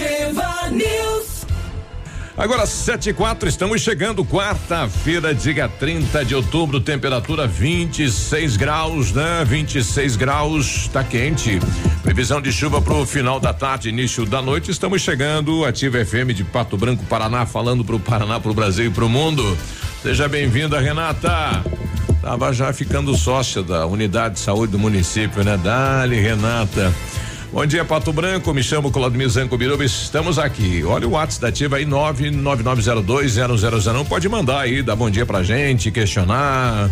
Ativa News. Agora 7:04, estamos chegando, quarta-feira, dia 30 de outubro, temperatura 26 graus, né? 26 graus, tá quente. Previsão de chuva pro final da tarde, início da noite. Estamos chegando, Ativa FM de Pato Branco, Paraná, falando pro Paraná, pro Brasil e pro mundo. Seja bem-vinda, Renata. Tava já ficando sócia da unidade de saúde do município, né? Dali, Renata. Bom dia, Pato Branco, me chamo Claudimir Zanco Birubis, estamos aqui. Olha o WhatsApp da Ativa aí, 999020001, pode mandar aí, dar bom dia pra gente, questionar,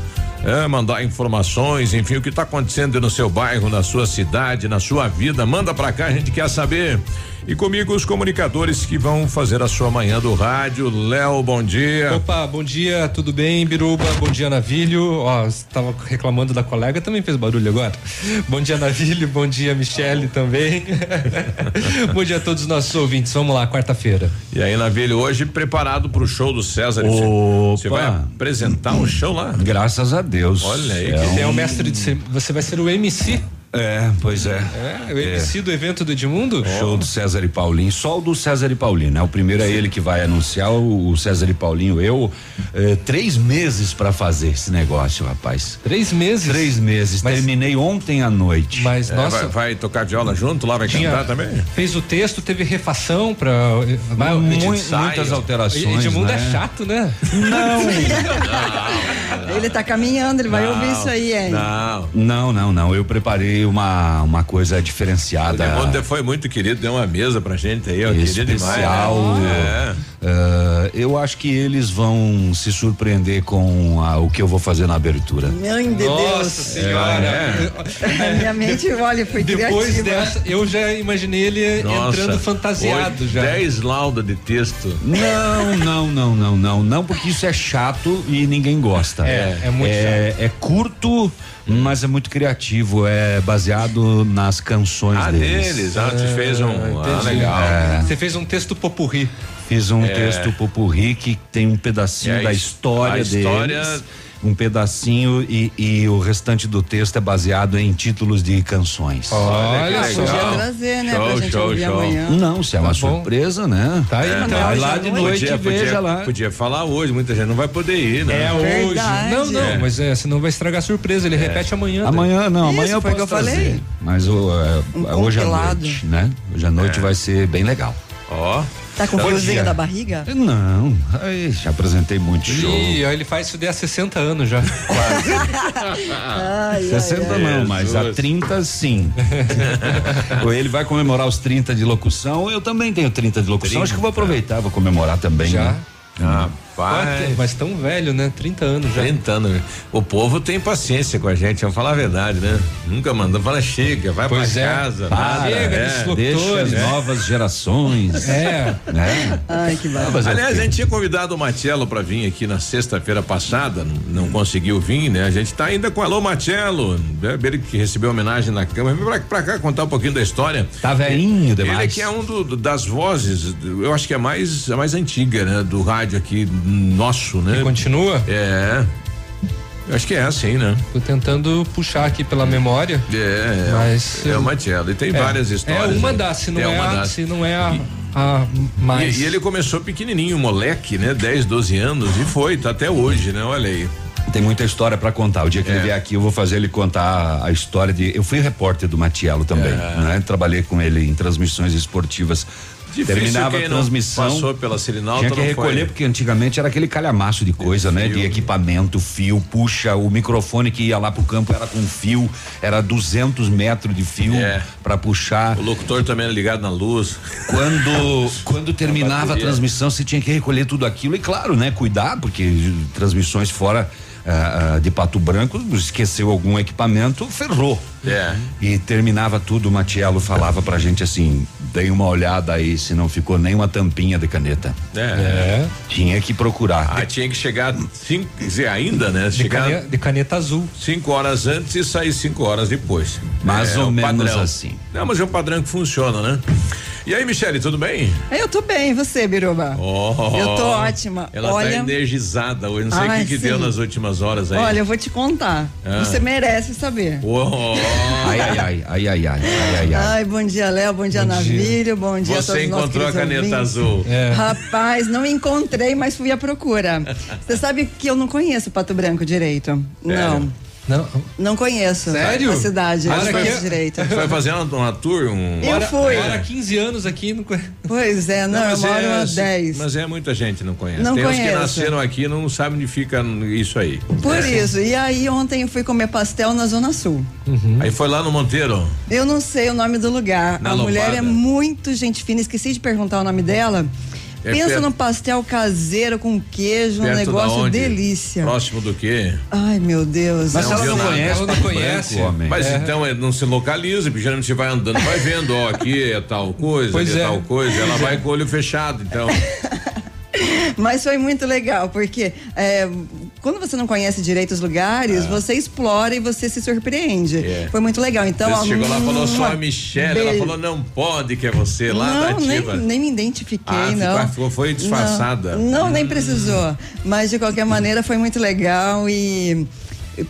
mandar informações, enfim, o que tá acontecendo no seu bairro, na sua cidade, na sua vida, manda pra cá, a gente quer saber. E comigo os comunicadores que vão fazer a sua manhã do rádio. Léo, bom dia. Opa, bom dia, tudo bem, Biruba? Bom dia, Navilho. Ó, estava reclamando da colega, também fez barulho agora. Bom dia, Navilho, bom dia, Michele também. Bom dia a todos os nossos ouvintes, vamos lá, quarta-feira. E aí, Navilho, hoje preparado pro show do César. Você vai apresentar um show lá? Graças a Deus. Olha aí. É o mestre de... Você vai ser o MC. É, pois é. É, o MC do evento do Edmundo? Show do César e Paulinho, só o do César e Paulinho, né? O primeiro é ele que vai anunciar, o César e Paulinho, 3 meses pra fazer esse negócio, rapaz. 3 meses? 3 meses, mas terminei ontem à noite. Mas nossa. Vai tocar viola junto, lá vai cantar também? Fez o texto, teve refação pra muitas alterações. Edmundo é chato, né? Não. Ele tá caminhando, ele vai ouvir isso aí, hein? Não, eu preparei uma coisa diferenciada. O Edmundo foi muito querido, deu uma mesa pra gente aí, eu queria demais. Eu acho que eles vão se surpreender com o que eu vou fazer na abertura. Meu Deus. Nossa Senhora. Minha mente, olha, foi depois criativa. Dessa, eu já imaginei ele entrando fantasiado 10 laudas de texto. Não, porque isso é chato e ninguém gosta. É muito chato. É curto, mas é muito criativo, é baseado nas canções deles. Você fez legal. Você fez um texto popurri. Fiz um texto popurri que tem um pedacinho da história deles. Um pedacinho e o restante do texto é baseado em títulos de canções. Olha só. Podia trazer, né? Pra gente ouvir amanhã. Não, se é uma surpresa, né? Tá aí, vai lá de noite e veja lá. Podia falar hoje, muita gente não vai poder ir, né? É hoje. Não, mas senão vai estragar a surpresa, ele repete amanhã. Amanhã eu posso trazer. Mas hoje à noite, né? Hoje à noite vai ser bem legal. Tá com florzinha da barriga? Não, já apresentei muito show. Ih, ele faz isso há 60 anos já. Quase. 60 não, mas há 30 sim. Ele vai comemorar os 30 de locução, eu também tenho 30 de locução, acho que vou aproveitar, vou comemorar também. Já? Né? Mas tão velho, né? 30 anos já. 30 anos. O povo tem paciência com a gente, vamos falar a verdade, né? Nunca mandou, fala chega, vai pra casa. Chega desses locutores. Deixa as novas gerações. Né? Ai, que maravilha. Aliás, a gente tinha convidado o Matielo pra vir aqui na sexta-feira passada, não conseguiu vir, né? A gente tá ainda com alô Matielo, ele que recebeu homenagem na Câmara, vem pra cá contar um pouquinho da história. Tá velhinho demais. Ele que é um das vozes, eu acho que é a mais antiga, né? Do rádio aqui, nosso, né? E continua? Acho que é assim, né? Tô tentando puxar aqui pela memória. Mas é uma tela. E tem várias histórias. É uma das, se não é a... mais. E ele começou pequenininho, moleque, né? 10, 12 anos e foi, tá até hoje, né? Olha aí. Tem muita história para contar. O dia que ele vier aqui, eu vou fazer ele contar a história de... Eu fui repórter do Matielo também, né? Trabalhei com ele em transmissões esportivas. Difícil. Terminava a transmissão, passou pela Sirinalta, tinha que recolher, porque antigamente era aquele calhamaço de coisa, né? De equipamento, fio, puxa, o microfone que ia lá pro campo era com fio, era 200 metros de fio pra puxar. O locutor também era ligado na luz. Quando terminava a transmissão, você tinha que recolher tudo aquilo e, claro, né? Cuidar, porque transmissões fora de Pato Branco, esqueceu algum equipamento, ferrou. E terminava tudo, o Matielo falava pra gente assim, dei uma olhada aí se não ficou nem uma tampinha de caneta. Tinha que procurar. Tinha que chegar, de caneta azul. 5 horas antes e sair 5 horas depois. Mais ou menos padrão. Assim. Não, mas é um padrão que funciona, né? E aí, Michele, tudo bem? Eu tô bem, e você, Biruba? Oh, eu tô ótima. Ela tá energizada hoje, não sei o que deu nas últimas horas aí. Olha, eu vou te contar, você merece saber. Oh. Ai, bom dia, Léo, bom dia, Navilho, bom dia a todos. Você encontrou a caneta azul? É. Rapaz, não encontrei, mas fui à procura. Você sabe que eu não conheço o Pato Branco direito, não. Não conheço. Sério? A cidade, eu não conheço direito. Você vai fazer uma tour? Eu fui. Mora há 15 anos aqui, não conheço. Pois é, eu moro há 10. Mas muita gente não conhece. Não conheço. Tem uns que nasceram aqui e não sabem onde fica isso aí. Por isso. E aí ontem eu fui comer pastel na Zona Sul. Uhum. Aí foi lá no Monteiro? Eu não sei o nome do lugar. A mulher é muito gente fina, esqueci de perguntar o nome dela. Pensa num pastel caseiro com queijo, um negócio delícia. Próximo do quê? Ai, meu Deus. Mas ela não conhece. Branco, mas então não se localiza, porque geralmente você vai andando, vai vendo, ó, aqui é tal coisa, tal coisa, ela vai com o olho fechado, então. Mas foi muito legal, porque quando você não conhece direito os lugares, você explora e você se surpreende. Foi muito legal. Então, você chegou lá e falou só a Michele, ela falou não pode que é você lá da Ativa. Nem me identifiquei, não. Foi disfarçada. Não, nem precisou. Mas de qualquer maneira foi muito legal e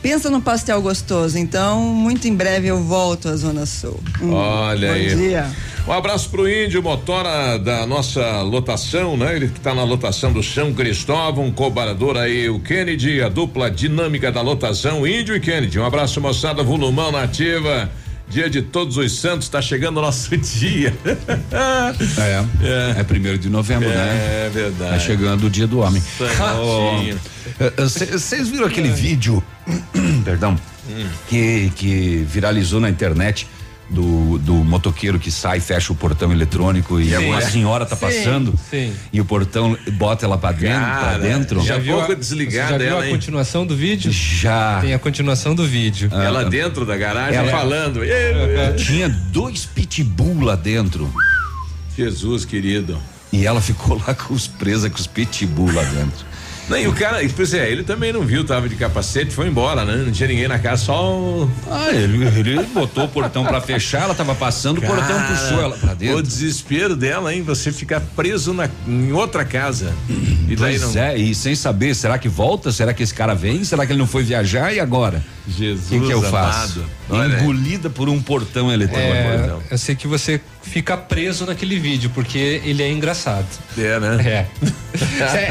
pensa num pastel gostoso. Então, muito em breve eu volto à Zona Sul. Olha bom aí. Bom dia. Um abraço pro Índio, motora da nossa lotação, né? Ele que tá na lotação do São Cristóvão, cobrador aí, o Kennedy, a dupla dinâmica da lotação, Índio e Kennedy. Um abraço, moçada, volumão na Ativa. Dia de Todos os Santos, tá chegando o nosso dia. É 1º de novembro, né? É verdade. Tá chegando o dia do homem. Vocês viram aquele vídeo, perdão, que viralizou na internet do motoqueiro que sai, fecha o portão eletrônico e uma senhora tá passando e o portão bota ela pra dentro? Já viu desligada, já viu a continuação do vídeo? Já. Tem a continuação do vídeo. Ela dentro da garagem falando. Tinha 2 pitbull lá dentro. Jesus querido. E ela ficou lá presa com os pitbull lá dentro. Não, e o cara, ele também não viu, tava de capacete, foi embora, né? Não tinha ninguém na casa, só. Ele botou o portão pra fechar, ela tava passando, o portão puxou ela pra dentro. O desespero dela, hein? Você ficar preso em outra casa. E daí e sem saber, será que volta? Será que esse cara vem? Será que ele não foi viajar? E agora? Jesus. O que eu faço? Engolida por um portão eletrônico. Eu sei que você fica preso naquele vídeo, porque ele é engraçado. Né?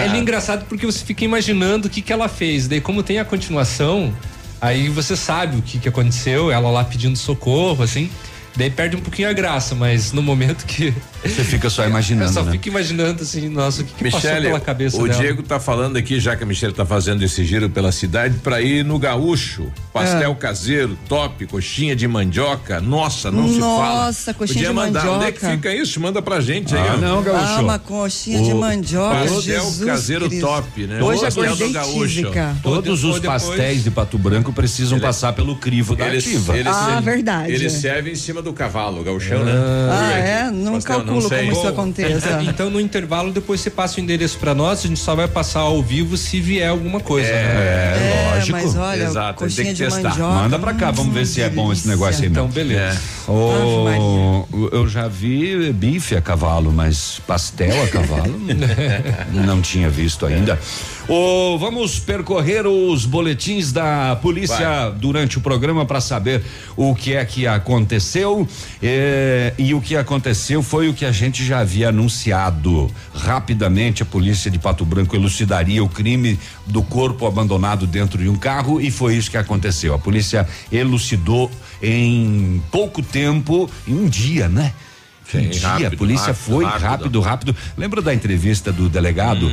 Ele é engraçado porque você fica imaginando o que ela fez. Daí, como tem a continuação, aí você sabe o que aconteceu, ela lá pedindo socorro, assim. Daí perde um pouquinho a graça, mas no momento que você fica só imaginando, eu só fico imaginando assim, nossa, o que passou pela cabeça dela. O Diego tá falando aqui, já que a Michele tá fazendo esse giro pela cidade, pra ir no Gaúcho, pastel caseiro, top, coxinha de mandioca, nossa, coxinha de mandioca. Podia mandar, onde é que fica isso? Manda pra gente aí. Não, Gaúcho. Uma coxinha de mandioca, pastel caseiro top, né? Hoje é pastel do Gaúcho. Todos os pastéis de Pato Branco precisam passar pelo crivo da Ativa. Verdade. Eles servem em cima do cavalo, gauchão, né? Não pastel, calculo não como isso aconteça. Então no intervalo depois você passa o endereço pra nós, a gente só vai passar ao vivo se vier alguma coisa. Lógico. Mas olha, exato, tem que testar. Mandioca, manda pra cá, vamos ver se é bom esse negócio aí. Então, beleza. Eu já vi bife a cavalo, mas pastel a cavalo não tinha visto ainda. Vamos percorrer os boletins da polícia durante o programa para saber o que é que aconteceu, e o que aconteceu foi o que a gente já havia anunciado. Rapidamente a polícia de Pato Branco elucidaria o crime do corpo abandonado dentro de um carro e foi isso que aconteceu. A polícia elucidou em pouco tempo, em um dia, né? A polícia foi rápido. Lembra da entrevista do delegado?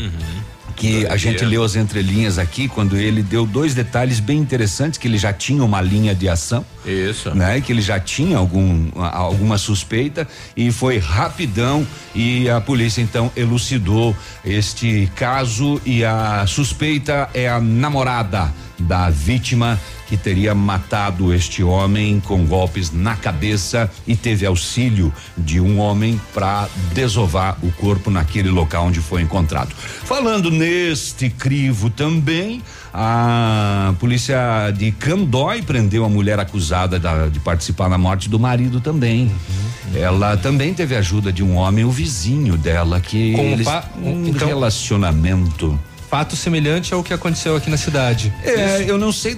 Que a gente leu as entrelinhas aqui quando ele deu 2 detalhes bem interessantes, que ele já tinha uma linha de ação. Isso. Né? Que ele já tinha alguma suspeita e foi rapidão e a polícia então elucidou este caso e a suspeita é a namorada da vítima que teria matado este homem com golpes na cabeça e teve auxílio de um homem para desovar o corpo naquele local onde foi encontrado. Falando neste crivo também, a polícia de Candói prendeu a mulher acusada de participar na morte do marido também. Ela também teve a ajuda de um homem, o vizinho dela, que um relacionamento. Fato semelhante ao que aconteceu aqui na cidade. É, eu não sei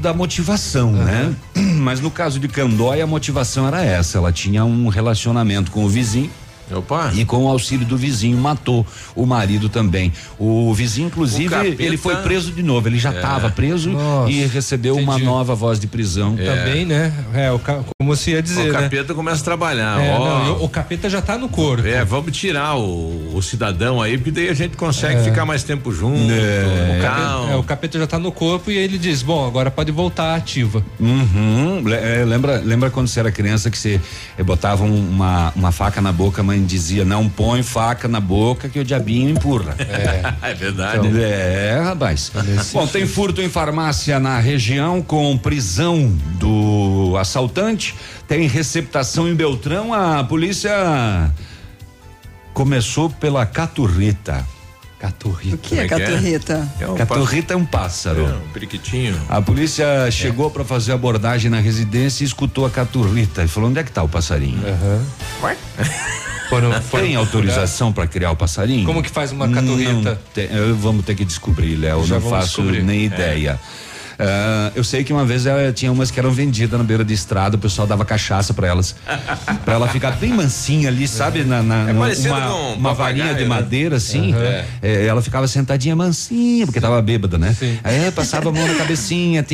da motivação, né? Mas no caso de Candói, a motivação era essa, ela tinha um relacionamento com o vizinho. Opa. E com o auxílio do vizinho matou o marido também. O vizinho, inclusive, ele foi preso de novo. Ele já estava preso. Nossa, e recebeu uma nova voz de prisão. É. Também, né? É, como se ia dizer. O capeta começa a trabalhar. É, o capeta já está no corpo. É, vamos tirar o cidadão aí, porque daí a gente consegue ficar mais tempo junto. É. O capeta já está no corpo e ele diz: bom, agora pode voltar à ativa. Uhum. Lembra quando você era criança que você botava uma faca na boca, mãe? Dizia, não põe faca na boca que o diabinho empurra. É verdade. Então, rapaz. Bom, tem furto em farmácia na região com prisão do assaltante, tem receptação em Beltrão, a polícia começou pela Caturrita. Caturrita. O que é Caturrita? Caturrita é um pássaro. É, um periquitinho. A polícia chegou para fazer abordagem na residência e escutou a Caturrita e falou, onde é que tá o passarinho? Ué? Tem autorização para criar o passarinho? Como que faz uma Caturrita? Vamos ter que descobrir, Léo. Não faço nem ideia. Eu sei que uma vez tinha umas que eram vendidas na beira de estrada, o pessoal dava cachaça para elas, para ela ficar bem mansinha ali, sabe? Uma varinha de madeira, assim. Ela ficava sentadinha mansinha, porque tava bêbada, né? Sim. Aí passava a mão na cabecinha,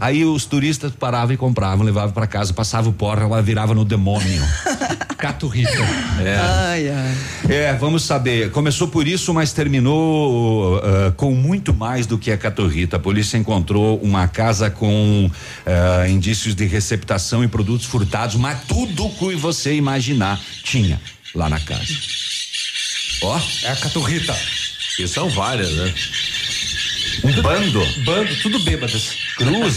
aí os turistas paravam e compravam, levavam para casa, passava o porra, ela virava no demônio. Caturrita. Vamos saber. Começou por isso, mas terminou com muito mais do que a Caturrita. A polícia encontrou uma casa com indícios de receptação e produtos furtados, mas tudo que você imaginar tinha lá na casa. É a Caturrita. E são várias, né? Um bando, tudo bêbadas. Cruzes.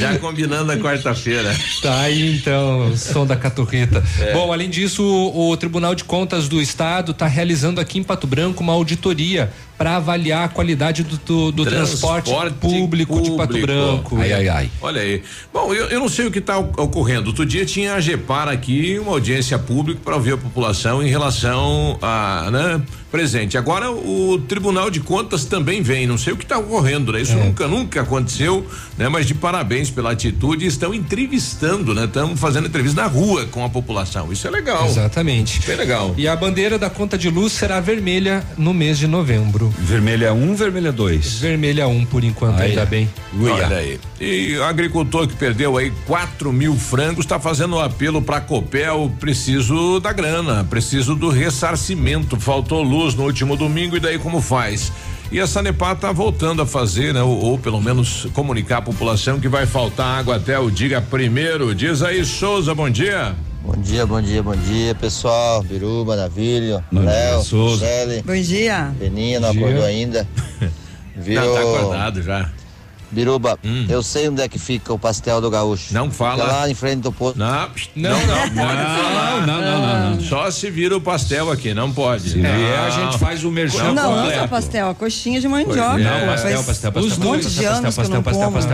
Já combinando a quarta-feira. Tá aí então, o som da Caturrita. Bom, além disso, o Tribunal de Contas do Estado está realizando aqui em Pato Branco uma auditoria para avaliar a qualidade do transporte público de Pato Branco. Ai. Olha aí. Bom, eu não sei o que está ocorrendo. Outro dia tinha a GEPAR aqui, uma audiência pública para ouvir a população em relação a, presente. Agora o Tribunal de Contas também vem, não sei o que está ocorrendo, né? Isso nunca aconteceu, né? Mas de parabéns pela atitude, estão entrevistando, né? Estamos fazendo entrevista na rua com a população, isso é legal. Exatamente. Bem legal. E a bandeira da conta de luz será vermelha no mês de novembro. Vermelha 1, vermelha 2. Vermelha 1 por enquanto, ainda bem. Olha aí. E o agricultor que perdeu aí 4.000 frangos está fazendo um apelo para Copel, preciso da grana, preciso do ressarcimento, faltou luz no último domingo e daí como faz? E a Sanepar está voltando a fazer, né? Ou pelo menos comunicar à população que vai faltar água até o dia primeiro. Diz aí, Souza, bom dia. Bom dia, pessoal. Biruba, Navilho, Léo, Michele. Bom dia. Beninha não acordou ainda. Viu? Não, tá acordado já. Biruba, eu sei onde é que fica o pastel do Gaúcho. Não fala. Fica lá em frente do posto. Não, pode falar. Não. Só se vira o pastel aqui, não pode. Se vier, a gente faz o merchan completo. Não, é pastel, a coxinha de mandioca. Não, pastel. Os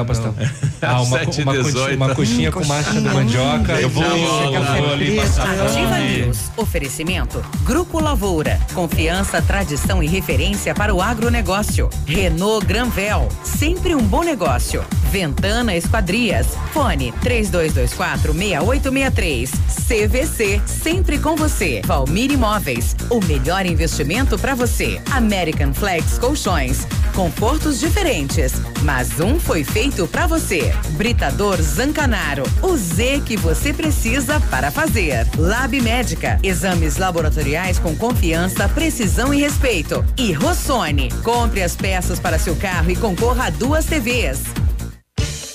pastel. Ah, uma coxinha com massa de mandioca. Eu vou ali passar. Ativa News. Oferecimento Grupo Lavoura. Confiança, tradição e referência para o agronegócio. Renault Granvel. Sempre um bom negócio. Ventana Esquadrias. Fone 3224-6863. CVC, sempre com você. Valmir Imóveis, o melhor investimento para você. American Flex Colchões, confortos diferentes, mas um foi feito para você. Britador Zancanaro, o Z que você precisa para fazer. Lab Médica, exames laboratoriais com confiança, precisão e respeito. E Rossoni, compre as peças para seu carro e concorra a 2 TVs.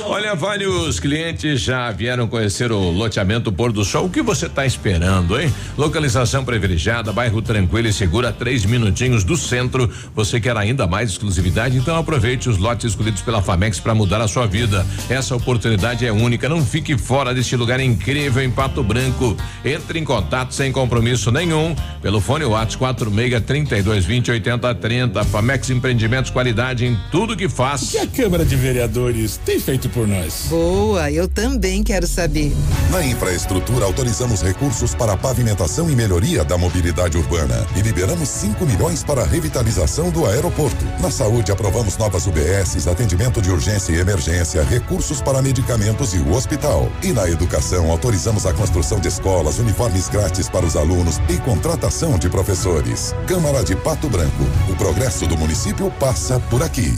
Olha, vários clientes já vieram conhecer o loteamento Pôr do Sol. O que você está esperando, hein? Localização privilegiada, bairro tranquilo e seguro, a 3 minutinhos do centro. Você quer ainda mais exclusividade? Então aproveite os lotes escolhidos pela FAMEX para mudar a sua vida. Essa oportunidade é única. Não fique fora deste lugar incrível em Pato Branco. Entre em contato sem compromisso nenhum pelo fone WhatsApp 46 3220 8030. FAMEX Empreendimentos, qualidade em tudo que faz. O que a Câmara de Vereadores tem feito por nós? Boa, eu também quero saber. Na infraestrutura, autorizamos recursos para a pavimentação e melhoria da mobilidade urbana e liberamos 5 milhões para a revitalização do aeroporto. Na saúde, aprovamos novas UBSs, atendimento de urgência e emergência, recursos para medicamentos e o hospital. E na educação, autorizamos a construção de escolas, uniformes grátis para os alunos e contratação de professores. Câmara de Pato Branco, o progresso do município passa por aqui.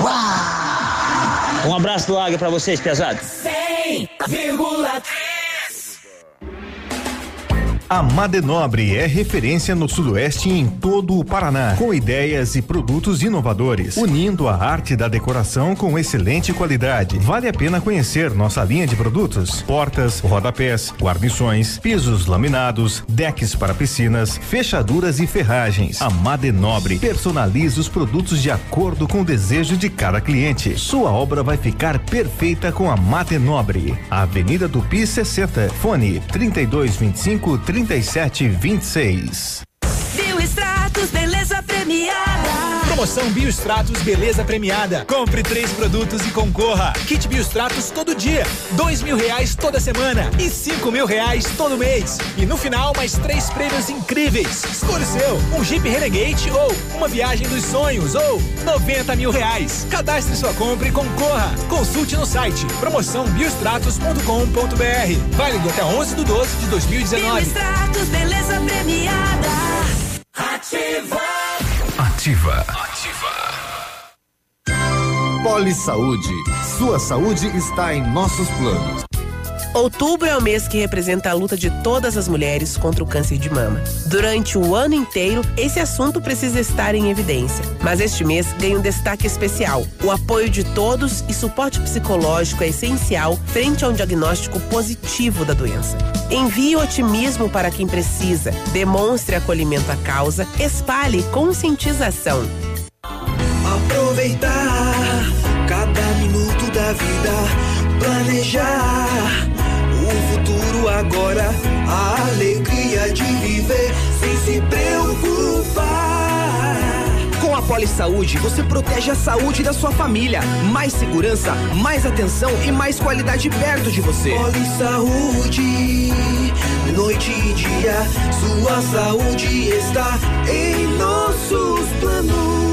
Uau! Um abraço do Águia pra vocês, pesados. 100,3. A Madenobre é referência no Sudoeste e em todo o Paraná, com ideias e produtos inovadores, unindo a arte da decoração com excelente qualidade. Vale a pena conhecer nossa linha de produtos: portas, rodapés, guarnições, pisos laminados, decks para piscinas, fechaduras e ferragens. A Madenobre personaliza os produtos de acordo com o desejo de cada cliente. Sua obra vai ficar perfeita com a Madenobre. Avenida Tupi 60, fone 3225-3726. Biostratos, beleza premiada. Promoção Biostratos, beleza premiada. Compre 3 produtos e concorra. Kit Biostratos todo dia, R$2.000 toda semana e R$5.000 todo mês. E no final, mais 3 prêmios incríveis. Escolha o seu, um Jeep Renegade ou uma viagem dos sonhos ou R$90.000. Cadastre sua compra e concorra. Consulte no site promoçãobiostratos.com.br. Válido até 11/12/2019. Biostratos, beleza premiada. Ativa. Ativa. Ativa. Polisaúde. Sua saúde está em nossos planos. Outubro é o mês que representa a luta de todas as mulheres contra o câncer de mama. Durante o ano inteiro, esse assunto precisa estar em evidência. Mas este mês ganha um destaque especial. O apoio de todos e suporte psicológico é essencial frente a um diagnóstico positivo da doença. Envie otimismo para quem precisa. Demonstre acolhimento à causa. Espalhe conscientização. Aproveitar cada minuto da vida. Planejar futuro agora, a alegria de viver sem se preocupar. Com a Polisaúde, você protege a saúde da sua família. Mais segurança, mais atenção e mais qualidade perto de você. Polisaúde, noite e dia, sua saúde está em nossos planos.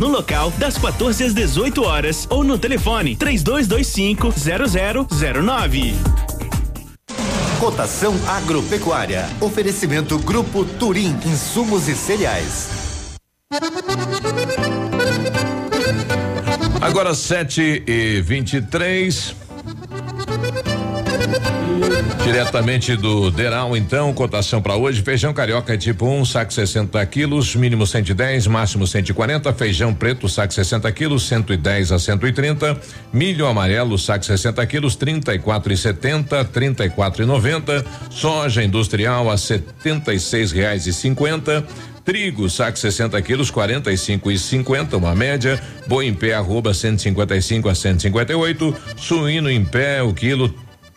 no local das 14 às 18 horas ou no telefone 3225-0009. Cotação agropecuária. Oferecimento Grupo Turim, insumos e cereais. Agora 7:23. Diretamente do Deral, então, cotação para hoje: feijão carioca tipo 1, saco 60 quilos, mínimo 110, máximo 140. Feijão preto, saco 60 quilos, 110 a 130. Milho amarelo, saco 60 quilos, 34,70, 34,90. Soja industrial a R$76,50. Trigo, saco 60 quilos, 45,50, uma média. Boi em pé, arroba 155 a 158. Suíno em pé, o quilo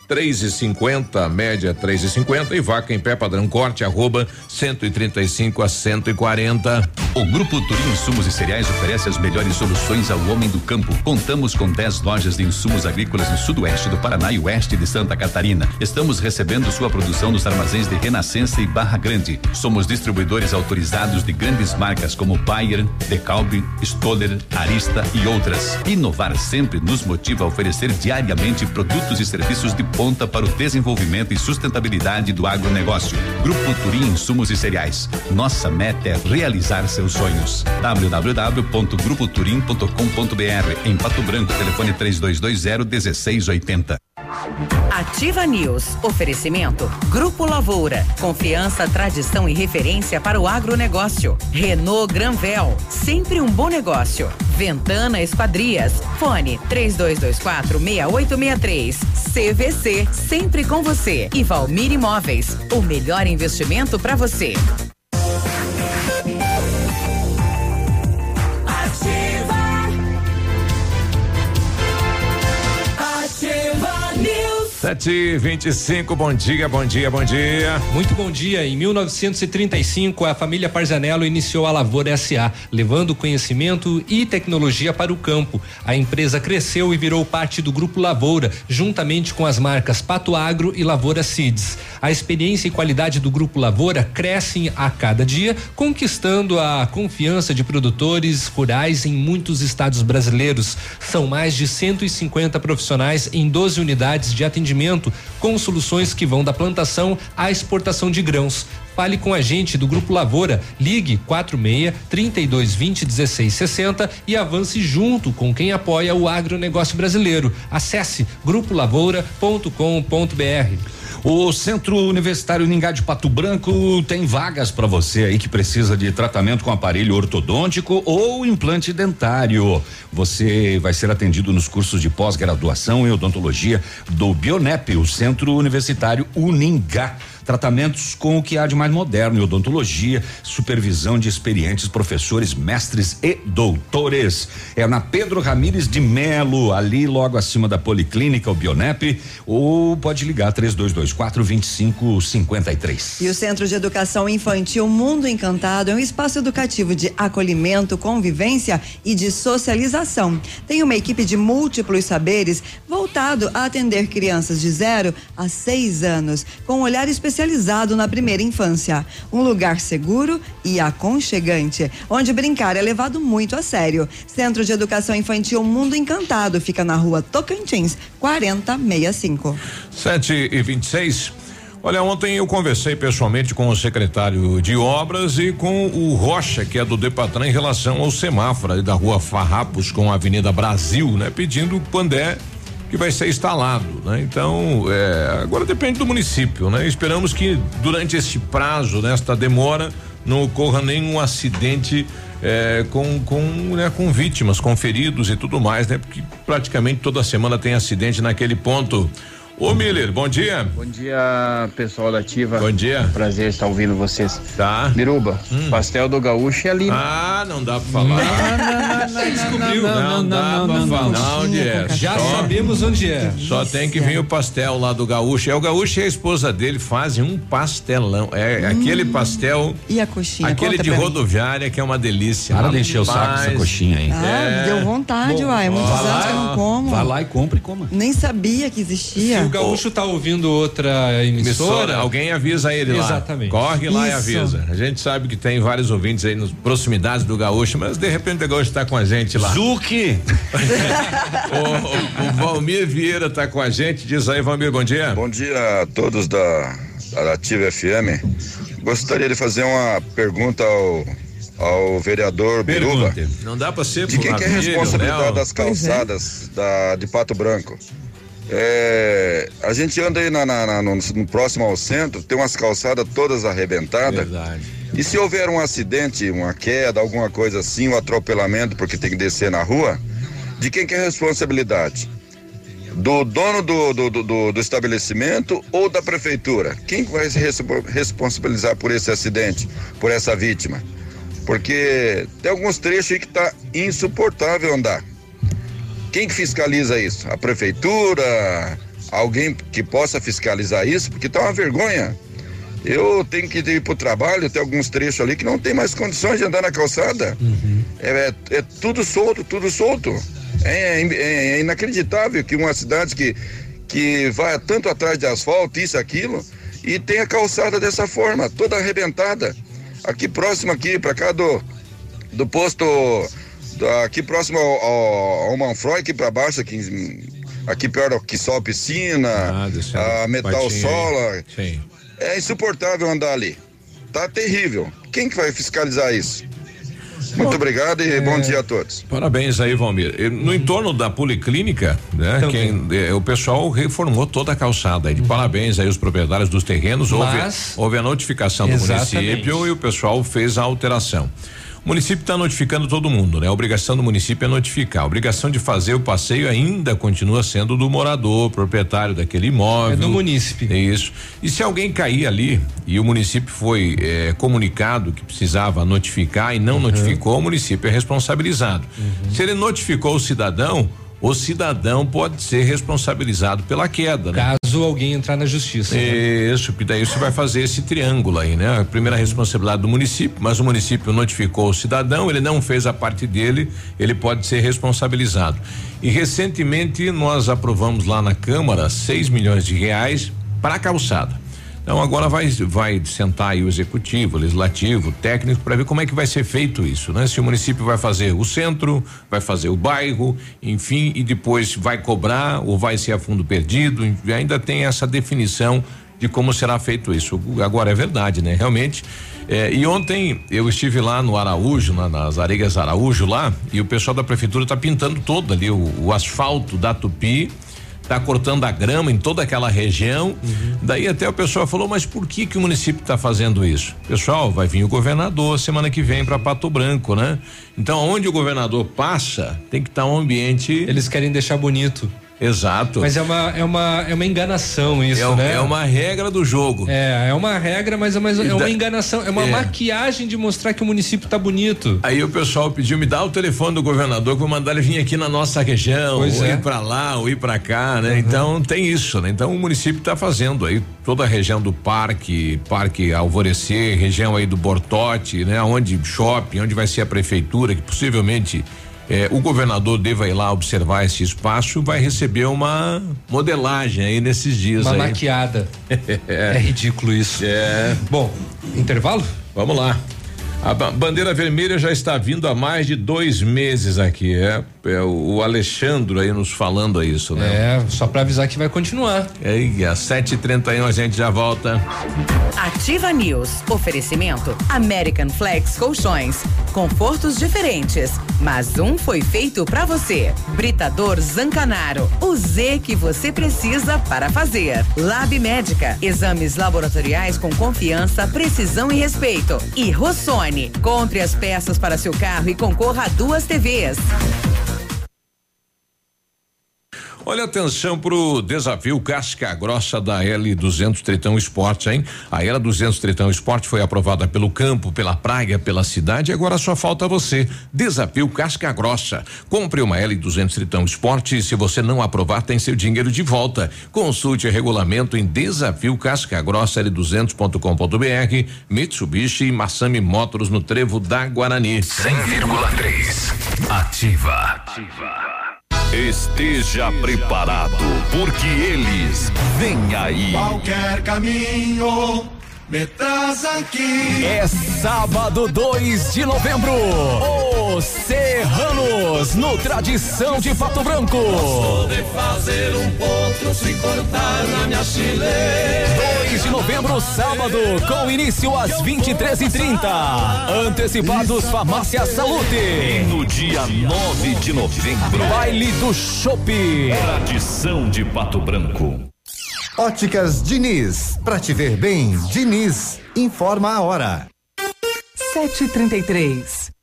3,50, média 3,50, e vaca em pé padrão corte arroba 135 a 140. O Grupo Turim Insumos e Cereais oferece as melhores soluções ao homem do campo. Contamos com 10 lojas de insumos agrícolas no sudoeste do Paraná e oeste de Santa Catarina. Estamos recebendo sua produção nos armazéns de Renascença e Barra Grande. Somos distribuidores autorizados de grandes marcas como Bayer, Decalb, Stoller, Arista e outras. Inovar sempre nos motiva a oferecer diariamente produtos e serviços de ponta para o desenvolvimento e sustentabilidade do agronegócio. Grupo Turim Insumos e Cereais. Nossa meta é realizar seus sonhos. www.grupoturim.com.br. Em Pato Branco, telefone 3220-1680. Ativa News. Oferecimento Grupo Lavoura. Confiança, tradição e referência para o agronegócio. Renault Granvel. Sempre um bom negócio. Ventana Esquadrias. Fone 3224-6863. CVC. Sempre com você. E Valmir Imóveis. O melhor investimento para você. Sete, 25, bom dia, bom dia, bom dia. Muito bom dia. Em 1935, a família Parzanello iniciou a Lavoura S.A., levando conhecimento e tecnologia para o campo. A empresa cresceu e virou parte do Grupo Lavoura, juntamente com as marcas Pato Agro e Lavoura Seeds. A experiência e qualidade do Grupo Lavoura crescem a cada dia, conquistando a confiança de produtores rurais em muitos estados brasileiros. São mais de 150 profissionais em 12 unidades de atendimento, com soluções que vão da plantação à exportação de grãos. Fale com a gente do Grupo Lavoura, ligue 46-3220-1660 e avance junto com quem apoia o agronegócio brasileiro. Acesse grupolavoura.com.br. O Centro Universitário Uningá de Pato Branco tem vagas para você aí que precisa de tratamento com aparelho ortodôntico ou implante dentário. Você vai ser atendido nos cursos de pós-graduação em odontologia do Bionep, o Centro Universitário Uningá. Tratamentos com o que há de mais moderno em odontologia, supervisão de experientes professores, mestres e doutores. É na Pedro Ramires de Melo, ali logo acima da Policlínica, o Bionep, ou pode ligar 3224-2553. E o Centro de Educação Infantil Mundo Encantado é um espaço educativo de acolhimento, convivência e de socialização. Tem uma equipe de múltiplos saberes voltado a atender crianças de 0 a 6 anos, com um olhar especializado na primeira infância. Um lugar seguro e aconchegante, onde brincar é levado muito a sério. Centro de Educação Infantil Mundo Encantado fica na rua Tocantins, 4065. 7:26. Olha, ontem eu conversei pessoalmente com o secretário de obras e com o Rocha, que é do Depatran, em relação ao semáforo da rua Farrapos com a Avenida Brasil, né? Pedindo quando é que vai ser instalado, né? Então, agora depende do município, né? Esperamos que durante esse prazo, nesta demora, não ocorra nenhum acidente com vítimas, com feridos e tudo mais, né? Porque praticamente toda semana tem acidente naquele ponto. Ô Miller, bom dia. Bom dia, pessoal da Ativa. Bom dia. Prazer estar ouvindo vocês. Tá. Biruba, pastel do Gaúcho é ali. Ah, não dá pra falar. Você descobriu. Não dá pra falar onde é. Já sabemos onde é. Só tem que vir o pastel lá do Gaúcho. É o Gaúcho e a esposa dele fazem um pastelão. É aquele pastel. E a coxinha? Aquele de rodoviária que é uma delícia. Para de encher o saco essa coxinha aí. Ah, deu vontade, uai. Muitos anos que eu não como. Vai lá e compra e coma. Nem sabia que existia. O Gaúcho tá ouvindo outra emissora, alguém avisa ele. Exatamente. Lá. Corre lá. Isso. E avisa. A gente sabe que tem vários ouvintes aí nas proximidades do Gaúcho, mas de repente o Gaúcho tá com a gente lá. Zuki! o Valmir Vieira tá com a gente, diz aí, Valmir, bom dia. Bom dia a todos da Ativa FM. Gostaria de fazer uma pergunta ao vereador Biruba. Não dá pra ser. De quem que é a responsabilidade das calçadas de Pato Branco? A gente anda aí no próximo ao centro, tem umas calçadas todas arrebentadas. Verdade. E se houver um acidente, uma queda, alguma coisa assim, um atropelamento, porque tem que descer na rua, de quem que é a responsabilidade? Do dono do estabelecimento ou da prefeitura? Quem vai se responsabilizar por esse acidente, por essa vítima? Porque tem alguns trechos aí que tá insuportável andar. Quem que fiscaliza isso? A prefeitura, alguém que possa fiscalizar isso, porque tá uma vergonha. Eu tenho que ir pro trabalho, tem alguns trechos ali que não tem mais condições de andar na calçada. Uhum. É tudo solto. É inacreditável que uma cidade que vai tanto atrás de asfalto, isso, aquilo, e tem a calçada dessa forma, toda arrebentada. Aqui próximo aqui, pra cá do posto, aqui próximo ao Manfroy, aqui pra baixo, aqui perto que só a piscina, a metal sola. Sim. É insuportável andar ali. Tá terrível. Quem que vai fiscalizar isso? Muito obrigado e bom dia a todos. Parabéns aí, Valmir. No entorno da Policlínica, né? Então, o pessoal reformou toda a calçada. De parabéns aí os proprietários dos terrenos. Houve a notificação do município e o pessoal fez a alteração. O município está notificando todo mundo, né? A obrigação do município é notificar. A obrigação de fazer o passeio ainda continua sendo do morador, proprietário daquele imóvel. É do município. É isso. E se alguém cair ali e o município foi comunicado que precisava notificar e não notificou, o município é responsabilizado. Se ele notificou o cidadão pode ser responsabilizado pela queda, né? Caso alguém entrar na justiça. Isso, porque daí você vai fazer esse triângulo aí, né? A primeira responsabilidade do município, mas o município notificou o cidadão, ele não fez a parte dele, ele pode ser responsabilizado. E recentemente nós aprovamos lá na Câmara 6 milhões de reais para a calçada. Então agora vai sentar aí o executivo, o legislativo, o técnico para ver como é que vai ser feito isso, né? Se o município vai fazer o centro, vai fazer o bairro, enfim, e depois vai cobrar ou vai ser a fundo perdido, ainda tem essa definição de como será feito isso. Agora é verdade, né? Realmente. E ontem eu estive lá no Araújo, nas Areias Araújo lá, e o pessoal da prefeitura tá pintando todo ali o asfalto da Tupi. Tá cortando a grama em toda aquela região. Daí até o pessoal falou, mas por que o município tá fazendo isso? Pessoal, vai vir o governador semana que vem para Pato Branco, né? Então, onde o governador passa, tem que estar um ambiente. Eles querem deixar bonito. Exato. Mas é uma enganação isso, né? É uma regra do jogo. É uma regra, mas é uma enganação, é uma maquiagem de mostrar que o município tá bonito. Aí o pessoal pediu, me dá o telefone do governador que eu vou mandar ele vir aqui na nossa região, ir pra lá, ou ir pra cá, né? Então tem isso, né? Então o município tá fazendo aí toda a região do Parque Alvorecer, região aí do Bortote, né? Onde shopping, onde vai ser a prefeitura, que possivelmente o governador deva ir lá observar esse espaço, vai receber uma modelagem aí nesses dias. Uma maquiada. É ridículo isso. Bom, intervalo? Vamos lá. A bandeira vermelha já está vindo há mais de 2 meses aqui. O Alexandre aí nos falando isso, né? Só para avisar que vai continuar. Às 7h31 a gente já volta. Ativa News. Oferecimento American Flex Colchões. Confortos diferentes, mas um foi feito para você. Britador Zancanaro. O Z que você precisa para fazer. Lab Médica. Exames laboratoriais com confiança, precisão e respeito. E Rossoni. Compre as peças para seu carro e concorra a 2 TVs. Olha, atenção pro desafio Casca Grossa da L200 Tritão Esporte, hein? A L200 Tritão Esporte foi aprovada pelo campo, pela praia, pela cidade, agora só falta você. Desafio Casca Grossa. Compre uma L200 Tritão Esporte e se você não aprovar, tem seu dinheiro de volta. Consulte o regulamento em desafio Casca Grossa L200.com.br, Mitsubishi e Massami Motors no Trevo da Guarani. 100,3. Ativa. Esteja preparado, porque eles vêm aí. Qualquer caminho me traz aqui. É sábado 2 de novembro. Os Serranos, no Tradição de Pato Branco. Posso de fazer um potro se cortar na minha chile. 2 de novembro, sábado, com início às 23h30. Antecipados Farmácia Saúde. E no dia 9 de novembro, baile do Chope. Tradição de Pato Branco. Óticas Diniz, pra te ver bem, Diniz, informa a hora. 7h33.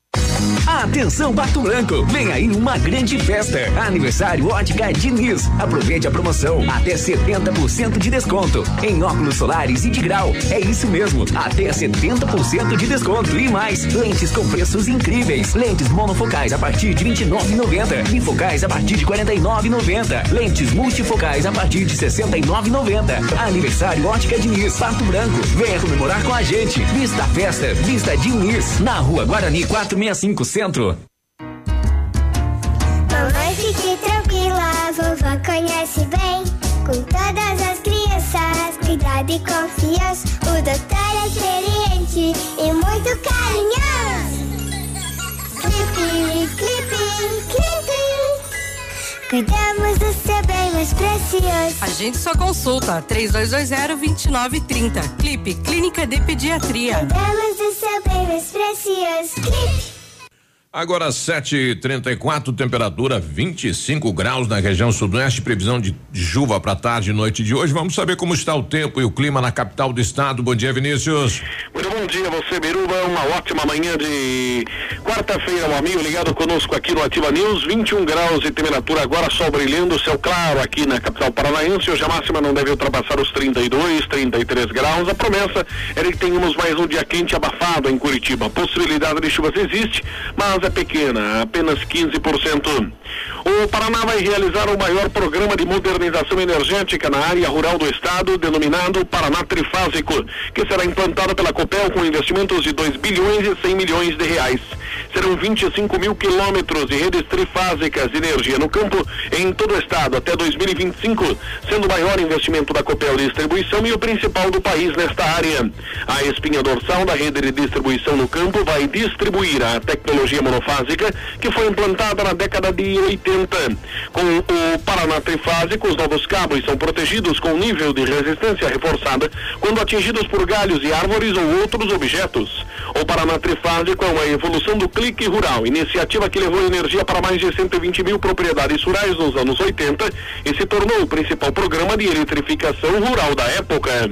Atenção, Pato Branco! Vem aí uma grande festa. Aniversário Ótica Diniz. Aproveite a promoção. Até 70% de desconto em óculos solares e de grau. É isso mesmo. Até 70% de desconto e mais. Lentes com preços incríveis. Lentes monofocais a partir de R$ 29,90. Bifocais a partir de R$ 49,90. Lentes multifocais a partir de R$ 69,90. Aniversário Ótica Diniz, Pato Branco. Venha comemorar com a gente. Vista a festa. Vista Diniz. Na Rua Guarani 465 Centro. Mamãe, fique tranquila, a vovó conhece bem. Com todas as crianças, cuidado e confiança. O doutor é experiente e muito carinhoso. Clipe, clipe, clipe. Cuidamos do seu bem mais precioso. A gente só consulta 3220-2930. Clipe, Clínica de Pediatria. Cuidamos do seu bem mais precioso. Clipe. Agora 7h34, temperatura 25 graus na região sudoeste, previsão de chuva para tarde e noite de hoje. Vamos saber como está o tempo e o clima na capital do estado. Bom dia, Vinícius. Muito bom dia a você, Biruba. Uma ótima manhã de quarta-feira, um amigo ligado conosco aqui no Ativa News. 21 graus de temperatura agora, sol brilhando, céu claro aqui na capital paranaense. Hoje a máxima não deve ultrapassar os 32, 33 graus. A promessa era que tenhamos mais um dia quente abafado em Curitiba. A possibilidade de chuvas existe, mas é pequena, apenas 15%. O Paraná vai realizar o maior programa de modernização energética na área rural do estado, denominado Paraná Trifásico, que será implantado pela Copel com investimentos de 2 bilhões e 100 milhões de reais. Serão 25 mil quilômetros de redes trifásicas de energia no campo em todo o estado até 2025, sendo o maior investimento da Copel Distribuição e o principal do país nesta área. A espinha dorsal da rede de distribuição no campo vai distribuir a tecnologia monofásica que foi implantada na década de 80. Com o Paraná Trifásico, os novos cabos são protegidos com nível de resistência reforçada quando atingidos por galhos e árvores ou outros objetos. O Paraná Trifásico é uma evolução do Clique Rural, iniciativa que levou energia para mais de 120 mil propriedades rurais nos anos 80 e se tornou o principal programa de eletrificação rural da época.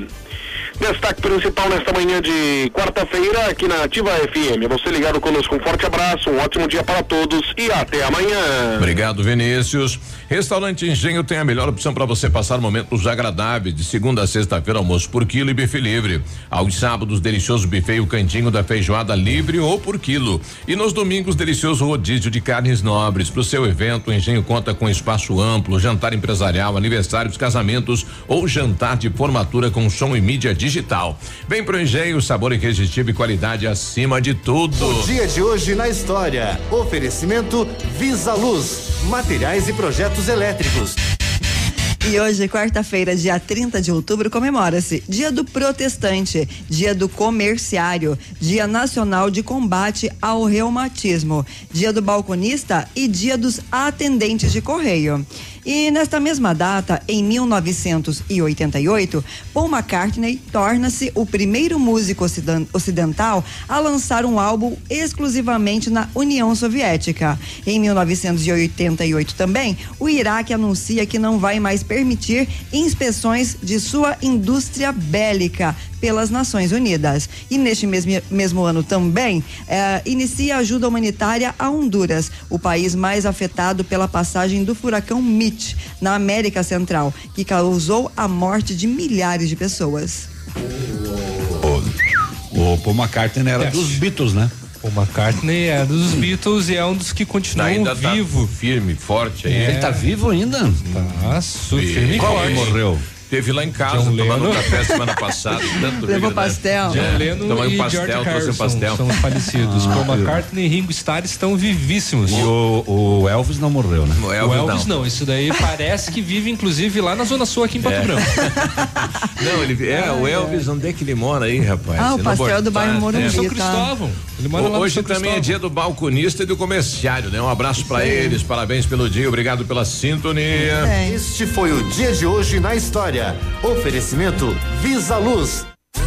Destaque principal nesta manhã de quarta-feira aqui na Ativa FM. Você ligado conosco, um forte abraço, um ótimo dia para todos e até amanhã. Obrigado, Vinícius. Restaurante Engenho tem a melhor opção para você passar momentos agradáveis, de segunda a sexta-feira, almoço por quilo e buffet livre. Aos sábados, delicioso buffet e o cantinho da feijoada livre ou por quilo. E nos domingos, delicioso rodízio de carnes nobres. Para o seu evento, o Engenho conta com espaço amplo, jantar empresarial, aniversários, casamentos ou jantar de formatura com som e mídia digital. Vem pro Engenho, sabor irresistível e qualidade acima de tudo. O dia de hoje na história. Oferecimento Visa Luz, materiais e projetos elétricos. E hoje, quarta-feira, dia 30 de outubro, comemora-se Dia do Protestante, Dia do Comerciário, Dia Nacional de Combate ao Reumatismo, Dia do Balconista e Dia dos Atendentes de Correio. E nesta mesma data, em 1988, Paul McCartney torna-se o primeiro músico ocidental a lançar um álbum exclusivamente na União Soviética. Em 1988 também, o Iraque anuncia que não vai mais permitir inspeções de sua indústria bélica pelas Nações Unidas. E neste mesmo ano também, inicia ajuda humanitária a Honduras, o país mais afetado pela passagem do furacão Mitch na América Central, que causou a morte de milhares de pessoas. O Paul McCartney era dos Beatles, né? O McCartney é dos Beatles e é um dos que continua vivo. Tá firme, forte aí. Ele tá vivo ainda? Tá, firme e forte. Morreu? Teve lá em casa, tomando café semana passada. Levou pastel. John Lennon e pastel, George Harrison são falecidos. Paul McCartney e Ringo Starr estão vivíssimos. E o Elvis não morreu, né? O Elvis não. Isso daí parece que vive, inclusive, lá na Zona Sul, aqui em Pato Branco. Não, ele o Elvis, onde é que ele mora aí, rapaz? Ah, o pastel do bairro Morumbi. São Cristóvão. Ele mora lá no São Cristóvão. Hoje também é dia do balconista e do comerciário, né? Um abraço pra eles, parabéns pelo dia, obrigado pela sintonia. Este foi o dia de hoje na história. Oferecimento Visa Luz.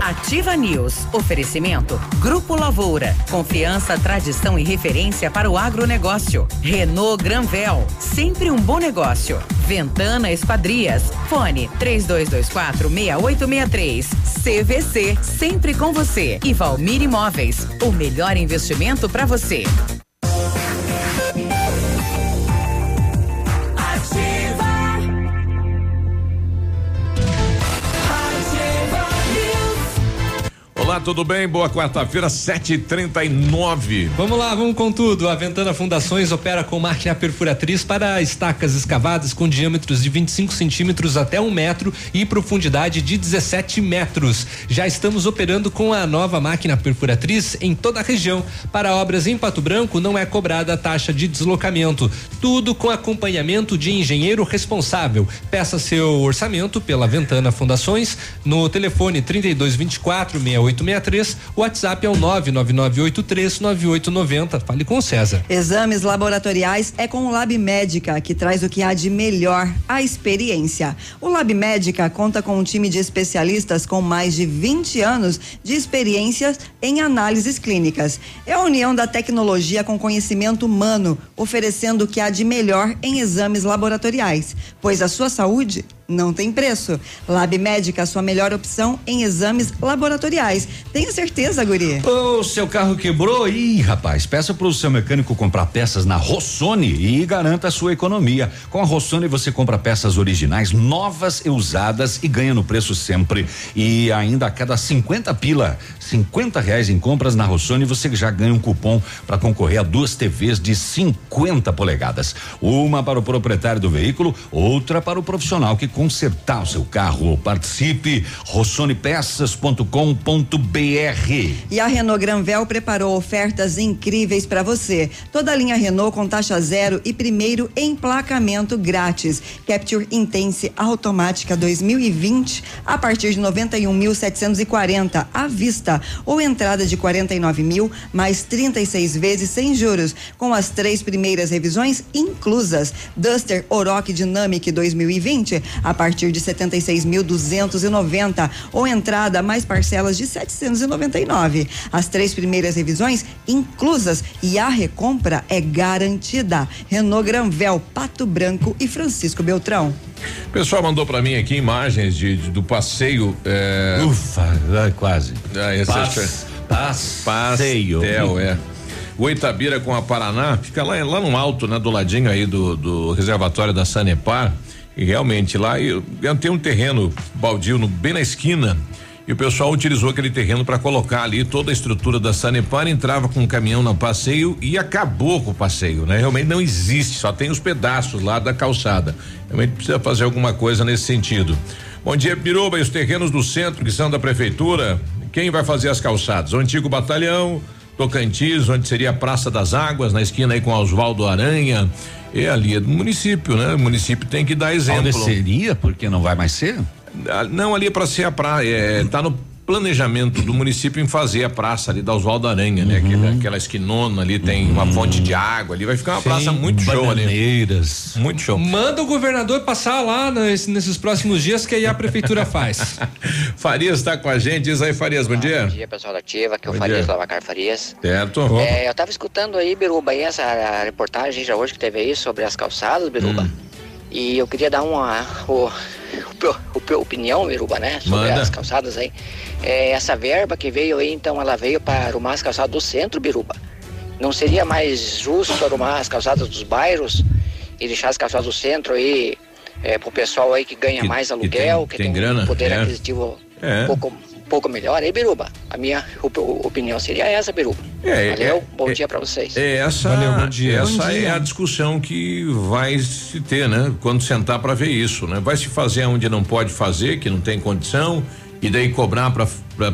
Ativa News. Oferecimento Grupo Lavoura. Confiança, tradição e referência para o agronegócio. Renault Granvel. Sempre um bom negócio. Ventana Esquadrias. Fone 3224-6863. CVC. Sempre com você. E Valmir Imóveis. O melhor investimento para você. Olá, tudo bem? Boa quarta-feira, 7h39. Vamos lá, vamos com tudo. A Ventana Fundações opera com máquina perfuratriz para estacas escavadas com diâmetros de 25 centímetros até 1 metro e profundidade de 17 metros. Já estamos operando com a nova máquina perfuratriz em toda a região. Para obras em Pato Branco, não é cobrada a taxa de deslocamento. Tudo com acompanhamento de engenheiro responsável. Peça seu orçamento pela Ventana Fundações no telefone 3224-6863, o WhatsApp é o 99983-9890. Fale com o César. Exames laboratoriais é com o Lab Médica, que traz o que há de melhor, a experiência. O Lab Médica conta com um time de especialistas com mais de 20 anos de experiência em análises clínicas. É a união da tecnologia com conhecimento humano, oferecendo o que há de melhor em exames laboratoriais, pois a sua saúde não tem preço. Lab Médica, a sua melhor opção em exames laboratoriais. Tenha certeza, guri. Ô, seu carro quebrou? Ih, rapaz, peça pro seu mecânico comprar peças na Rossoni e garanta a sua economia. Com a Rossoni você compra peças originais, novas e usadas e ganha no preço sempre. E ainda a cada 50 reais em compras na Rossoni, você já ganha um cupom para concorrer a 2 TVs de 50 polegadas. Uma para o proprietário do veículo, outra para o profissional que consertar o seu carro. Participe, rossonepeças.com.br. E a Renault Granvel preparou ofertas incríveis para você. Toda a linha Renault com taxa zero e primeiro emplacamento grátis. Captur Intense automática 2020 a partir de 91.740 à vista ou entrada de 49.000 mais 36 vezes sem juros, com as 3 primeiras revisões inclusas. Duster Oroch Dynamic 2020 a partir de 76.290 ou entrada mais parcelas de 799. As 3 primeiras revisões inclusas e a recompra é garantida. Renault Granvel, Pato Branco e Francisco Beltrão. O pessoal mandou pra mim aqui imagens do passeio. Ufa, quase. Passeio. Pastel, Oitabira com a Paraná, fica lá no alto, né? Do ladinho aí do reservatório da Sanepar. E realmente lá eu tenho um terreno baldio bem na esquina e o pessoal utilizou aquele terreno para colocar ali toda a estrutura da Sanepar, entrava com um caminhão no passeio e acabou com o passeio, né? Realmente não existe, só tem os pedaços lá da calçada. Realmente precisa fazer alguma coisa nesse sentido. Bom dia, Biruba, e os terrenos do centro que são da prefeitura, quem vai fazer as calçadas? O antigo batalhão, Tocantins, onde seria a Praça das Águas, na esquina aí com Oswaldo Aranha. É ali é do município, né? O município tem que dar exemplo. Onde seria? Porque não vai mais ser? Não, ali é para ser a praia. Tá no planejamento do município em fazer a praça ali da Oswaldo Aranha, né? Aquela esquinona ali tem uma fonte de água ali, vai ficar uma praça muito show ali. Muito show. Manda o governador passar lá nesses próximos dias que aí a prefeitura faz. Farias tá com a gente, diz aí, Farias, bom dia. Bom dia, pessoal da Ativa, aqui é o Farias, Lavacar Farias. Certo. Eu tava escutando aí, Biruba, aí essa reportagem já hoje que teve aí sobre as calçadas, Biruba, e eu queria dar uma opinião, Biruba, né? Sobre as calçadas aí. Essa verba que veio aí, então, ela veio para arrumar as calçadas do centro, Biruba. Não seria mais justo arrumar as calçadas dos bairros e deixar as calçadas do centro aí pro pessoal aí que ganha mais aluguel, que tem grana, poder aquisitivo um pouco pouco melhor, hein, Biruba? A minha opinião seria essa, Biruba. Valeu, bom dia pra vocês. Essa é a discussão que vai se ter, né? Quando sentar pra ver isso, né? Vai se fazer onde não pode fazer, que não tem condição, e daí cobrar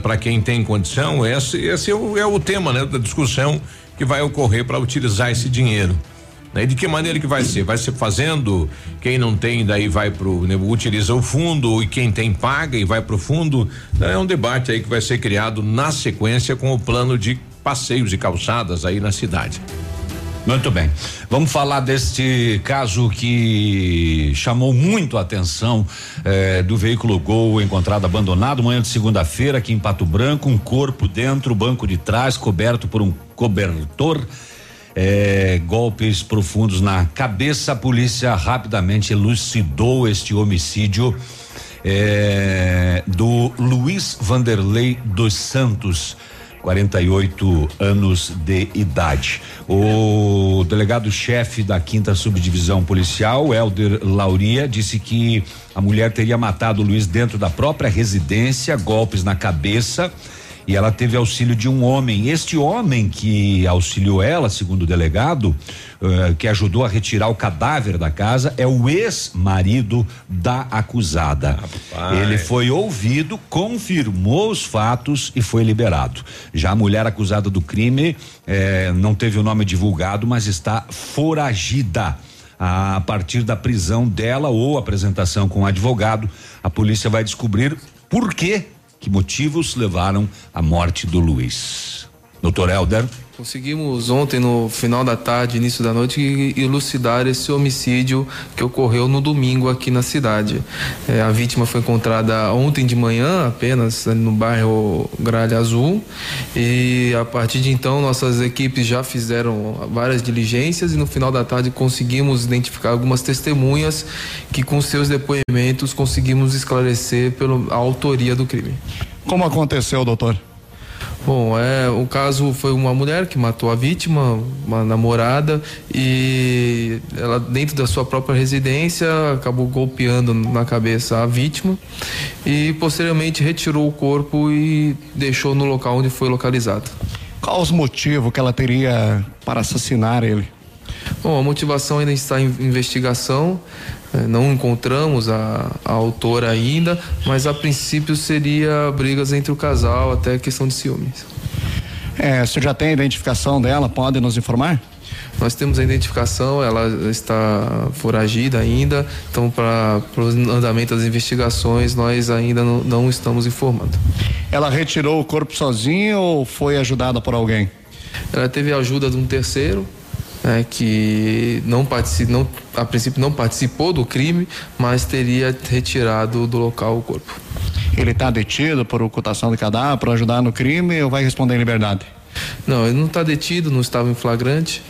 pra quem tem condição. Esse é o tema, né? Da discussão que vai ocorrer pra utilizar esse dinheiro. E de que maneira que vai ser? Vai ser fazendo, quem não tem daí vai utiliza o fundo, e quem tem paga e vai pro fundo. É um debate aí que vai ser criado na sequência com o plano de passeios e calçadas aí na cidade. Muito bem, vamos falar deste caso que chamou muito a atenção do veículo Gol encontrado abandonado manhã de segunda-feira aqui em Pato Branco, um corpo dentro, banco de trás coberto por um cobertor. Golpes profundos na cabeça. A polícia rapidamente elucidou este homicídio do Luiz Vanderlei dos Santos, 48 anos de idade. O delegado-chefe da 5ª Subdivisão Policial, Helder Lauria, disse que a mulher teria matado o Luiz dentro da própria residência, golpes na cabeça. E ela teve auxílio de um homem. Este homem que auxiliou ela, segundo o delegado, que ajudou a retirar o cadáver da casa, é o ex-marido da acusada. Rapaz. Ele foi ouvido, confirmou os fatos e foi liberado. Já a mulher acusada do crime não teve o nome divulgado, mas está foragida. A partir da prisão dela ou apresentação com o advogado, a polícia vai descobrir por quê. Que motivos levaram à morte do Luiz. Doutor Helder? Conseguimos ontem, no final da tarde, início da noite, elucidar esse homicídio que ocorreu no domingo aqui na cidade. A vítima foi encontrada ontem de manhã, apenas no bairro Gralha Azul, e a partir de então nossas equipes já fizeram várias diligências e no final da tarde conseguimos identificar algumas testemunhas que com seus depoimentos conseguimos esclarecer a autoria do crime. Como aconteceu, doutor? Bom, o caso foi uma mulher que matou a vítima, uma namorada, e ela dentro da sua própria residência acabou golpeando na cabeça a vítima e posteriormente retirou o corpo e deixou no local onde foi localizado. Qual os motivos que ela teria para assassinar ele? Bom, a motivação ainda está em investigação. Não encontramos a autora ainda, mas a princípio seria brigas entre o casal, até questão de ciúmes. Você já tem a identificação dela? Pode nos informar? Nós temos a identificação, ela está foragida ainda, então para o andamento das investigações nós ainda não estamos informando. Ela retirou o corpo sozinha ou foi ajudada por alguém? Ela teve a ajuda de um terceiro, que a princípio não participou do crime, mas teria retirado do local o corpo. Ele está detido por ocultação de cadáver, por ajudar no crime, ou vai responder em liberdade? Não, ele não está detido, não estava em flagrante,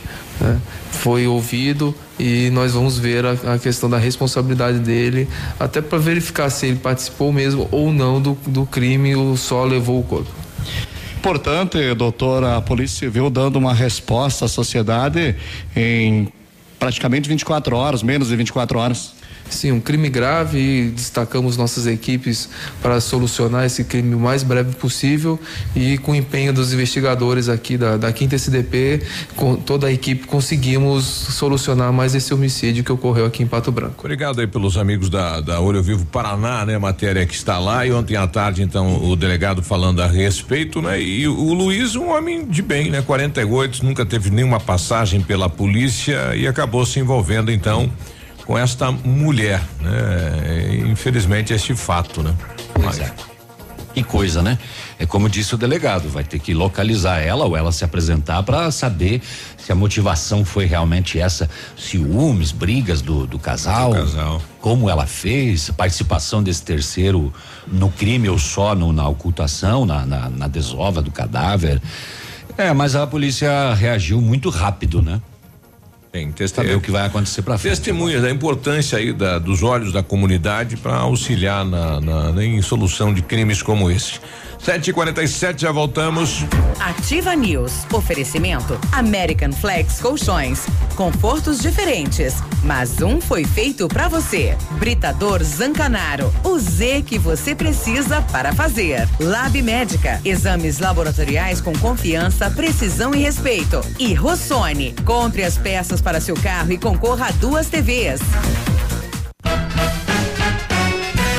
foi ouvido e nós vamos ver a questão da responsabilidade dele, até para verificar se ele participou mesmo ou não do crime ou só levou o corpo. Importante, doutora, a Polícia Civil dando uma resposta à sociedade em praticamente 24 horas, menos de 24 horas. Sim, um crime grave e destacamos nossas equipes para solucionar esse crime o mais breve possível e com o empenho dos investigadores aqui da 5ª SDP, com toda a equipe conseguimos solucionar mais esse homicídio que ocorreu aqui em Pato Branco. Obrigado aí pelos amigos da Olho Vivo Paraná, né? A matéria que está lá e ontem à tarde então o delegado falando a respeito, né? E o Luiz, um homem de bem, né? 48, nunca teve nenhuma passagem pela polícia e acabou se envolvendo então com esta mulher, né? Infelizmente este fato, né? Pois é. Que coisa, né? É como disse o delegado, vai ter que localizar ela ou ela se apresentar para saber se a motivação foi realmente essa, ciúmes, brigas do casal, como ela fez, participação desse terceiro no crime ou só na ocultação, na desova do cadáver. Mas a polícia reagiu muito rápido, né? Tem saber o que vai acontecer para frente. Testemunhas da importância aí dos olhos da comunidade para auxiliar em solução de crimes como esse. 7h47, já voltamos. Ativa News, oferecimento American Flex Colchões, confortos diferentes, mas um foi feito para você. Britador Zancanaro, o Z que você precisa para fazer. Lab Médica, exames laboratoriais com confiança, precisão e respeito. E Rossoni, compre as peças para seu carro e concorra a 2 TVs.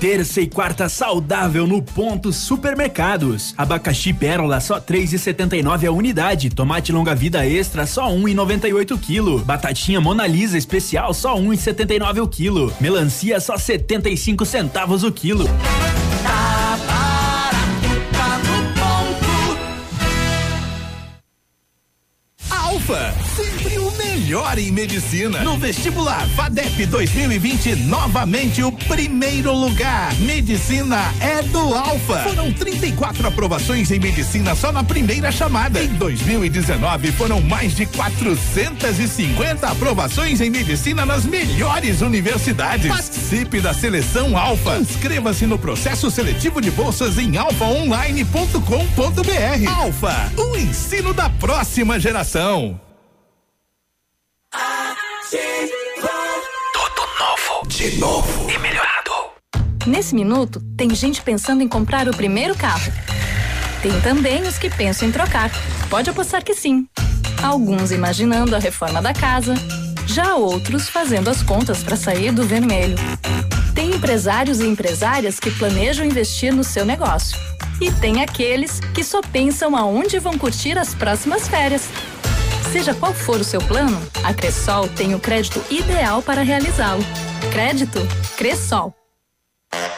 Terça e quarta saudável no Ponto Supermercados. Abacaxi Pérola só R$3,79 a unidade. Tomate longa vida extra só R$1,98 o quilo. Batatinha Mona Lisa especial só R$1,79 o quilo. Melancia só 75 centavos o quilo. Tá barato, tá no ponto. Alfa, sempre o melhor em medicina. No vestibular FADEP 2020, novamente o primeiro lugar. Medicina é do Alfa. Foram 34 aprovações em medicina só na primeira chamada. Em 2019, foram mais de 450 aprovações em medicina nas melhores universidades. Participe da seleção Alfa. Inscreva-se no processo seletivo de bolsas em alfaonline.com.br. Alfa, o ensino da próxima geração. Tudo novo. De novo. E melhorado. Nesse minuto, tem gente pensando em comprar o primeiro carro. Tem também os que pensam em trocar. Pode apostar que sim. Alguns imaginando a reforma da casa. Já outros fazendo as contas para sair do vermelho. Tem empresários e empresárias que planejam investir no seu negócio. E tem aqueles que só pensam aonde vão curtir as próximas férias. Seja qual for o seu plano, a Cressol tem o crédito ideal para realizá-lo. Crédito Cressol.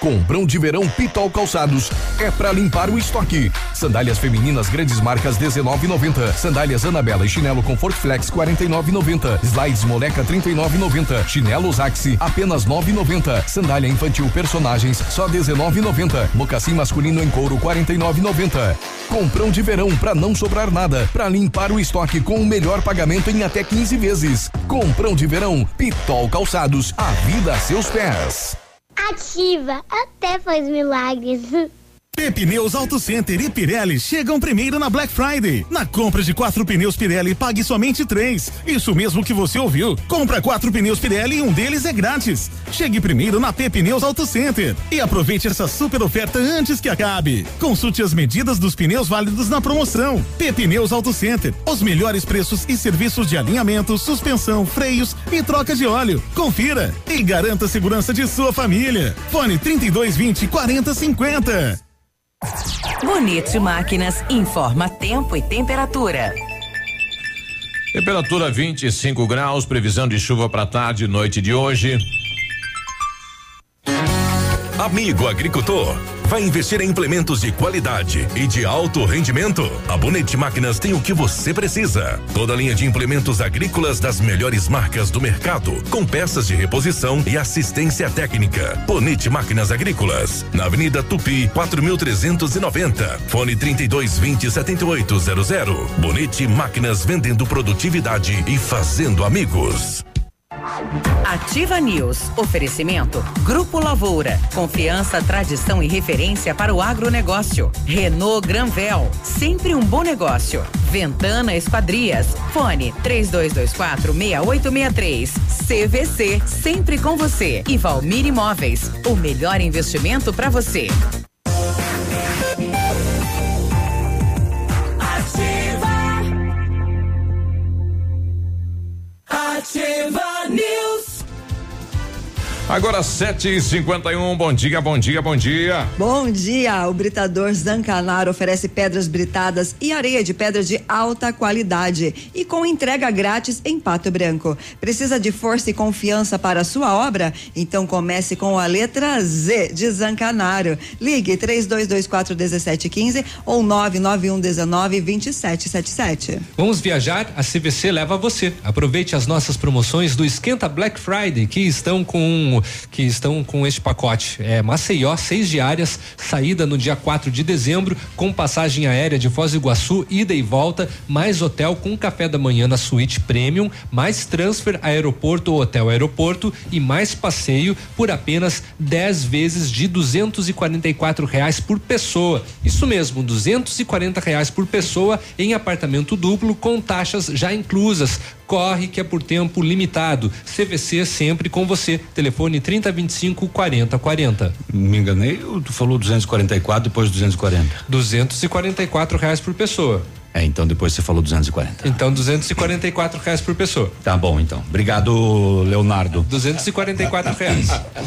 Comprão de verão Pitol Calçados. É pra limpar o estoque. Sandálias femininas grandes marcas R$19,90. Sandálias Anabela e chinelo Comfort Flex R$49,90. Slides Moleca R$39,90. Chinelos Axi apenas R$9,90. Sandália infantil Personagens só R$19,90. Mocassim masculino em couro R$49,90. Comprão de verão pra não sobrar nada. Pra limpar o estoque com o melhor pagamento em até 15 vezes. Comprão de verão Pitol Calçados. A vida a seus pés. Ativa, até faz milagres. Pneus Auto Center e Pirelli chegam primeiro na Black Friday. Na compra de 4 pneus Pirelli, pague somente 3. Isso mesmo que você ouviu. Compra 4 pneus Pirelli e um deles é grátis. Chegue primeiro na Pneus Auto Center e aproveite essa super oferta antes que acabe. Consulte as medidas dos pneus válidos na promoção. Pneus Auto Center, os melhores preços e serviços de alinhamento, suspensão, freios e troca de óleo. Confira e garanta a segurança de sua família. Fone 3220-4050. Bonito Máquinas informa tempo e temperatura. Temperatura 25 graus, previsão de chuva para tarde e noite de hoje. Amigo agricultor, vai investir em implementos de qualidade e de alto rendimento? A Bonete Máquinas tem o que você precisa. Toda a linha de implementos agrícolas das melhores marcas do mercado, com peças de reposição e assistência técnica. Bonete Máquinas Agrícolas, na Avenida Tupi, 4.390, fone 3220-7800. Bonete Máquinas, vendendo produtividade e fazendo amigos. Ativa News, oferecimento Grupo Lavoura, confiança, tradição e referência para o agronegócio. Renault Granvel, sempre um bom negócio. Ventana Esquadrias, fone 3224-6863. CVC, sempre com você. E Valmir Imóveis, o melhor investimento para você. Ativa News. Agora 7h51, bom dia, bom dia, bom dia. Bom dia, o Britador Zancanaro oferece pedras britadas e areia de pedra de alta qualidade e com entrega grátis em Pato Branco. Precisa de força e confiança para a sua obra? Então comece com a letra Z de Zancanaro. Ligue 3224-1715 ou 99119-2777. Vamos viajar? A CVC leva você. Aproveite as nossas promoções do Esquenta Black Friday, que estão com que estão com este pacote. Maceió, 6 diárias, saída no dia 4 de dezembro, com passagem aérea de Foz do Iguaçu, ida e volta, mais hotel com café da manhã na suíte premium, mais transfer aeroporto ou hotel aeroporto e mais passeio por apenas 10 vezes de R$244 por pessoa. Isso mesmo, R$240 por pessoa em apartamento duplo com taxas já inclusas. Corre que é por tempo limitado. CVC sempre com você. Telefone 3025-4040. Me enganei ou tu falou 244 depois 240? R$244 por pessoa. Então depois você falou 240. Então R$244 por pessoa. Tá bom, então. Obrigado, Leonardo. R$244.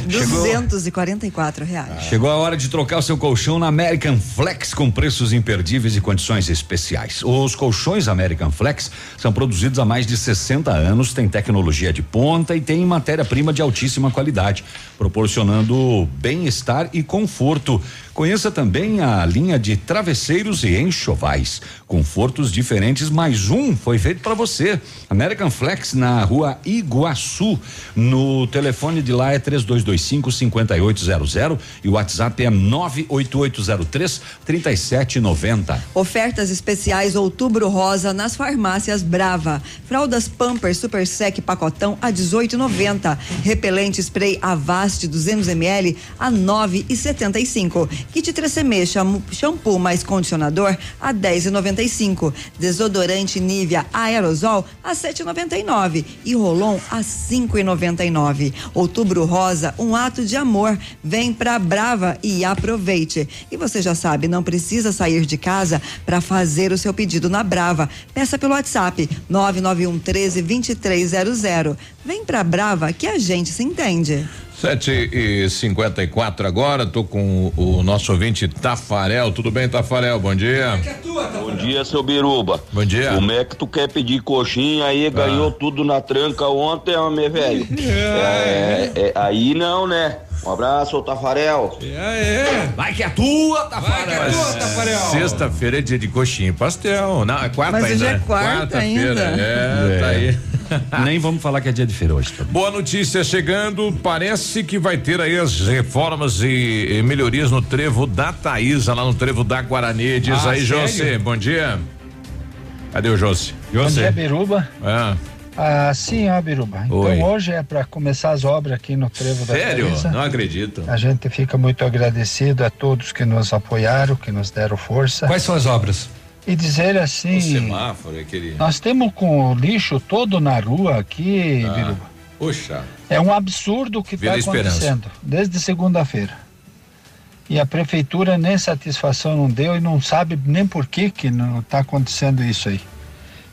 R$244. Chegou a hora de trocar o seu colchão na American Flex com preços imperdíveis e condições especiais. Os colchões American Flex são produzidos há mais de 60 anos, têm tecnologia de ponta e têm matéria-prima de altíssima qualidade, proporcionando bem-estar e conforto. Conheça também a linha de travesseiros e enxovais. Confortos diferentes, mais um foi feito para você. American Flex na Rua Iguaçu. No telefone de lá é 3225-5800 e o WhatsApp é 98803-3790. Ofertas especiais Outubro Rosa nas farmácias Brava. Fraldas Pampers Super Sec Pacotão a R$18,90. Repelente spray Avast 200ml a R$9,75. Kit 3CM, shampoo mais condicionador a R$10,95. Desodorante Nivea Aerosol a R$7,99 e Rolon a R$5,99. Outubro Rosa, um ato de amor. Vem pra Brava e aproveite. E você já sabe, não precisa sair de casa para fazer o seu pedido na Brava. Peça pelo WhatsApp 99113-2300. Vem pra Brava que a gente se entende. 7h54 agora, tô com o nosso ouvinte Tafarel. Tudo bem, Tafarel? Bom dia. Bom dia, seu Biruba. Bom dia. Como é que tu quer pedir coxinha e ganhou tudo na tranca ontem, homem, velho? Aí não, né? Um abraço, ô Tafarel. Vai que é tua, Tafarel. Sexta-feira é dia de coxinha e pastel. Não, é quarta. Mas ainda. Mas hoje é quarta-feira. Tá aí. Nem vamos falar que é dia de feira hoje. Também. Boa notícia chegando, parece que vai ter aí as reformas e melhorias no trevo da Taísa, lá no trevo da Guarani. Diz aí, José, bom dia. Cadê o José? Bom dia, Biruba. Sim, ó, Biruba. Oi. Então hoje é para começar as obras aqui no trevo da Taísa. Sério? Não acredito. A gente fica muito agradecido a todos que nos apoiaram, que nos deram força. Quais são as obras? E dizer assim, o semáforo, aquele... nós temos com o lixo todo na rua aqui, Biruba. Puxa. É um absurdo o que está acontecendo desde segunda-feira. E a prefeitura nem satisfação não deu e não sabe nem por que não está acontecendo isso aí.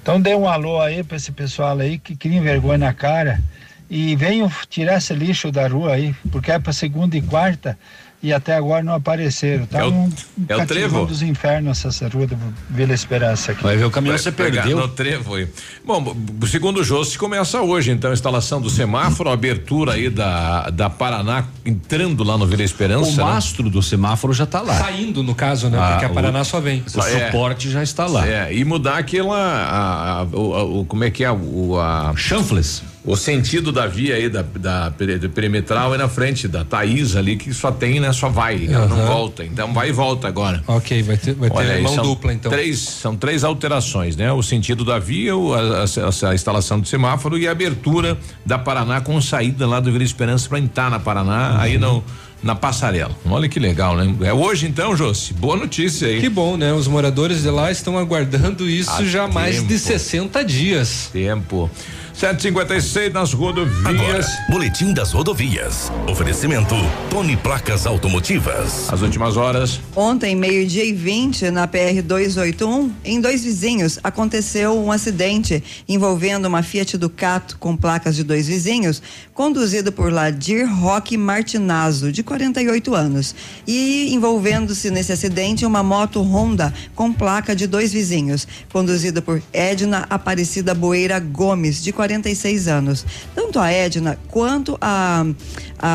Então dê um alô aí para esse pessoal aí que cria vergonha na cara e venham tirar esse lixo da rua aí, porque é para segunda e quarta. E até agora não apareceram. Tá o trevo dos infernos essa rua da Vila Esperança aqui. Vai ver o caminhão você perdeu. No trevo aí. Bom, segundo o José, começa hoje então a instalação do semáforo, a abertura aí da Paraná entrando lá no Vila Esperança. O mastro, né? Do semáforo já está lá. Saindo no caso, né? Porque a Paraná só vem. O suporte já está lá. E mudar aquela como é que é a chanfles. O sentido da via aí da perimetral é na frente da Thaís ali, que só tem, né? Só vai, não volta. Então vai e volta agora. Ok, vai ter mão dupla então. São 3 alterações, né? O sentido da via, a instalação do semáforo e a abertura da Paraná com saída lá do Vila Esperança para entrar na Paraná, aí não... na passarela. Olha que legal, né? É hoje então, José. Boa notícia aí. Que bom, né? Os moradores de lá estão aguardando isso há mais de 60 dias. 7h56 nas rodovias. Agora, boletim das rodovias. Oferecimento Tony Placas Automotivas. As últimas horas. Ontem, 12h20, na PR 281, em Dois Vizinhos, aconteceu um acidente envolvendo uma Fiat Ducato com placas de Dois Vizinhos, conduzido por Ladir Roque Martinazzo, de 48 anos, e envolvendo-se nesse acidente uma moto Honda com placa de Dois Vizinhos, conduzida por Edna Aparecida Boeira Gomes, de 46 anos. Tanto a Edna quanto a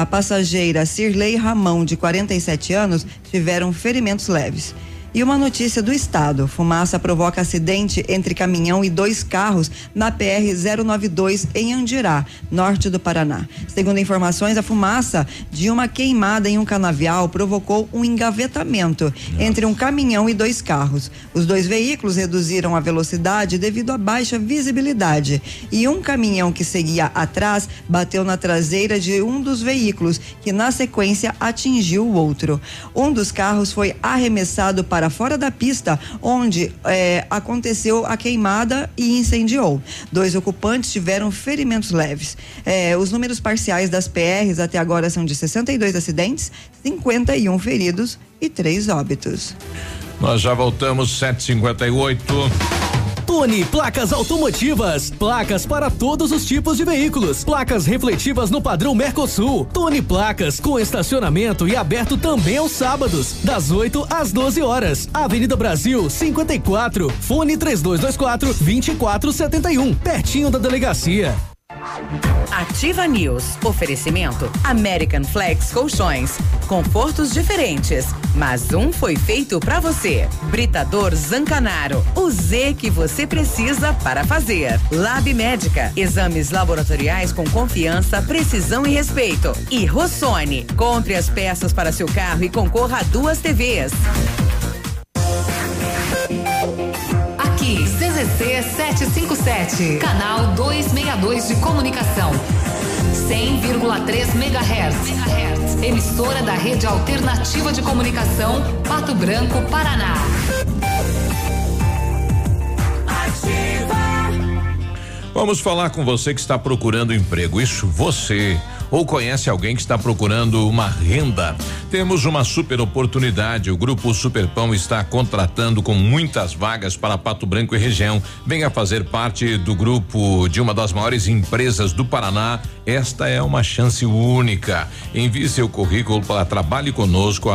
passageira Cirlei Ramão, de 47 anos, tiveram ferimentos leves. E uma notícia do estado: fumaça provoca acidente entre caminhão e 2 carros na PR-092 em Andirá, norte do Paraná. Segundo informações, a fumaça de uma queimada em um canavial provocou um engavetamento entre um caminhão e 2 carros. Os 2 veículos reduziram a velocidade devido à baixa visibilidade e um caminhão que seguia atrás bateu na traseira de um dos veículos, que na sequência atingiu o outro. Um dos carros foi arremessado para fora da pista, onde aconteceu a queimada e incendiou. 2 ocupantes tiveram ferimentos leves. Os números parciais das PRs até agora são de 62 acidentes, 51 feridos e 3 óbitos. Nós já voltamos, 7h58. Tone Placas Automotivas, placas para todos os tipos de veículos, placas refletivas no padrão Mercosul. Tone Placas, com estacionamento e aberto também aos sábados, das 8 às 12 horas. Avenida Brasil 54, fone 3224-2471, pertinho da delegacia. Ativa News, oferecimento American Flex Colchões, confortos diferentes, mas um foi feito pra você. Britador Zancanaro, o Z que você precisa para fazer. Lab Médica, exames laboratoriais com confiança, precisão e respeito. E Rossoni, compre as peças para seu carro e concorra a 2 TVs. CVC 757, canal 262 de comunicação, 100,3 MHz, emissora da Rede Alternativa de Comunicação, Pato Branco, Paraná. Vamos falar com você que está procurando emprego, isso você, ou conhece alguém que está procurando uma renda. Temos uma super oportunidade, o Grupo Superpão está contratando com muitas vagas para Pato Branco e região. Venha fazer parte do grupo de uma das maiores empresas do Paraná. Esta é uma chance única. Envie seu currículo para trabalhe conosco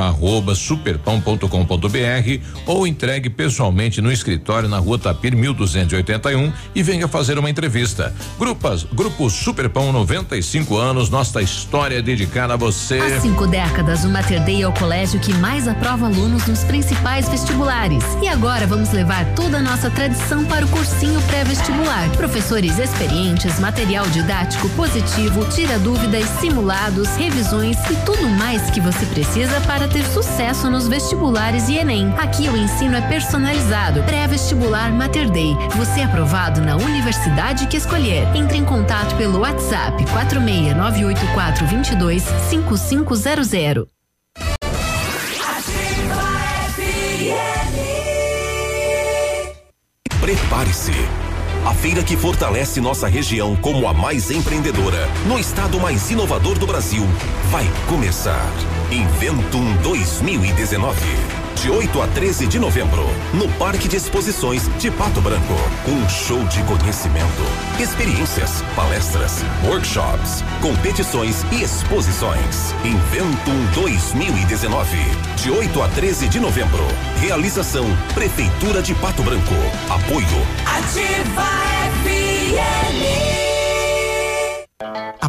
@superpão.com.br ou entregue pessoalmente no escritório na Rua Tapir 1281 e venha fazer uma entrevista. Grupo Superpão, 95 anos, nossa história dedicada a você. Há 5 décadas, o Mater Dei é o colégio que mais aprova alunos nos principais vestibulares. E agora vamos levar toda a nossa tradição para o cursinho pré-vestibular. Professores experientes, material didático positivo, tira dúvidas, simulados, revisões e tudo mais que você precisa para ter sucesso nos vestibulares e Enem. Aqui o ensino é personalizado. Pré-vestibular Mater Dei. Você é aprovado na universidade que escolher. Entre em contato pelo WhatsApp 46984225500. Prepare-se. A feira que fortalece nossa região como a mais empreendedora, no estado mais inovador do Brasil, vai começar. Inventum 2019. De 8 a 13 de novembro, no Parque de Exposições de Pato Branco. Um show de conhecimento, experiências, palestras, workshops, competições e exposições. Inventum 2019. De 8 a 13 de novembro. Realização: Prefeitura de Pato Branco. Apoio Ativa FM. A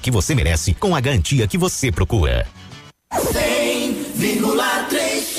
que você merece com a garantia que você procura. 100,3.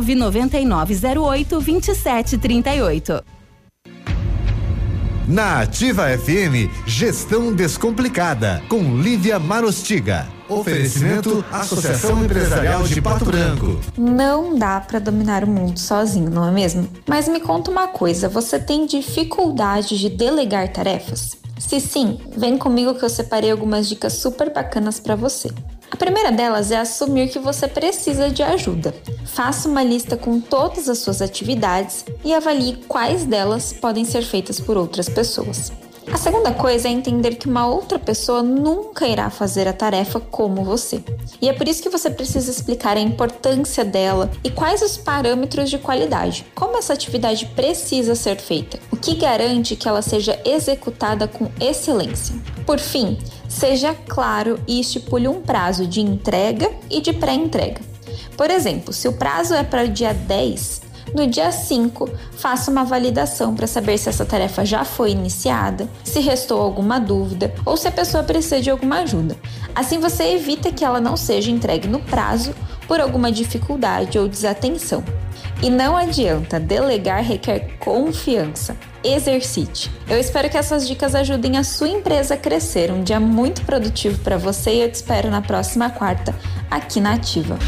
99908 2738. Na Ativa FM, Gestão Descomplicada, com Lívia Marostiga. Oferecimento, Associação Empresarial de Pato Branco. Não dá para dominar o mundo sozinho, não é mesmo? Mas me conta uma coisa, você tem dificuldade de delegar tarefas? Se sim, vem comigo que eu separei algumas dicas super bacanas para você. A primeira delas é assumir que você precisa de ajuda. Faça uma lista com todas as suas atividades e avalie quais delas podem ser feitas por outras pessoas. A segunda coisa é entender que uma outra pessoa nunca irá fazer a tarefa como você. E é por isso que você precisa explicar a importância dela e quais os parâmetros de qualidade, como essa atividade precisa ser feita, o que garante que ela seja executada com excelência. Por fim, seja claro e estipule um prazo de entrega e de pré-entrega. Por exemplo, se o prazo é para o dia 10, no dia 5, faça uma validação para saber se essa tarefa já foi iniciada, se restou alguma dúvida ou se a pessoa precisa de alguma ajuda. Assim você evita que ela não seja entregue no prazo por alguma dificuldade ou desatenção. E não adianta, delegar requer confiança. Exercite. Eu espero que essas dicas ajudem a sua empresa a crescer. Um dia muito produtivo para você e eu te espero na próxima quarta aqui na Ativa.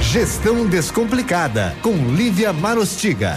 Gestão Descomplicada, com Lívia Marostiga.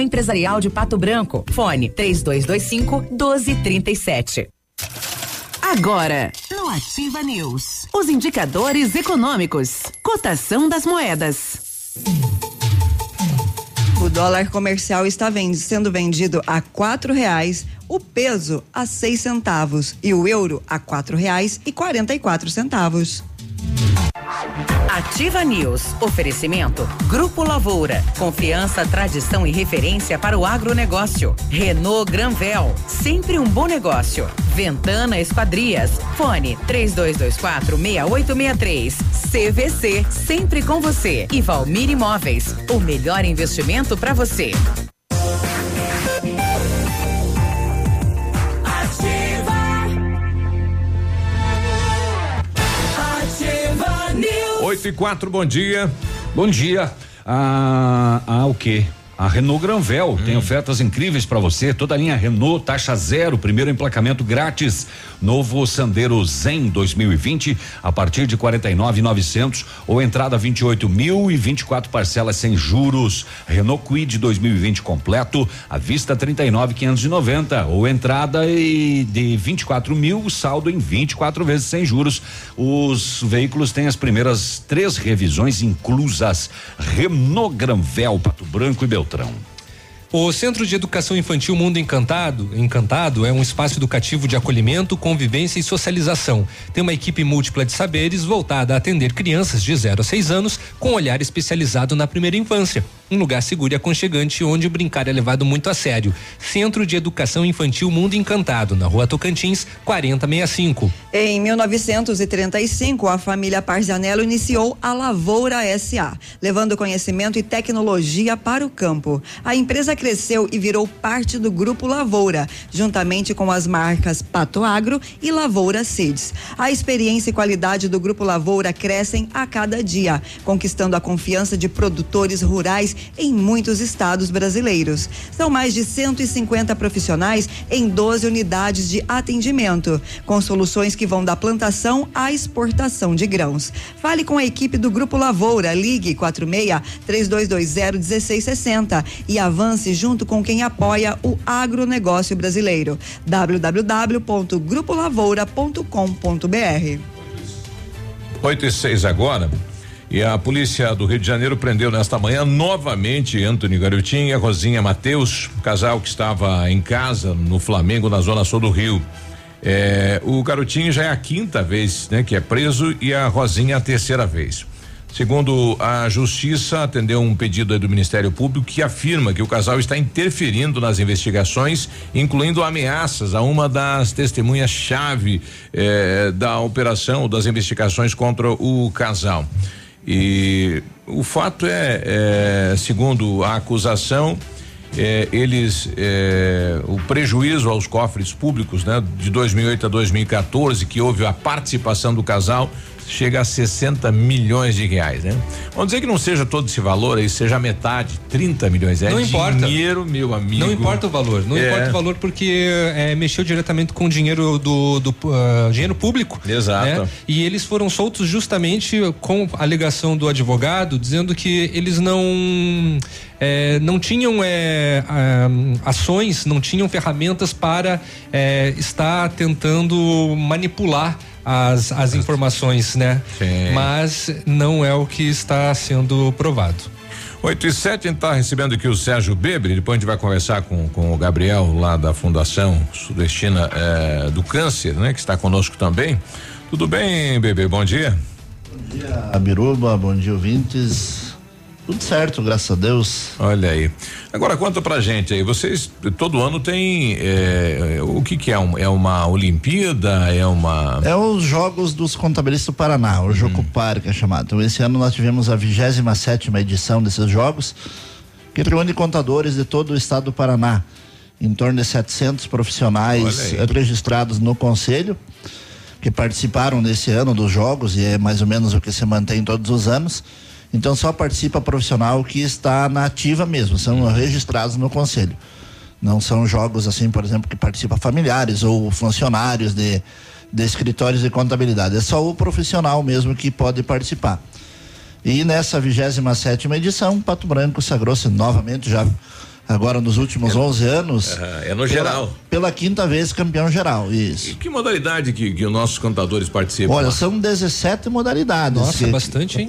Empresarial de Pato Branco. Fone 3225-1237. Agora, no Ativa News, os indicadores econômicos. Cotação das moedas. O dólar comercial está sendo vendido a R$4, o peso a R$6 e o euro a R$4,44. Ativa News. Oferecimento. Grupo Lavoura. Confiança, tradição e referência para o agronegócio. Renault Granvel. Sempre um bom negócio. Ventana Esquadrias. Fone 3224-6863. CVC. Sempre com você. E Valmir Imóveis. O melhor investimento para você. Oito e quatro, bom dia. Bom dia. O quê? A Renault Granvel tem ofertas incríveis para você, toda a linha Renault, taxa zero, primeiro emplacamento grátis. Novo Sandero Zen 2020 a partir de 49.900 ou entrada 28.000 e 24 parcelas sem juros. Renault Kwid 2020 completo à vista 39.590 ou entrada de 24.000, saldo em 24 vezes sem juros. Os veículos têm as primeiras 3 revisões inclusas. Renault Granvel, Pato Branco e Beltrão. O Centro de Educação Infantil Mundo Encantado é um espaço educativo de acolhimento, convivência e socialização. Tem uma equipe múltipla de saberes voltada a atender crianças de 0 a 6 anos com olhar especializado na primeira infância. Um lugar seguro e aconchegante onde brincar é levado muito a sério. Centro de Educação Infantil Mundo Encantado, na Rua Tocantins, 4065. Em 1935, a família Parzanello iniciou a Lavoura SA, levando conhecimento e tecnologia para o campo. A empresa cresceu e virou parte do Grupo Lavoura, juntamente com as marcas Pato Agro e Lavoura Seeds. A experiência e qualidade do Grupo Lavoura crescem a cada dia, conquistando a confiança de produtores rurais em muitos estados brasileiros. São mais de 150 profissionais em 12 unidades de atendimento, com soluções que vão da plantação à exportação de grãos. Fale com a equipe do Grupo Lavoura, ligue 46-3220-1660 e avance junto com quem apoia o agronegócio brasileiro. www.grupolavoura.com.br. 8:06 agora. E a polícia do Rio de Janeiro prendeu nesta manhã novamente Antônio Garotinho e a Rosinha Matheus, casal que estava em casa no Flamengo, na Zona Sul do Rio. O Garotinho já é a 5ª vez, né, que é preso, e a Rosinha a 3ª vez. Segundo a Justiça, atendeu um pedido do Ministério Público que afirma que o casal está interferindo nas investigações, incluindo ameaças a uma das testemunhas-chave da operação, das investigações contra o casal. E o fato segundo a acusação, o prejuízo aos cofres públicos, né, de 2008 a 2014, que houve a participação do casal, chega a 60 milhões de reais, né? Vamos dizer que não seja todo esse valor, aí seja metade, 30 milhões de reais. Não importa. Dinheiro, meu amigo. Não importa o valor, não importa o valor, porque mexeu diretamente com o dinheiro do dinheiro público. Exato. Né? E eles foram soltos justamente com a alegação do advogado, dizendo que eles não tinham ações, não tinham ferramentas para estar tentando manipular as informações, né? Sim. Mas não é o que está sendo provado. 8:07, a gente tá recebendo aqui o Sérgio Bebre, depois a gente vai conversar com o Gabriel lá da Fundação Sudestina do Câncer, né? Que está conosco também. Tudo bem, Bebre? Bom dia. Bom dia, Biruba, bom dia, ouvintes. Tudo certo, graças a Deus. Olha aí. Agora conta pra gente aí, vocês todo ano tem o que é? É uma Olimpíada, é os Jogos dos Contabilistas do Paraná, o Jocopar, que é chamado. Então esse ano nós tivemos a 27ª edição desses jogos, que reúne contadores de todo o estado do Paraná, em torno de 700 profissionais registrados no conselho, que participaram nesse ano dos jogos, e é mais ou menos o que se mantém todos os anos. Então só participa profissional que está na ativa mesmo, são registrados no conselho. Não são jogos assim, por exemplo, que participa familiares ou funcionários de escritórios de contabilidade. É só o profissional mesmo que pode participar. E nessa 27ª edição, Pato Branco sagrou-se novamente, já agora nos últimos 11 anos. É no geral. Pela quinta vez campeão geral, isso. E que modalidade que os nossos contadores participam? Olha, são 17 modalidades. Nossa, é bastante, hein?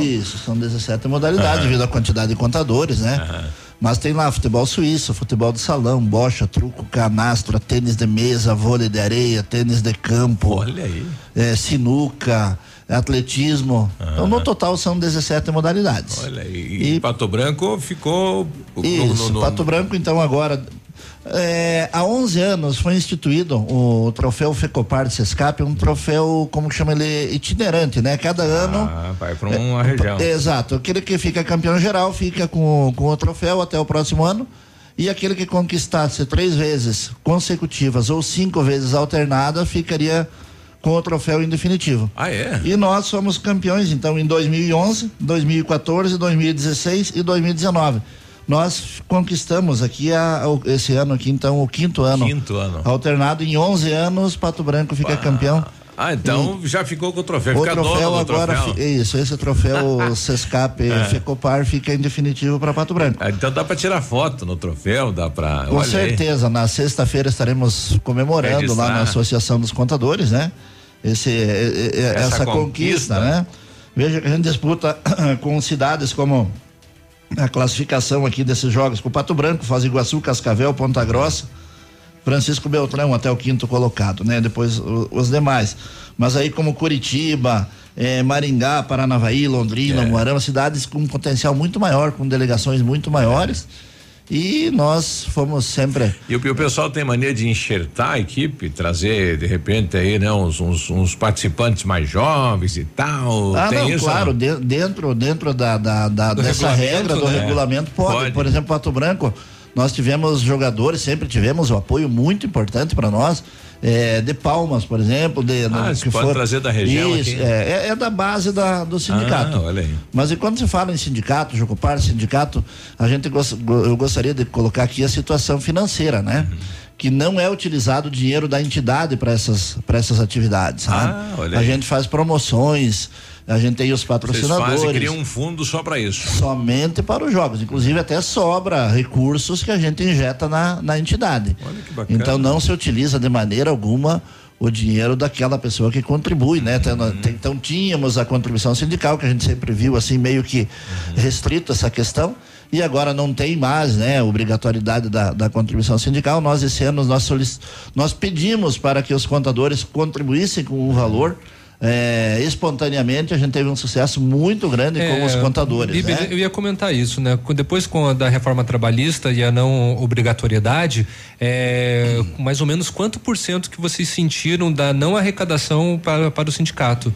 Isso, são 17 modalidades, devido à quantidade de contadores, né? Mas tem lá futebol suíço, futebol de salão, bocha, truco, canastra, tênis de mesa, vôlei de areia, tênis de campo. Olha aí. Sinuca, atletismo. Então no total são 17 modalidades. Olha aí. E Pato Branco ficou... Isso, Pato Branco então agora... há 11 anos foi instituído o troféu Fecopar de Sescap, um troféu, como chama ele, itinerante, né? Cada ano. Vai para uma região. Exato. Aquele que fica campeão geral fica com o troféu até o próximo ano. E aquele que conquistasse 3 vezes consecutivas ou 5 vezes alternada ficaria com o troféu em definitivo. Ah, é? E nós somos campeões, então, em 2011, 2014, 2016 e 2019. Nós conquistamos aqui esse ano aqui, então, o quinto ano. Alternado em 11 anos, Pato Branco fica campeão. Ah, então já ficou com o troféu. O troféu agora, esse troféu Sescap Fecopar fica em definitivo para Pato Branco. Então dá para tirar foto no troféu, dá para... Com certeza, na sexta-feira estaremos comemorando lá na Associação dos Contadores, né? Essa conquista, né? Veja que a gente disputa com cidades como a classificação aqui desses jogos, com o Pato Branco, Foz do Iguaçu, Cascavel, Ponta Grossa, Francisco Beltrão até o 5º colocado, né? Depois os demais. Mas aí como Curitiba, Maringá, Paranavaí, Londrina, Moarama, cidades com potencial muito maior, com delegações muito maiores. E nós fomos sempre... E o pessoal tem mania de enxertar a equipe, trazer de repente aí, né, uns participantes mais jovens e tal. Claro, dentro dessa regra do regulamento pode. Por exemplo, Pato Branco, nós tivemos jogadores, sempre tivemos um apoio muito importante para nós, de Palmas, por exemplo, que pode trazer da região. Isso, aqui. É da base do sindicato. Olha aí. Mas e quando se fala em sindicato, Jocopar, sindicato, eu gostaria de colocar aqui a situação financeira, né? Que não é utilizado o dinheiro da entidade para essas atividades, sabe? Olha aí. A gente faz promoções, a gente tem os patrocinadores. Vocês fazem, criam um fundo só para isso? Somente para os jogos, inclusive até sobra recursos que a gente injeta na entidade. Olha que bacana. Então não se utiliza de maneira alguma o dinheiro daquela pessoa que contribui, né? Então tínhamos a contribuição sindical, que a gente sempre viu assim meio que restrito essa questão, e agora não tem mais, né? Obrigatoriedade da contribuição sindical. Nós esse ano nós pedimos para que os contadores contribuíssem com um valor espontaneamente a gente teve um sucesso muito grande com os contadores. Bibis, né? Eu ia comentar isso, né? Depois com a da reforma trabalhista e a não obrigatoriedade, mais ou menos quanto por cento que vocês sentiram da não arrecadação para o sindicato?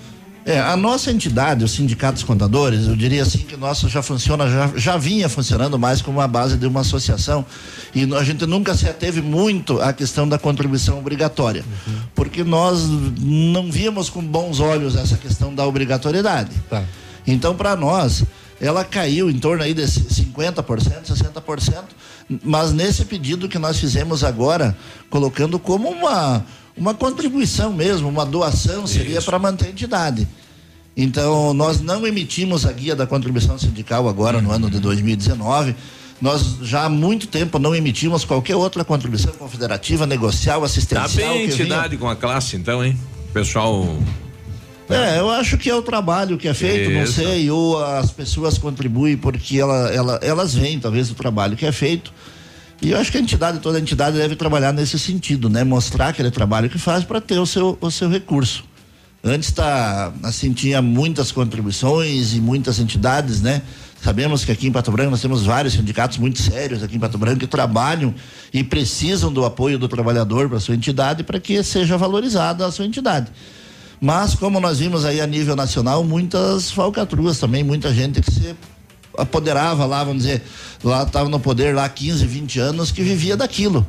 A nossa entidade, os sindicatos contadores, eu diria assim que nosso já funciona, já vinha funcionando mais como a base de uma associação, e a gente nunca se ateve muito à questão da contribuição obrigatória, porque nós não víamos com bons olhos essa questão da obrigatoriedade. Tá. Então, para nós, ela caiu em torno aí de 50%, 60%, mas nesse pedido que nós fizemos agora, colocando como uma contribuição mesmo, uma doação seria para manter a entidade. Então, nós não emitimos a guia da contribuição sindical agora no ano de 2019. Nós já há muito tempo não emitimos qualquer outra contribuição confederativa, negocial, assistencial. Está bem a entidade com a classe, então, hein? O pessoal... eu acho que é o trabalho que é feito, não sei, ou as pessoas contribuem porque elas veem, talvez, o trabalho que é feito. E eu acho que toda a entidade deve trabalhar nesse sentido, né? Mostrar aquele trabalho que faz para ter o seu recurso. Antes tinha muitas contribuições e muitas entidades, né? Sabemos que aqui em Pato Branco nós temos vários sindicatos muito sérios aqui em Pato Branco que trabalham e precisam do apoio do trabalhador para sua entidade, para que seja valorizada a sua entidade. Mas como nós vimos aí a nível nacional, muitas falcatruas também, muita gente que se apoderava lá, vamos dizer, lá estava no poder há 15, 20 anos, que vivia daquilo,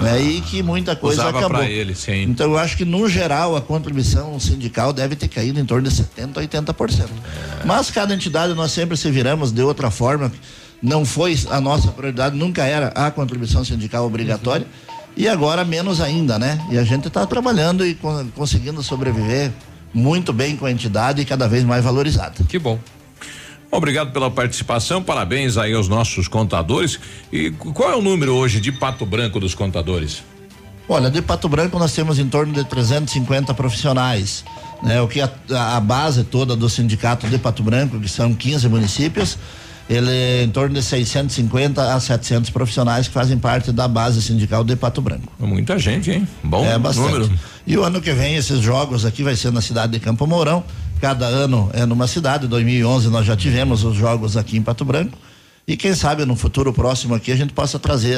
né? E que muita coisa usava acabou. Pra ele, sim. Então eu acho que no geral a contribuição sindical deve ter caído em torno de 70%, 80%. Mas cada entidade nós sempre se viramos de outra forma, não foi a nossa prioridade, nunca era a contribuição sindical obrigatória, e agora menos ainda, né? E a gente está trabalhando e conseguindo sobreviver muito bem com a entidade e cada vez mais valorizada. Que bom. Obrigado pela participação, parabéns aí aos nossos contadores. E qual é o número hoje de Pato Branco dos contadores? Olha, de Pato Branco nós temos em torno de 350 profissionais, né? O que a base toda do sindicato de Pato Branco, que são 15 municípios, ele é em torno de 650 a 700 profissionais que fazem parte da base sindical de Pato Branco. Muita gente, hein? Bom bastante. Número. E o ano que vem esses jogos aqui vai ser na cidade de Campo Mourão. Cada ano é numa cidade. Em 2011 nós já tivemos os jogos aqui em Pato Branco e quem sabe no futuro próximo aqui a gente possa trazer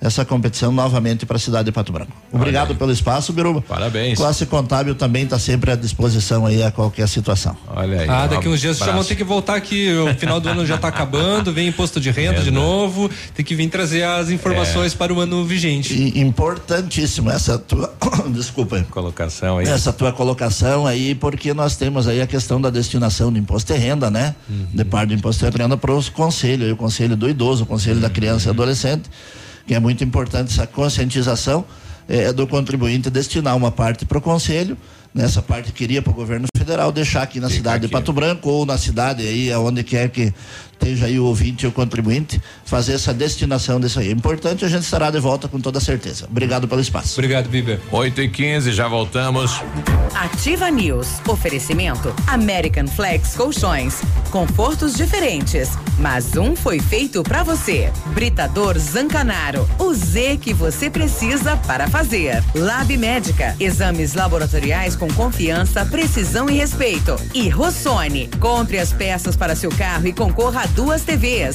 essa competição novamente para a cidade de Pato Branco. Obrigado pelo espaço, Biruba. Parabéns. Classe Contábil também está sempre à disposição aí a qualquer situação. Olha aí. Daqui uns dias vocês vão ter que voltar aqui, o final do ano já está acabando, vem imposto de renda de novo, tem que vir trazer as informações para o ano vigente. E importantíssimo essa tua desculpa, colocação aí. Essa tua colocação aí, porque nós temos aí a questão da destinação do imposto de renda, né? De parte do imposto de renda para os conselhos, o conselho do idoso, o conselho da criança e adolescente, que é muito importante essa conscientização do contribuinte destinar uma parte para o conselho, nessa parte que iria para o governo federal, deixar aqui na cidade de Pato Branco ou na cidade aí, aonde quer que esteja aí o ouvinte e o contribuinte, fazer essa destinação disso aí. É importante, a gente estará de volta com toda certeza. Obrigado pelo espaço. Obrigado, Biber. 8h15, já voltamos. Ativa News, oferecimento American Flex Colchões, confortos diferentes, mas um foi feito pra você. Britador Zancanaro, o Z que você precisa para fazer. Lab Médica, exames laboratoriais com confiança, precisão e respeito. E Rossoni, compre as peças para seu carro e concorra a 2 TVs.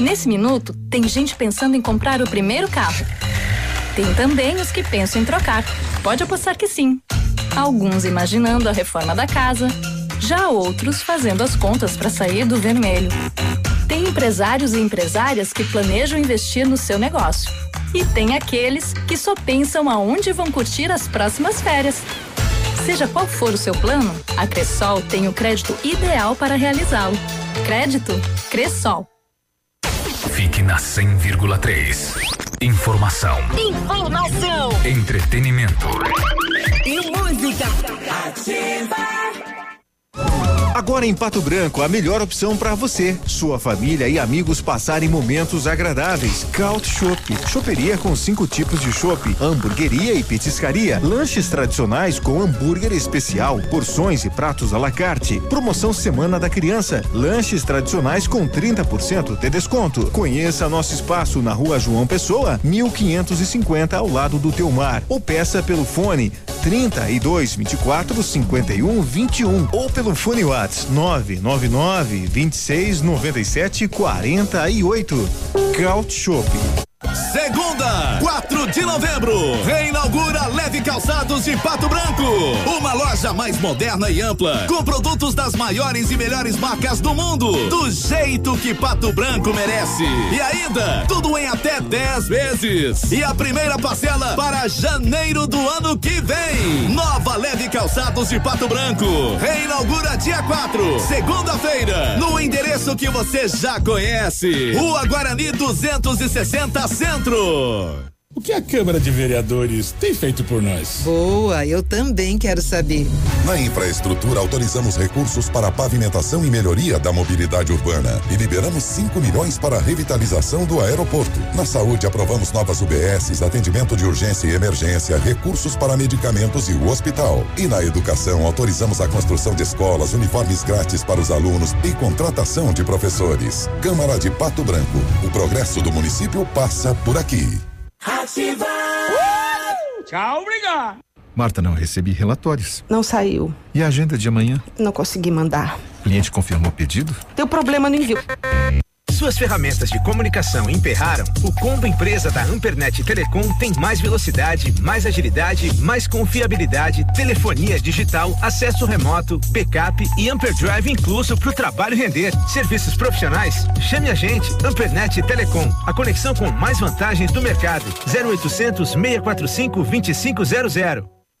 Nesse minuto, tem gente pensando em comprar o primeiro carro. Tem também os que pensam em trocar. Pode apostar que sim. Alguns imaginando a reforma da casa, já outros fazendo as contas para sair do vermelho. Tem empresários e empresárias que planejam investir no seu negócio. E tem aqueles que só pensam aonde vão curtir as próximas férias. Seja qual for o seu plano, a Cressol tem o crédito ideal para realizá-lo. Crédito Cressol. Fique na 100,3. Informação. Entretenimento. E música. dúvida. Ativa. Agora em Pato Branco, a melhor opção para você, sua família e amigos passarem momentos agradáveis. Couch Shop, choperia com 5 tipos de chopp, hamburgueria e petiscaria, lanches tradicionais com hambúrguer especial, porções e pratos à la carte. Promoção Semana da Criança, lanches tradicionais com 30% de desconto. Conheça nosso espaço na Rua João Pessoa, 1550, ao lado do Teomar. Ou peça pelo fone 32 24 51 21 ou pelo fone WhatsApp 999 26 97 48. Couch Shop. Segunda, 4 de novembro, reinaugura Leve Calçados de Pato Branco, uma loja mais moderna e ampla, com produtos das maiores e melhores marcas do mundo, do jeito que Pato Branco merece. E ainda, tudo em até 10 vezes. E a primeira parcela para janeiro do ano que vem. Nova Leve Calçados de Pato Branco, reinaugura dia 4, segunda-feira, no endereço que você já conhece, Rua Guarani 260. Centro. O que a Câmara de Vereadores tem feito por nós? Boa, eu também quero saber. Na infraestrutura, autorizamos recursos para a pavimentação e melhoria da mobilidade urbana e liberamos 5 milhões para a revitalização do aeroporto. Na saúde, aprovamos novas UBSs, atendimento de urgência e emergência, recursos para medicamentos e o hospital. E na educação, autorizamos a construção de escolas, uniformes grátis para os alunos e contratação de professores. Câmara de Pato Branco. O progresso do município passa por aqui. Ativa! Tchau, obrigado! Marta, não recebi relatórios. Não saiu. E a agenda de amanhã? Não consegui mandar. O cliente confirmou o pedido? Teu problema no envio. Suas ferramentas de comunicação emperraram? O combo empresa da Ampernet Telecom tem mais velocidade, mais agilidade, mais confiabilidade, telefonia digital, acesso remoto, backup e Amperdrive incluso para o trabalho render. Serviços profissionais? Chame a gente, Ampernet Telecom, a conexão com mais vantagens do mercado. 0800 645 2500.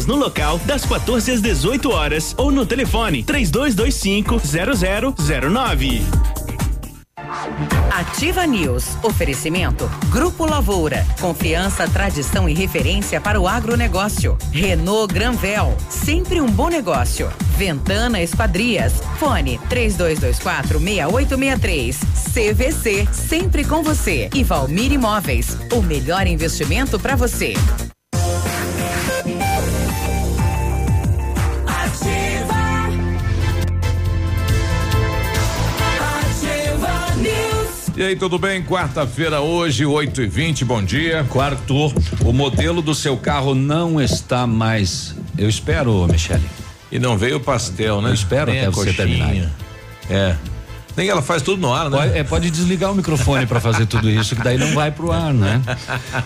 no local das 14 às 18 horas ou no telefone 3225-0009. Ativa News. Oferecimento Grupo Lavoura. Confiança, tradição e referência para o agronegócio. Renault Granvel. Sempre um bom negócio. Ventana Esquadrias. Fone 3224-6863. CVC. Sempre com você. E Valmir Imóveis. O melhor investimento para você. E aí, tudo bem? Quarta-feira hoje, 8h20, bom dia. Quarto, o modelo do seu carro não está mais, eu espero, Michele. E não veio o pastel, né? Eu espero até você terminar. É. Nem que ela faz tudo no ar, né? Pode desligar o microfone para fazer tudo isso, que daí não vai pro ar, né?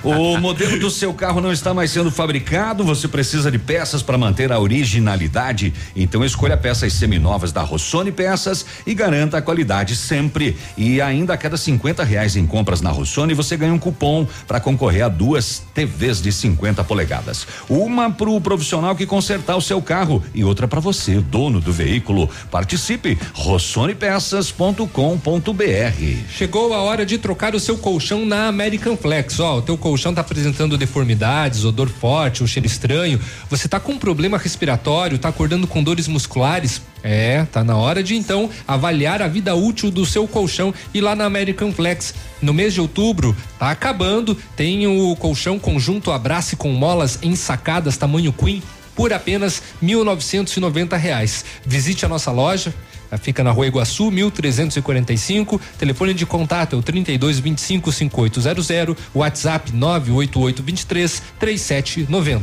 O modelo do seu carro não está mais sendo fabricado, você precisa de peças para manter a originalidade. Então escolha peças seminovas da Rossoni Peças e garanta a qualidade sempre. E ainda a cada R$50 em compras na Rossoni, você ganha um cupom para concorrer a 2 TVs de 50 polegadas. Uma para o profissional que consertar o seu carro e outra para você, dono do veículo. Participe, Rossoni Peças .com.br. Chegou a hora de trocar o seu colchão na American Flex. Ó, o teu colchão tá apresentando deformidades, odor forte, um cheiro estranho, você tá com um problema respiratório, tá acordando com dores musculares. Tá na hora de então avaliar a vida útil do seu colchão e lá na American Flex, no mês de outubro, tá acabando, tem o colchão conjunto abraço com molas ensacadas tamanho queen por apenas R$1.990. Visite a nossa loja. Fica na Rua Iguaçu, 1345. Telefone de contato é o 3225-5800. WhatsApp 98823-3790.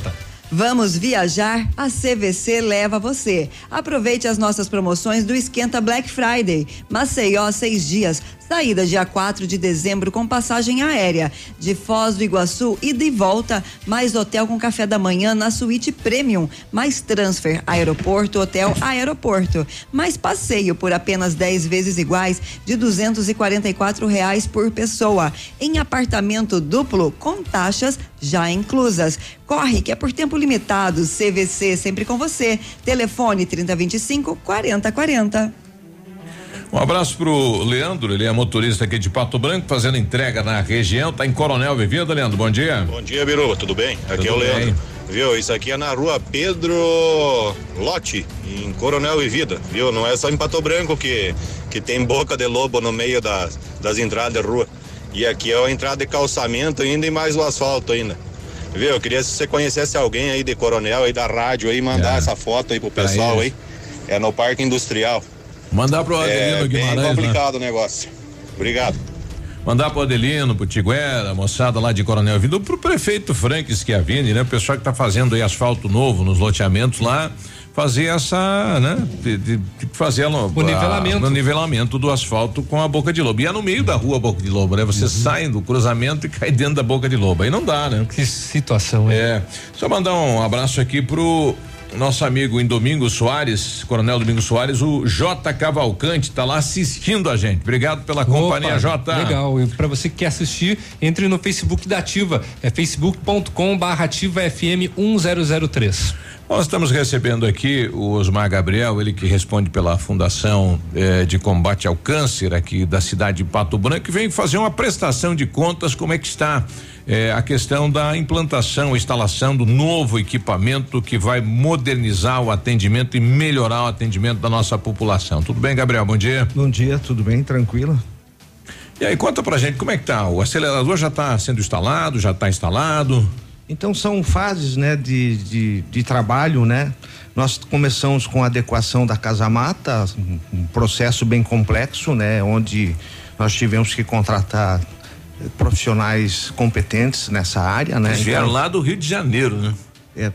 Vamos viajar? A CVC leva você. Aproveite as nossas promoções do Esquenta Black Friday. Maceió, 6 dias, da ida dia 4 de dezembro com passagem aérea de Foz do Iguaçu, ida e volta, mais hotel com café da manhã na suíte premium, mais transfer aeroporto, hotel aeroporto, mais passeio por apenas 10 vezes iguais de R$244 por pessoa, em apartamento duplo com taxas já inclusas. Corre que é por tempo limitado. CVC sempre com você. Telefone 3025-4040. Um abraço pro Leandro, ele é motorista aqui de Pato Branco, fazendo entrega na região, tá em Coronel Vivida, Leandro, bom dia. Bom dia, Biruba, tudo bem? Aqui é o Leandro, viu? Isso aqui é na rua Pedro Lotti, em Coronel Vivida, viu? Não é só em Pato Branco que tem boca de lobo no meio das entradas da rua. E aqui é a entrada de calçamento ainda e mais o asfalto ainda. Viu? Eu queria, se você conhecesse alguém aí de Coronel, aí da rádio, aí mandar essa foto aí pro pessoal aí. É no Parque Industrial. Mandar pro Adelino Guimarães. É complicado, né? O negócio. Obrigado. Mandar pro Adelino, pro Tiguera, moçada lá de Coronel Vindo, pro prefeito Frank Schiavini, né? O pessoal que tá fazendo aí asfalto novo nos loteamentos lá, fazer essa, né? Fazer o nivelamento. O nivelamento do asfalto com a boca de lobo. E é no meio da rua a boca de lobo, né? Você sai do cruzamento e cai dentro da boca de lobo. Aí não dá, né? Que situação, hein? É. Só mandar um abraço aqui pro nosso amigo em Domingos Soares, Coronel Domingos Soares, o J. Cavalcante tá lá assistindo a gente. Obrigado pela companhia, J. Legal, e pra você que quer assistir, entre no Facebook da Ativa, é facebook.com/AtivaFM1003. Nós estamos recebendo aqui o Osmar Gabriel, ele que responde pela Fundação de Combate ao Câncer aqui da cidade de Pato Branco, e vem fazer uma prestação de contas, como é que está a questão da implantação, instalação do novo equipamento que vai modernizar o atendimento e melhorar o atendimento da nossa população. Tudo bem, Gabriel? Bom dia. Bom dia, tudo bem, tranquilo. E aí, conta pra gente como é que tá, o acelerador já tá sendo instalado, já tá instalado? Então são fases, né, de trabalho, né? Nós começamos com a adequação da Casa Mata, um processo bem complexo, né? Onde nós tivemos que contratar profissionais competentes nessa área, né? Eles vieram lá do Rio de Janeiro, né?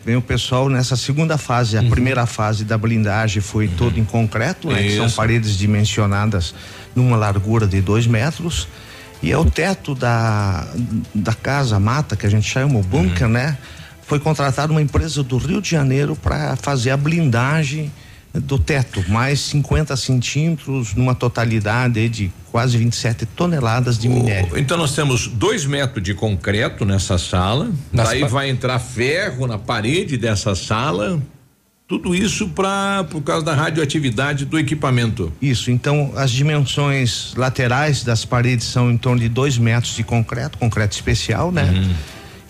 Vem o pessoal nessa segunda fase. A primeira fase da blindagem foi toda em concreto, né? Que são paredes dimensionadas numa largura de 2 metros. E é o teto da Casa Mata, que a gente chama o bunker, né? Foi contratada uma empresa do Rio de Janeiro para fazer a blindagem do teto, mais 50 centímetros, numa totalidade aí de quase 27 toneladas de minério. Então nós temos 2 metros de concreto nessa sala, daí vai entrar ferro na parede dessa sala, tudo isso por causa da radioatividade do equipamento. Isso, então as dimensões laterais das paredes são em torno de 2 metros de concreto especial, né?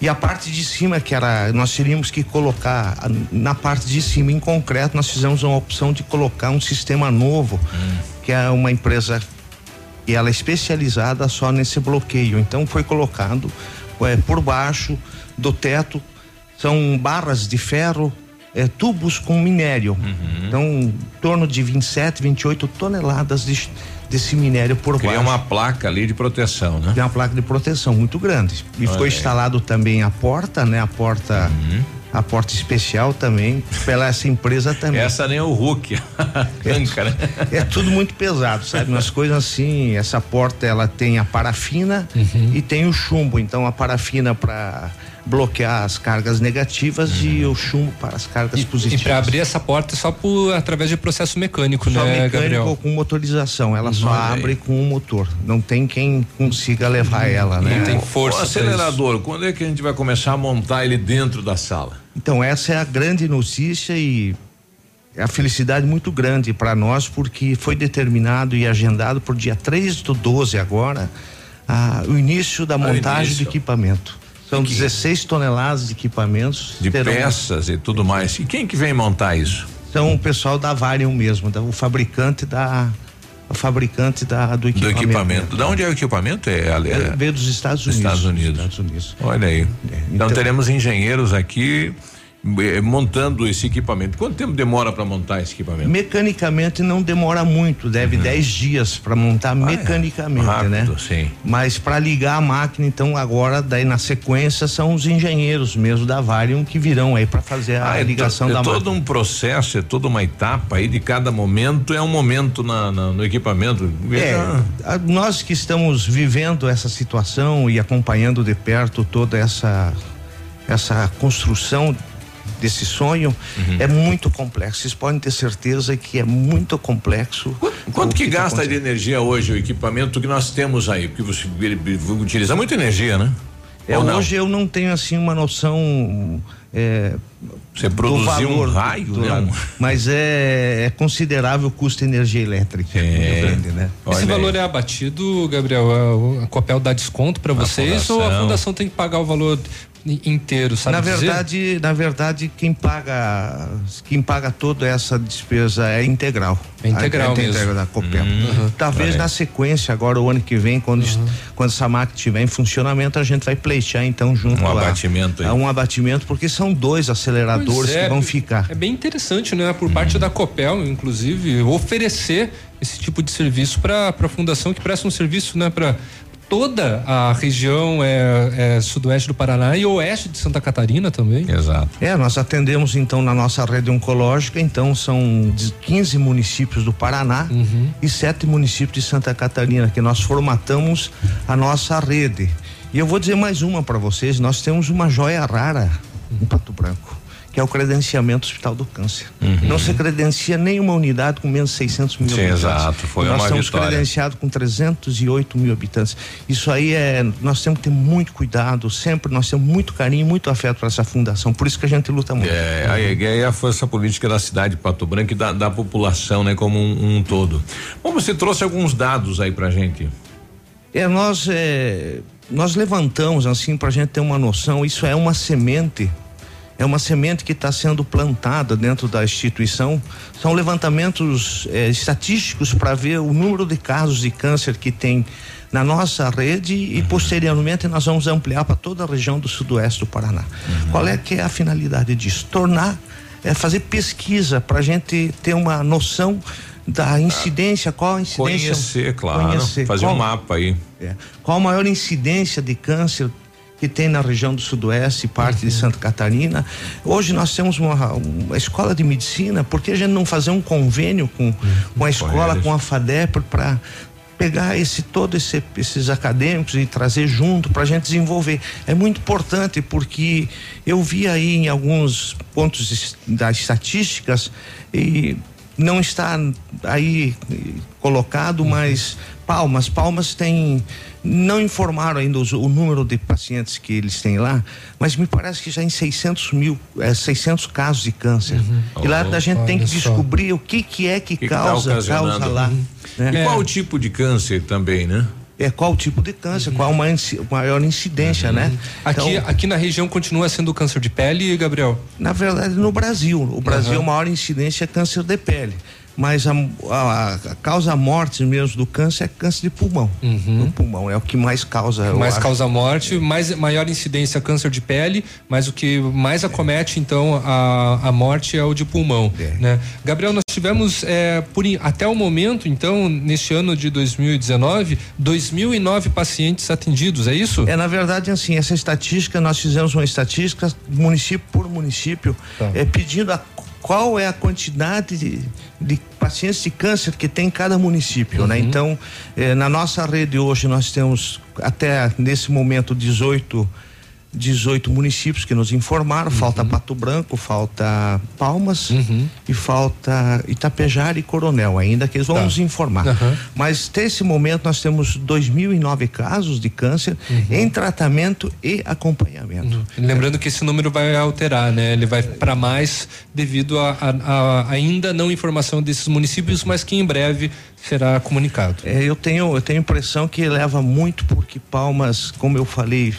E a parte de cima, que era, nós teríamos que colocar na parte de cima em concreto, nós fizemos uma opção de colocar um sistema novo, que é uma empresa e ela é especializada só nesse bloqueio. Então foi colocado por baixo do teto, são barras de ferro, tubos com minério. Então, em torno de 27, 28 toneladas desse minério por baixo. Cria uma placa ali de proteção, né? Tem uma placa de proteção muito grande. E ficou instalado também a porta, né? A porta especial também, pela essa empresa também. Essa nem é o Hulk. É tudo muito pesado, sabe? Umas coisas assim, essa porta ela tem a parafina e tem o chumbo. Então, a parafina para bloquear as cargas negativas e o chumbo para as cargas positivas. E para abrir essa porta só através de processo mecânico, só né, mecânico Gabriel? Ou com motorização, ela só abre com o motor, não tem quem consiga levar ela, né? Não tem força. O acelerador, quando é que a gente vai começar a montar ele dentro da sala? Então essa é a grande notícia e é a felicidade muito grande para nós, porque foi determinado e agendado por dia 3/12 agora, o início da montagem do equipamento. São 16 toneladas de equipamentos. De peças e tudo mais. E quem que vem montar isso? Então o pessoal da Varian mesmo, o fabricante do equipamento. Do equipamento. Da onde é o equipamento? Veio dos Estados Unidos. Olha aí. Então teremos engenheiros aqui montando esse equipamento. Quanto tempo demora para montar esse equipamento? Mecanicamente não demora muito, deve 10 dias para montar mecanicamente, rápido, né? Sim. Mas para ligar a máquina, então agora daí na sequência são os engenheiros mesmo da Varium que virão aí para fazer a ligação da máquina. É todo um processo, é toda uma etapa aí de cada momento, é um momento no equipamento. Nós que estamos vivendo essa situação e acompanhando de perto toda essa construção desse sonho, é muito complexo. Vocês podem ter certeza que é muito complexo. Quanto que gasta de energia hoje o equipamento que nós temos aí? Porque você utiliza muita energia, né? Hoje eu não tenho assim uma noção. Você produziu um raio, né? Mas é considerável o custo de energia elétrica. Né? Esse valor é abatido, Gabriel? A Copel dá desconto para vocês ou a fundação tem que pagar o valor inteiro, sabe? Na verdade, quem paga toda essa despesa é integral. É integral mesmo. Integral da Copel. Talvez na sequência, agora o ano que vem, quando essa máquina estiver em funcionamento, a gente vai pleitear então junto abatimento. Um abatimento, porque são dois aceleradores que vão ficar. É bem interessante, né? Por parte da Copel, inclusive, oferecer esse tipo de serviço para a fundação que presta um serviço, né? Para toda a região sudoeste do Paraná e oeste de Santa Catarina também. Exato. Nós atendemos então na nossa rede oncológica, então são 15 municípios do Paraná e 7 municípios de Santa Catarina que nós formatamos a nossa rede. E eu vou dizer mais uma para vocês, nós temos uma joia rara em Pato Branco, que é o credenciamento do Hospital do Câncer. Não se credencia nenhuma unidade com menos de 600 mil habitantes. Exato, foi uma vitória. Nós estamos credenciados com 308 mil habitantes. Isso aí nós temos que ter muito cuidado, sempre nós temos muito carinho, muito afeto para essa fundação, por isso que a gente luta muito. Aí a força política da cidade de Pato Branco e da população, né, como um todo. Bom, você trouxe alguns dados aí pra gente. Nós levantamos assim pra gente ter uma noção, isso é uma semente que está sendo plantada dentro da instituição. São levantamentos estatísticos para ver o número de casos de câncer que tem na nossa rede e posteriormente nós vamos ampliar para toda a região do sudoeste do Paraná. Qual é que é a finalidade disso? Fazer pesquisa para a gente ter uma noção da incidência, qual a incidência? Conhecer, fazer um mapa aí. Qual a maior incidência de câncer que tem na região do sudoeste e parte de Santa Catarina. Hoje nós temos uma escola de medicina, por que a gente não fazer um convênio com a escola, com a FADEP, para pegar esses acadêmicos e trazer junto para a gente desenvolver? É muito importante, porque eu vi aí em alguns pontos das estatísticas e não está aí colocado, mas Palmas tem, não informaram ainda o número de pacientes que eles têm lá, mas me parece que já em 600 casos de câncer. E lá a gente tem que descobrir o que causa lá. E qual o tipo de câncer também, né? Qual o tipo de câncer, qual a maior incidência, né? Então, aqui na região continua sendo câncer de pele, Gabriel? Na verdade, no Brasil. O Brasil, a maior incidência é câncer de pele. Mas a causa morte mesmo do câncer é câncer de pulmão. O pulmão é o que mais causa. Causa morte, mais maior incidência câncer de pele, mas o que mais acomete então a morte é o de pulmão, né? Gabriel, nós tivemos até o momento então neste ano de 2019 2.009 pacientes atendidos, é isso? Na verdade assim, essa estatística nós fizemos uma estatística município por município, pedindo qual é a quantidade de pacientes de câncer que tem em cada município, né? Então, na nossa rede hoje nós temos até nesse momento 18 municípios que nos informaram. Falta Pato Branco, falta Palmas e falta Itapejara e Coronel ainda, que eles vão nos informar. Mas até esse momento nós temos 2.009 casos de câncer em tratamento e acompanhamento. Lembrando que esse número vai alterar, né? Ele vai para mais devido a ainda não informação desses municípios, mas que em breve será comunicado. Eu tenho impressão que leva muito, porque Palmas, como eu falei,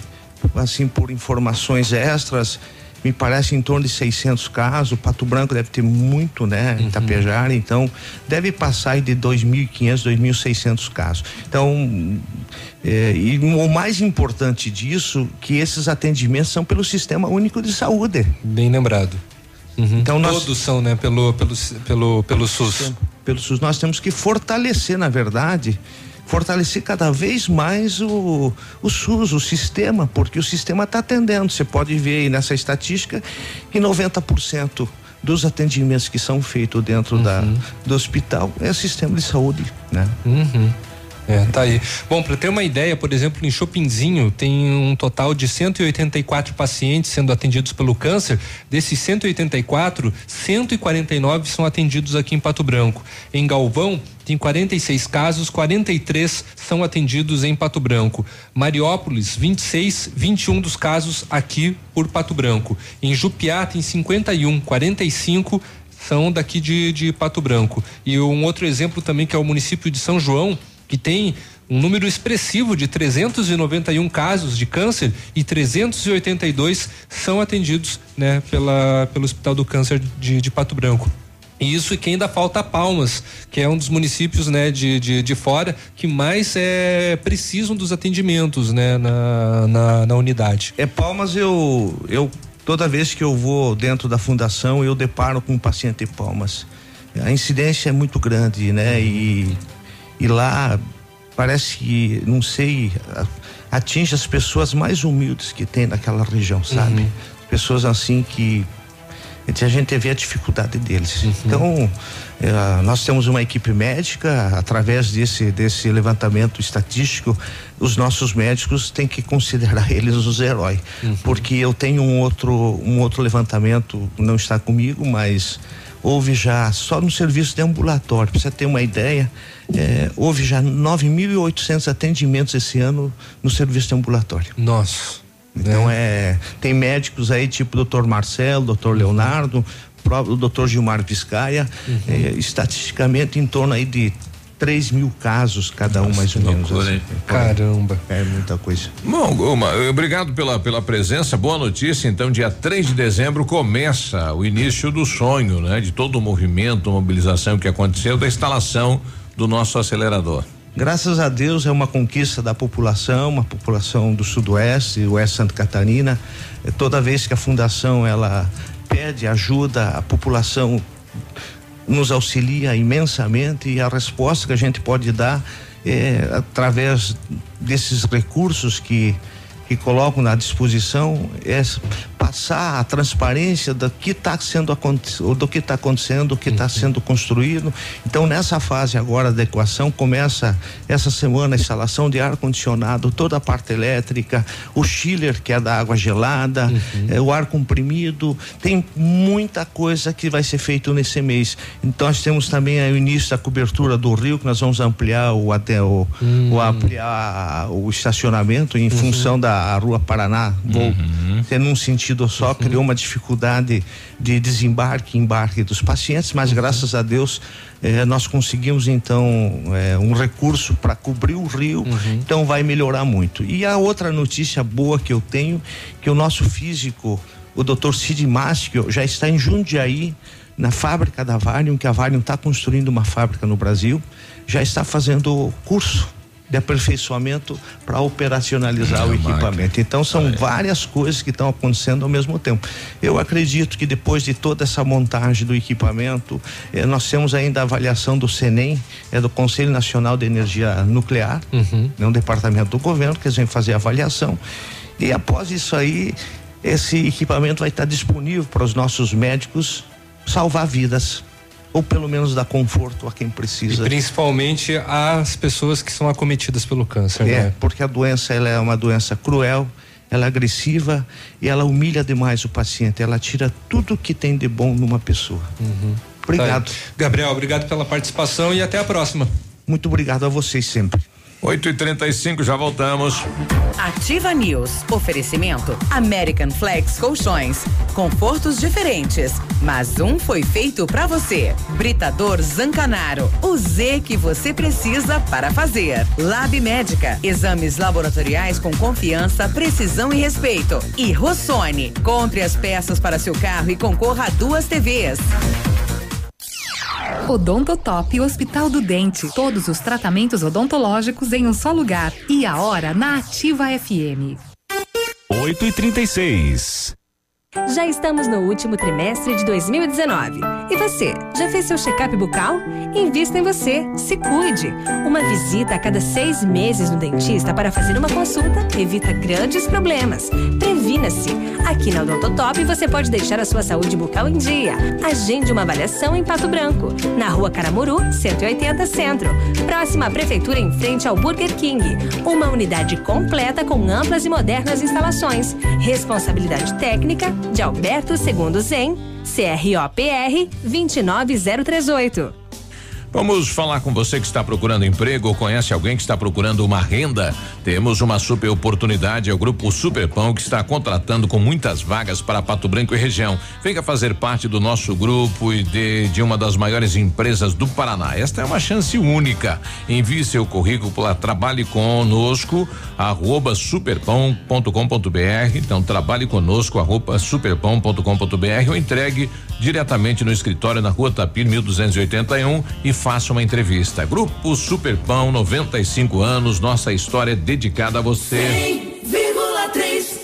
assim, por informações extras, me parece em torno de 600 casos. O Pato Branco deve ter muito, né? Itapejara, então deve passar de 2.500, 2.600 casos. Então, e o mais importante disso, que esses atendimentos são pelo Sistema Único de Saúde. Bem lembrado. Uhum. Então nós, todos são, né? Pelo SUS. Pelo SUS, nós temos que fortalecer, na verdade, fortalecer cada vez mais o SUS, o sistema, porque o sistema está atendendo. Você pode ver aí nessa estatística que 90% dos atendimentos que são feitos dentro do hospital é sistema de saúde, né? Uhum. É, tá aí. Bom, para ter uma ideia, por exemplo, em Chopinzinho tem um total de 184 pacientes sendo atendidos pelo câncer. Desses 184, 149 são atendidos aqui em Pato Branco. Em Galvão tem 46 casos, 43 são atendidos em Pato Branco. Mariópolis, 26, 21 dos casos aqui por Pato Branco. Em Jupiá tem 51, 45 são daqui de Pato Branco. E um outro exemplo também, que é o município de São João, que tem um número expressivo de 391 casos de câncer e 382 são atendidos, né, pelo Hospital do Câncer de Pato Branco. E isso que ainda falta Palmas, que é um dos municípios, né, de fora que mais precisam dos atendimentos, né, na unidade. Palmas, eu toda vez que eu vou dentro da fundação eu deparo com um paciente em Palmas. A incidência é muito grande, né? E lá parece que, não sei, atinge as pessoas mais humildes que tem naquela região, sabe? Uhum. Pessoas assim que a gente vê a dificuldade deles. Uhum. Então, nós temos uma equipe médica, através desse levantamento estatístico, os nossos médicos têm que considerar eles os heróis. Uhum. Porque eu tenho um outro levantamento, não está comigo, mas houve já, só no serviço de ambulatório, pra você ter uma ideia, houve já 9.800 atendimentos esse ano no serviço de ambulatório. Nossa. Então tem médicos aí tipo doutor Marcelo, doutor Leonardo, o doutor Gilmar Vizcaia, estatisticamente em torno aí de 3.000 casos cada um, mais ou menos. Assim. Caramba. É muita coisa. Bom, Goma, obrigado pela presença. Boa notícia, então, dia 3 de dezembro começa o início do sonho, né? De todo o movimento, mobilização que aconteceu, da instalação do nosso acelerador. Graças a Deus é uma conquista da população, uma população do Sudoeste, Oeste Santa Catarina. Toda vez que a fundação ela pede ajuda, a população nos auxilia imensamente, e a resposta que a gente pode dar é através desses recursos que colocam na disposição, é passar a transparência do que está acontecendo, o que está sendo construído. Então, nessa fase agora da adequação, começa essa semana a instalação de ar-condicionado, toda a parte elétrica, o chiller, que é da água gelada, o ar comprimido. Tem muita coisa que vai ser feito nesse mês. Então, nós temos também o início da cobertura do rio, que nós vamos ampliar o estacionamento em função da Rua Paraná. Ter num sentido só, criou uma dificuldade de desembarque e embarque dos pacientes, mas graças a Deus nós conseguimos então um recurso para cobrir o rio, então vai melhorar muito. E a outra notícia boa que eu tenho, que o nosso físico, o Dr. Cid Maschio, já está em Jundiaí, na fábrica da Valium, que a Valium está construindo uma fábrica no Brasil, já está fazendo curso de aperfeiçoamento para operacionalizar o equipamento. Então são várias coisas que estão acontecendo ao mesmo tempo. Eu acredito que depois de toda essa montagem do equipamento, nós temos ainda a avaliação do CENEM, do Conselho Nacional de Energia Nuclear, é um departamento do governo que eles vêm fazer a avaliação, e após isso aí, esse equipamento vai estar disponível para os nossos médicos salvar vidas, ou pelo menos dar conforto a quem precisa. E principalmente às pessoas que são acometidas pelo câncer, né? Porque a doença, ela é uma doença cruel, ela é agressiva e ela humilha demais o paciente, ela tira tudo que tem de bom numa pessoa. Obrigado. Tá aí. Gabriel, obrigado pela participação e até a próxima. Muito obrigado a vocês sempre. 8h35, já voltamos. Ativa News. Oferecimento American Flex Colchões. Confortos diferentes, mas um foi feito pra você. Britador Zancanaro. O Z que você precisa para fazer. Lab Médica. Exames laboratoriais com confiança, precisão e respeito. E Rossoni. Compre as peças para seu carro e concorra a 2 TVs. Odontotop Hospital do Dente. Todos os tratamentos odontológicos em um só lugar. E a hora na Ativa FM. 8h36. Já estamos no último trimestre de 2019. E você, já fez seu check-up bucal? Invista em você, se cuide. Uma visita a cada 6 meses no dentista para fazer uma consulta evita grandes problemas. Previna-se. Aqui na Odontotop você pode deixar a sua saúde bucal em dia. Agende uma avaliação em Pato Branco, na Rua Caramuru, 180 Centro, próxima à Prefeitura, em frente ao Burger King. Uma unidade completa com amplas e modernas instalações. Responsabilidade técnica de Alberto II Zen, CROPR 29038. Vamos falar com você que está procurando emprego ou conhece alguém que está procurando uma renda. Temos uma super oportunidade, é o Grupo Superpão, que está contratando com muitas vagas para Pato Branco e região. Venha fazer parte do nosso grupo e de uma das maiores empresas do Paraná. Esta é uma chance única. Envie seu currículo para trabalhe conosco @superpão.com.br. Então trabalhe conosco @superpão.com.br ou entregue diretamente no escritório na Rua Tapir 1281 e faça uma entrevista. Grupo Superpão, 95 anos, nossa história é dedicada a você. 100,3.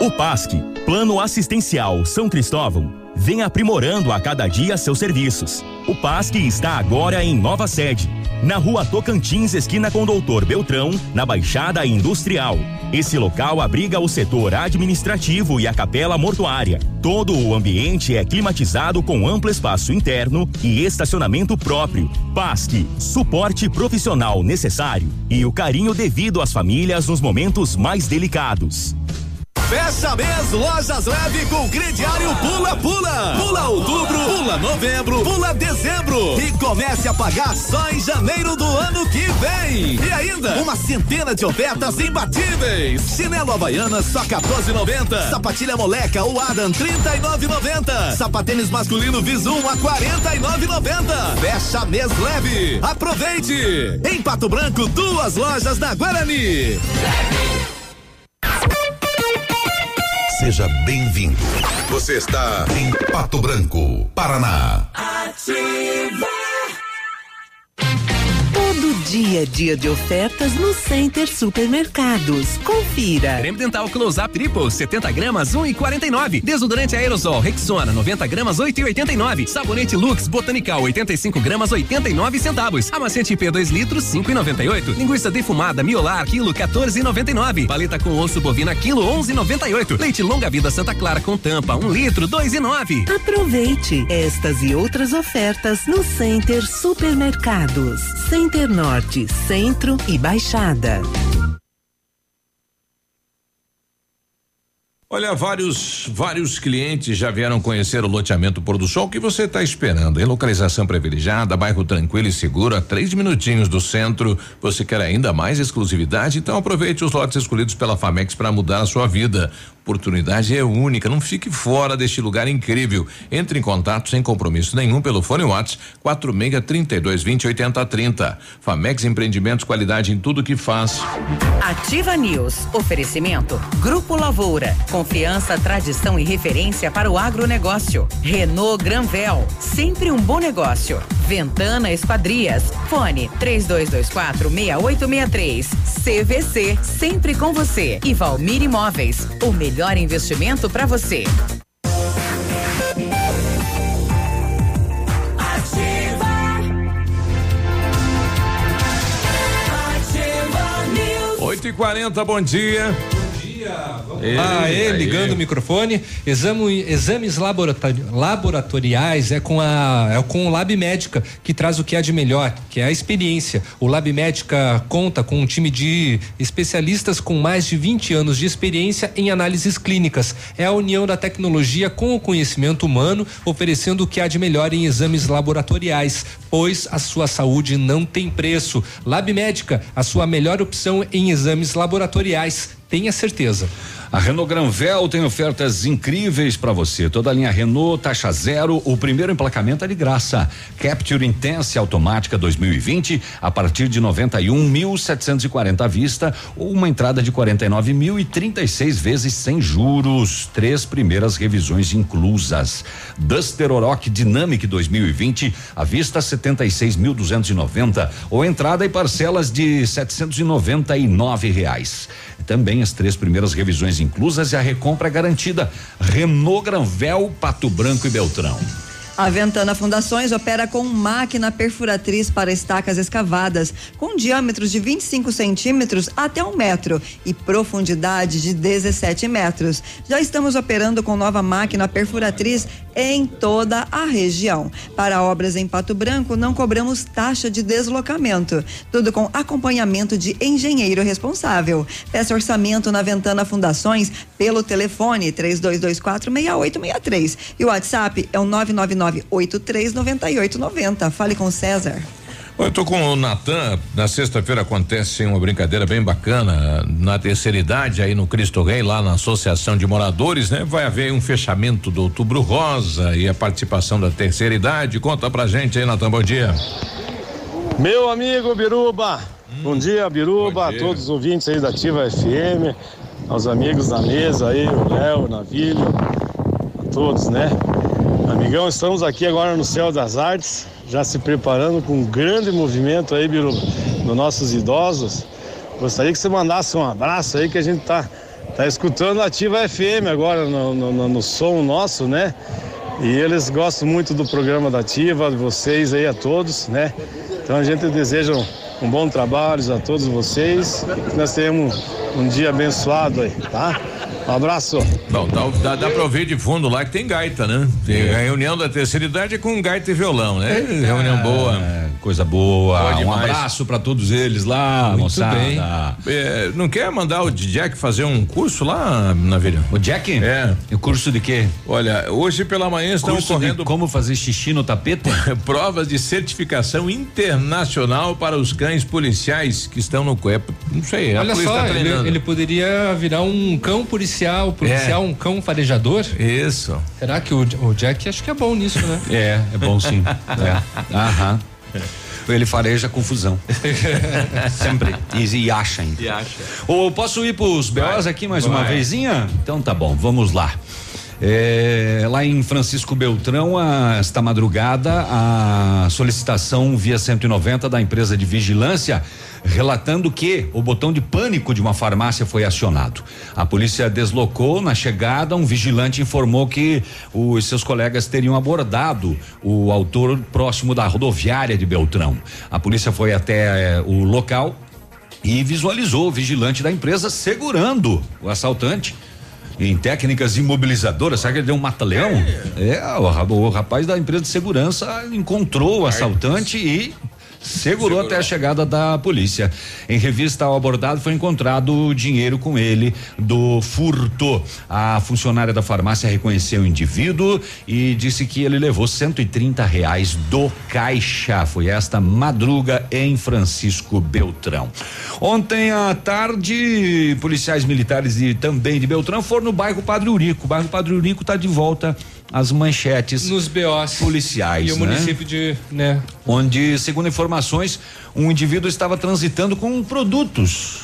O PASC, Plano Assistencial São Cristóvão, vem aprimorando a cada dia seus serviços. O PASC está agora em nova sede, na Rua Tocantins, esquina com Doutor Beltrão, na Baixada Industrial. Esse local abriga o setor administrativo e a capela mortuária. Todo o ambiente é climatizado com amplo espaço interno e estacionamento próprio. PASC, suporte profissional necessário e o carinho devido às famílias nos momentos mais delicados. Fecha mês, Lojas Leve com crediário Pula Pula. Pula outubro, pula novembro, pula dezembro e comece a pagar só em janeiro do ano que vem. E ainda, uma centena de ofertas imbatíveis. Chinelo Havaiana só R$14,90. Sapatilha Moleca ou Adam R$39,90. Sapatênis masculino Visum a R$49,90. Fecha mês leve. Aproveite. Em Pato Branco, 2 lojas na Guarani. Leve. Seja bem-vindo. Você está em Pato Branco, Paraná. Ativa. Todo dia é dia de ofertas no Center Supermercados. Confira. Creme dental Close Up Triple, 70 gramas, R$1,49. Desodorante aerosol Rexona, 90 gramas, R$8,89. Sabonete Lux Botanical, 85 gramas, R$0,89. Amaciante IP 2 litros, R$5,98. Linguiça defumada Miolar, quilo, R$14,99. Paleta com osso bovina, quilo, R$11,98. Leite longa vida Santa Clara com tampa, 1 litro, R$2,09. Aproveite estas e outras ofertas no Center Supermercados. Center Norte, Centro e Baixada. Olha, vários clientes já vieram conhecer o loteamento Pôr do Sol que você está esperando. Em localização privilegiada, bairro tranquilo e seguro, a 3 minutinhos do centro. Você quer ainda mais exclusividade? Então aproveite os lotes escolhidos pela FAMEX para mudar a sua vida. Oportunidade é única, não fique fora deste lugar incrível. Entre em contato sem compromisso nenhum pelo fone WhatsApp 4632208030. FAMEX Empreendimentos, qualidade em tudo que faz. Ativa News, oferecimento Grupo Lavoura, confiança, tradição e referência para o agronegócio. Renault Granvel, sempre um bom negócio. Ventana Esquadrias, fone 32246863. CVC, sempre com você. E Valmir Imóveis, o melhor investimento para você. Ativa News. 8h40, bom dia. dia, vamos lá. Aê, ligando o microfone. Exames laboratoriais é com o Lab Médica, que traz o que há de melhor, que é a experiência. O Lab Médica conta com um time de especialistas com mais de 20 anos de experiência em análises clínicas. É a união da tecnologia com o conhecimento humano, oferecendo o que há de melhor em exames laboratoriais, pois a sua saúde não tem preço. Lab Médica, a sua melhor opção em exames laboratoriais. Tenha certeza. A Renault Granvel tem ofertas incríveis para você. Toda a linha Renault, taxa zero, o primeiro emplacamento é de graça. Captur Intense automática 2020 a partir de 91.740 à vista ou uma entrada de 49.036 vezes sem juros. 3 primeiras revisões inclusas. Duster Oroch Dynamic 2020 à vista 76.290 ou entrada e parcelas de R$799. Também as 3 primeiras revisões inclusas e a recompra garantida. Renault Granvel, Pato Branco e Beltrão. A Ventana Fundações opera com máquina perfuratriz para estacas escavadas, com diâmetros de 25 centímetros até 1 metro e profundidade de 17 metros. Já estamos operando com nova máquina perfuratriz em toda a região. Para obras em Pato Branco, não cobramos taxa de deslocamento. Tudo com acompanhamento de engenheiro responsável. Peça orçamento na Ventana Fundações pelo telefone 3224-6863. E o WhatsApp é o 999839890. Fale com o César. Eu tô com o Natan. Na sexta-feira acontece uma brincadeira bem bacana na terceira idade, aí no Cristo Rei, lá na Associação de Moradores, né? Vai haver um fechamento do Outubro Rosa e a participação da terceira idade. Conta pra gente aí, Natan, bom dia. Meu amigo Biruba, bom dia, Biruba, bom dia a todos os ouvintes aí da Ativa FM, aos amigos da mesa aí, o Léo, o Navilho, a todos, né? Amigão, estamos aqui agora no Céu das Artes, já se preparando com um grande movimento aí, Biruba, dos nossos idosos. Gostaria que você mandasse um abraço aí, que a gente tá escutando a Ativa FM agora no som nosso, né? E eles gostam muito do programa da Ativa, de vocês aí, a todos, né? Então a gente deseja um bom trabalho a todos vocês, que nós tenhamos um dia abençoado aí, tá? Um abraço. Bom, dá pra ouvir de fundo lá que tem gaita, né? Tem a reunião da terceira idade com gaita e violão, né? É, reunião boa. Coisa boa. Um abraço pra todos eles lá, moçada. Bem. Não quer mandar o Jack fazer um curso lá, Navilho? O Jack? É. E o curso de quê? Olha, hoje pela manhã estão ocorrendo. Como fazer xixi no tapete? Provas de certificação internacional para os cães policiais que estão no COEP. Não sei. Olha só, ele poderia virar um cão policial, um cão farejador? Isso. Será que o Jack acho que é bom nisso, né? É bom sim. É. Aham. Ele fareja confusão. Sempre. E acha ainda. Ou posso ir pros B.O.s aqui mais uma vezinha? Então tá bom, vamos lá. Lá em Francisco Beltrão, esta madrugada, a solicitação via 190 da empresa de vigilância relatando que o botão de pânico de uma farmácia foi acionado. A polícia deslocou. Na chegada, um vigilante informou que os seus colegas teriam abordado o autor próximo da rodoviária de Beltrão. A polícia foi até o local e visualizou o vigilante da empresa segurando o assaltante. Em técnicas imobilizadoras, sabe que ele deu um mata-leão? O rapaz da empresa de segurança encontrou o assaltante e segurou até a chegada da polícia. Em revista ao abordado foi encontrado o dinheiro com ele do furto. A funcionária da farmácia reconheceu o indivíduo e disse que ele levou R$130 do caixa. Foi esta madruga em Francisco Beltrão. Ontem à tarde, policiais militares e também de Beltrão foram no bairro Padre Urico. O bairro Padre Urico está de volta as manchetes nos BOs policiais, e o município de, né? Onde, segundo informações, um indivíduo estava transitando com produtos,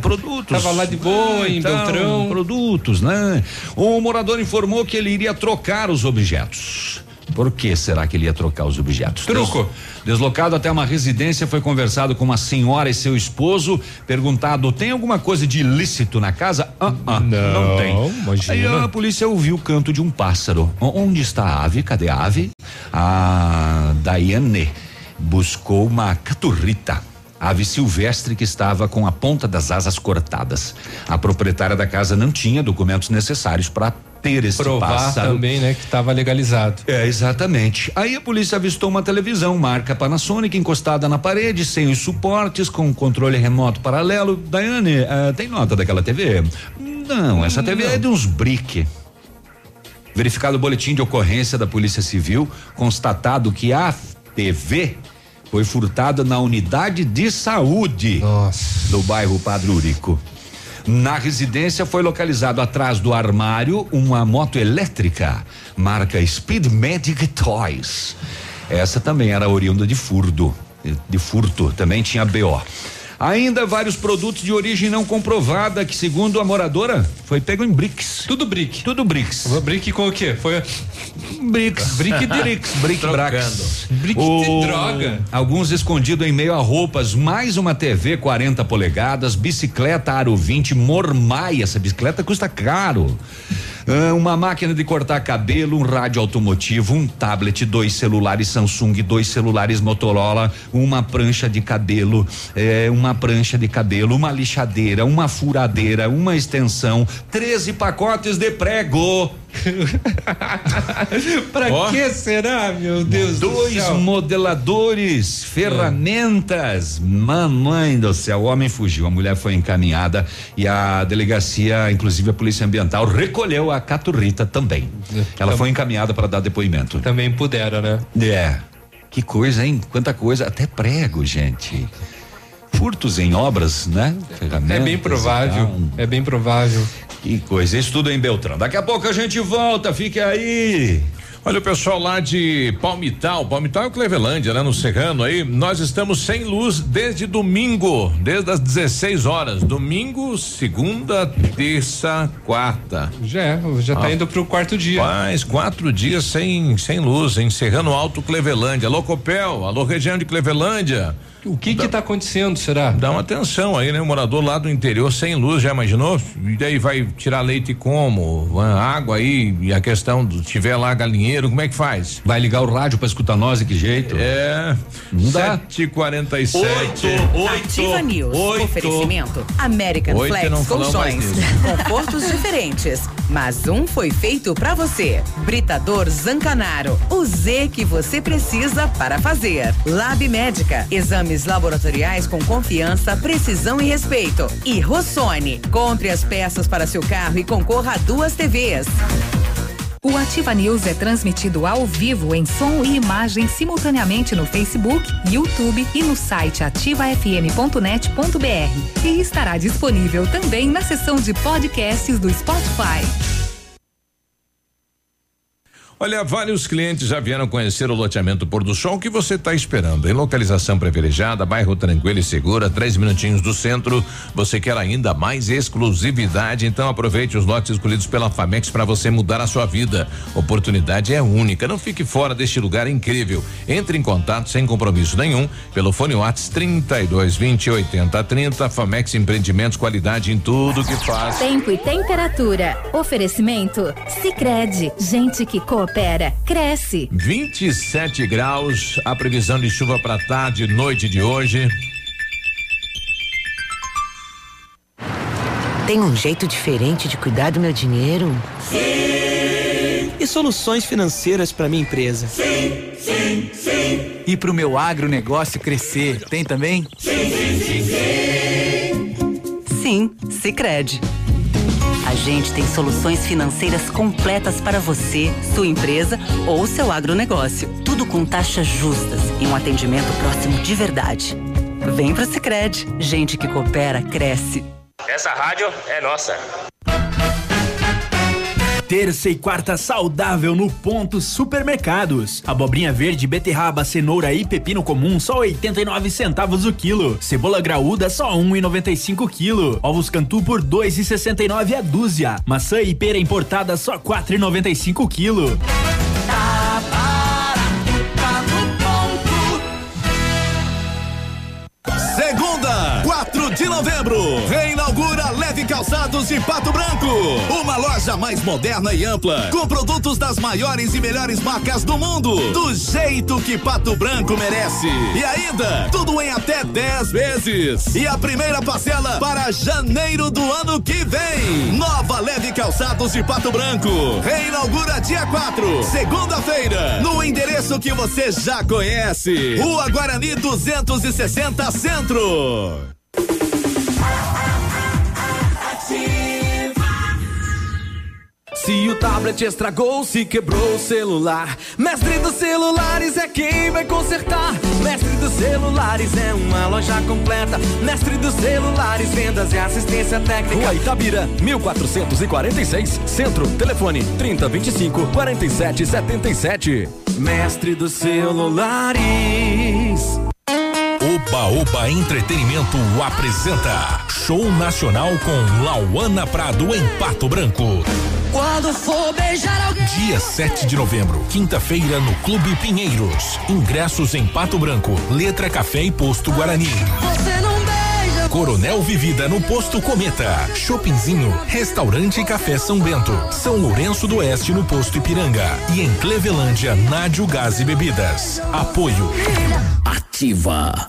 produtos. Estava lá de boa em Beltrão. Produtos, né? Um morador informou que ele iria trocar os objetos. Por que será que ele ia trocar os objetos? Truco. Deslocado até uma residência, foi conversado com uma senhora e seu esposo, perguntado: tem alguma coisa de ilícito na casa? Não tem. Imagina. Aí a polícia ouviu o canto de um pássaro. Onde está a ave? Cadê a ave? A Daiane buscou uma caturrita. ave silvestre que estava com a ponta das asas cortadas. A proprietária da casa não tinha documentos necessários para ter esse pássaro. Também, né, que estava legalizado. É, exatamente. Aí a polícia avistou uma televisão marca Panasonic encostada na parede, sem os suportes, com controle remoto paralelo. Daiane, tem nota daquela TV? Não, essa TV não. É de uns briques. Verificado o boletim de ocorrência da Polícia Civil, constatado que a TV foi furtada na unidade de saúde do bairro Padre Urico. Na residência foi localizado atrás do armário uma moto elétrica, marca Speed Magic Toys. Essa também era oriunda de furto, também tinha BO. Ainda vários produtos de origem não comprovada que, segundo a moradora, foi pego em bricks. Tudo bricks. Brick com o quê? Foi bricks. Brick de droga. Alguns escondidos em meio a roupas, mais uma TV 40 polegadas, bicicleta aro 20 Mormaia, essa bicicleta custa caro. Uma máquina de cortar cabelo, um rádio automotivo, um tablet, 2 celulares Samsung, 2 celulares Motorola, uma prancha de cabelo, uma lixadeira, uma furadeira, uma extensão, 13 pacotes de prego. Que será, meu Deus do céu? 2 modeladores, ferramentas. Mamãe do céu, o homem fugiu, a mulher foi encaminhada e a delegacia, inclusive a polícia ambiental, recolheu a Caturrita também. Ela foi encaminhada para dar depoimento. Também puderam, né? É. Que coisa, hein? Quanta coisa, até prego, gente. Furtos em obras, né? É bem provável, Que coisa, isso tudo em Beltrão. Daqui a pouco a gente volta, fique aí. Olha o pessoal lá de Palmital é o Clevelândia, né? No Serrano aí, nós estamos sem luz desde domingo, desde as 16 horas, domingo, segunda, terça, quarta. Já tá indo pro quarto dia. Mais 4 dias sem luz, em Serrano Alto, Clevelândia. Alô, Copel, alô, região de Clevelândia. O que que tá acontecendo, será? Dá uma atenção aí, né? O morador lá do interior sem luz, já imaginou? E daí vai tirar leite como? Água aí, e a questão do tiver lá galinheiro, como é que faz? Vai ligar o rádio pra escutar nós, de que jeito? É. 7:47. Ativa News. Oferecimento. American Flex Colchões. Confortos diferentes, mas um foi feito pra você. Britador Zancanaro. O Z que você precisa para fazer. Lab Médica. Exame laboratoriais com confiança, precisão e respeito. E Rossoni, compre as peças para seu carro e concorra a 2 TVs. O Ativa News é transmitido ao vivo em som e imagem simultaneamente no Facebook, YouTube e no site ativafm.net.br. E estará disponível também na seção de podcasts do Spotify. Olha, vários clientes já vieram conhecer o loteamento Pôr do Sol que você está esperando. Em localização privilegiada, bairro tranquilo e segura, 3 minutinhos do centro. Você quer ainda mais exclusividade? Então aproveite os lotes escolhidos pela FAMEX para você mudar a sua vida. Oportunidade é única. Não fique fora deste lugar incrível. Entre em contato sem compromisso nenhum pelo fone WhatsApp 32 20 80 30. FAMEX Empreendimentos, qualidade em tudo que faz. Tempo e temperatura. Oferecimento Sicredi. Gente que coopera cresce. 27 graus, a previsão de chuva para tarde e noite de hoje. Tem um jeito diferente de cuidar do meu dinheiro? Sim. E soluções financeiras para minha empresa? Sim, sim, sim. E para o meu agronegócio crescer? Tem também? Sim, sim, sim, sim. Sim, Sicredi. A gente tem soluções financeiras completas para você, sua empresa ou seu agronegócio. Tudo com taxas justas e um atendimento próximo de verdade. Vem pro Sicredi. Gente que coopera, cresce. Essa rádio é nossa. Terça e quarta saudável no Ponto Supermercados. Abobrinha verde, beterraba, cenoura e pepino comum só 89 centavos o quilo. Cebola graúda só 1,95 o quilo. Ovos Cantu por 2,69 a dúzia. Maçã e pera importada só 4,95 o quilo. Tá barato, tá no ponto. Segunda, 4 de novembro, reinaugura Leve Calçado Calçados de Pato Branco. Uma loja mais moderna e ampla, com produtos das maiores e melhores marcas do mundo, do jeito que Pato Branco merece. E ainda, tudo em até 10 vezes. E a primeira parcela para janeiro do ano que vem. Nova Leve Calçados de Pato Branco. Reinaugura dia 4, segunda-feira, no endereço que você já conhece. Rua Guarani 260, Centro. Se o tablet estragou, se quebrou o celular, Mestre dos Celulares é quem vai consertar. Mestre dos Celulares é uma loja completa. Mestre dos Celulares, vendas e assistência técnica. Rua Itabira, 1446, Centro, telefone 3025-4777. Mestre dos Celulares. Oba Oba Entretenimento apresenta Show Nacional com Lauana Prado em Pato Branco. Quando for beijar alguém. Dia 7 de novembro, quinta-feira, no Clube Pinheiros. Ingressos em Pato Branco, Letra Café e Posto Guarani. Você não beija. Coronel Vivida no Posto Cometa. Shoppingzinho, Restaurante e Café São Bento. São Lourenço do Oeste no Posto Ipiranga. E em Clevelândia, Nádio Gás e Bebidas. Apoio. Ativa.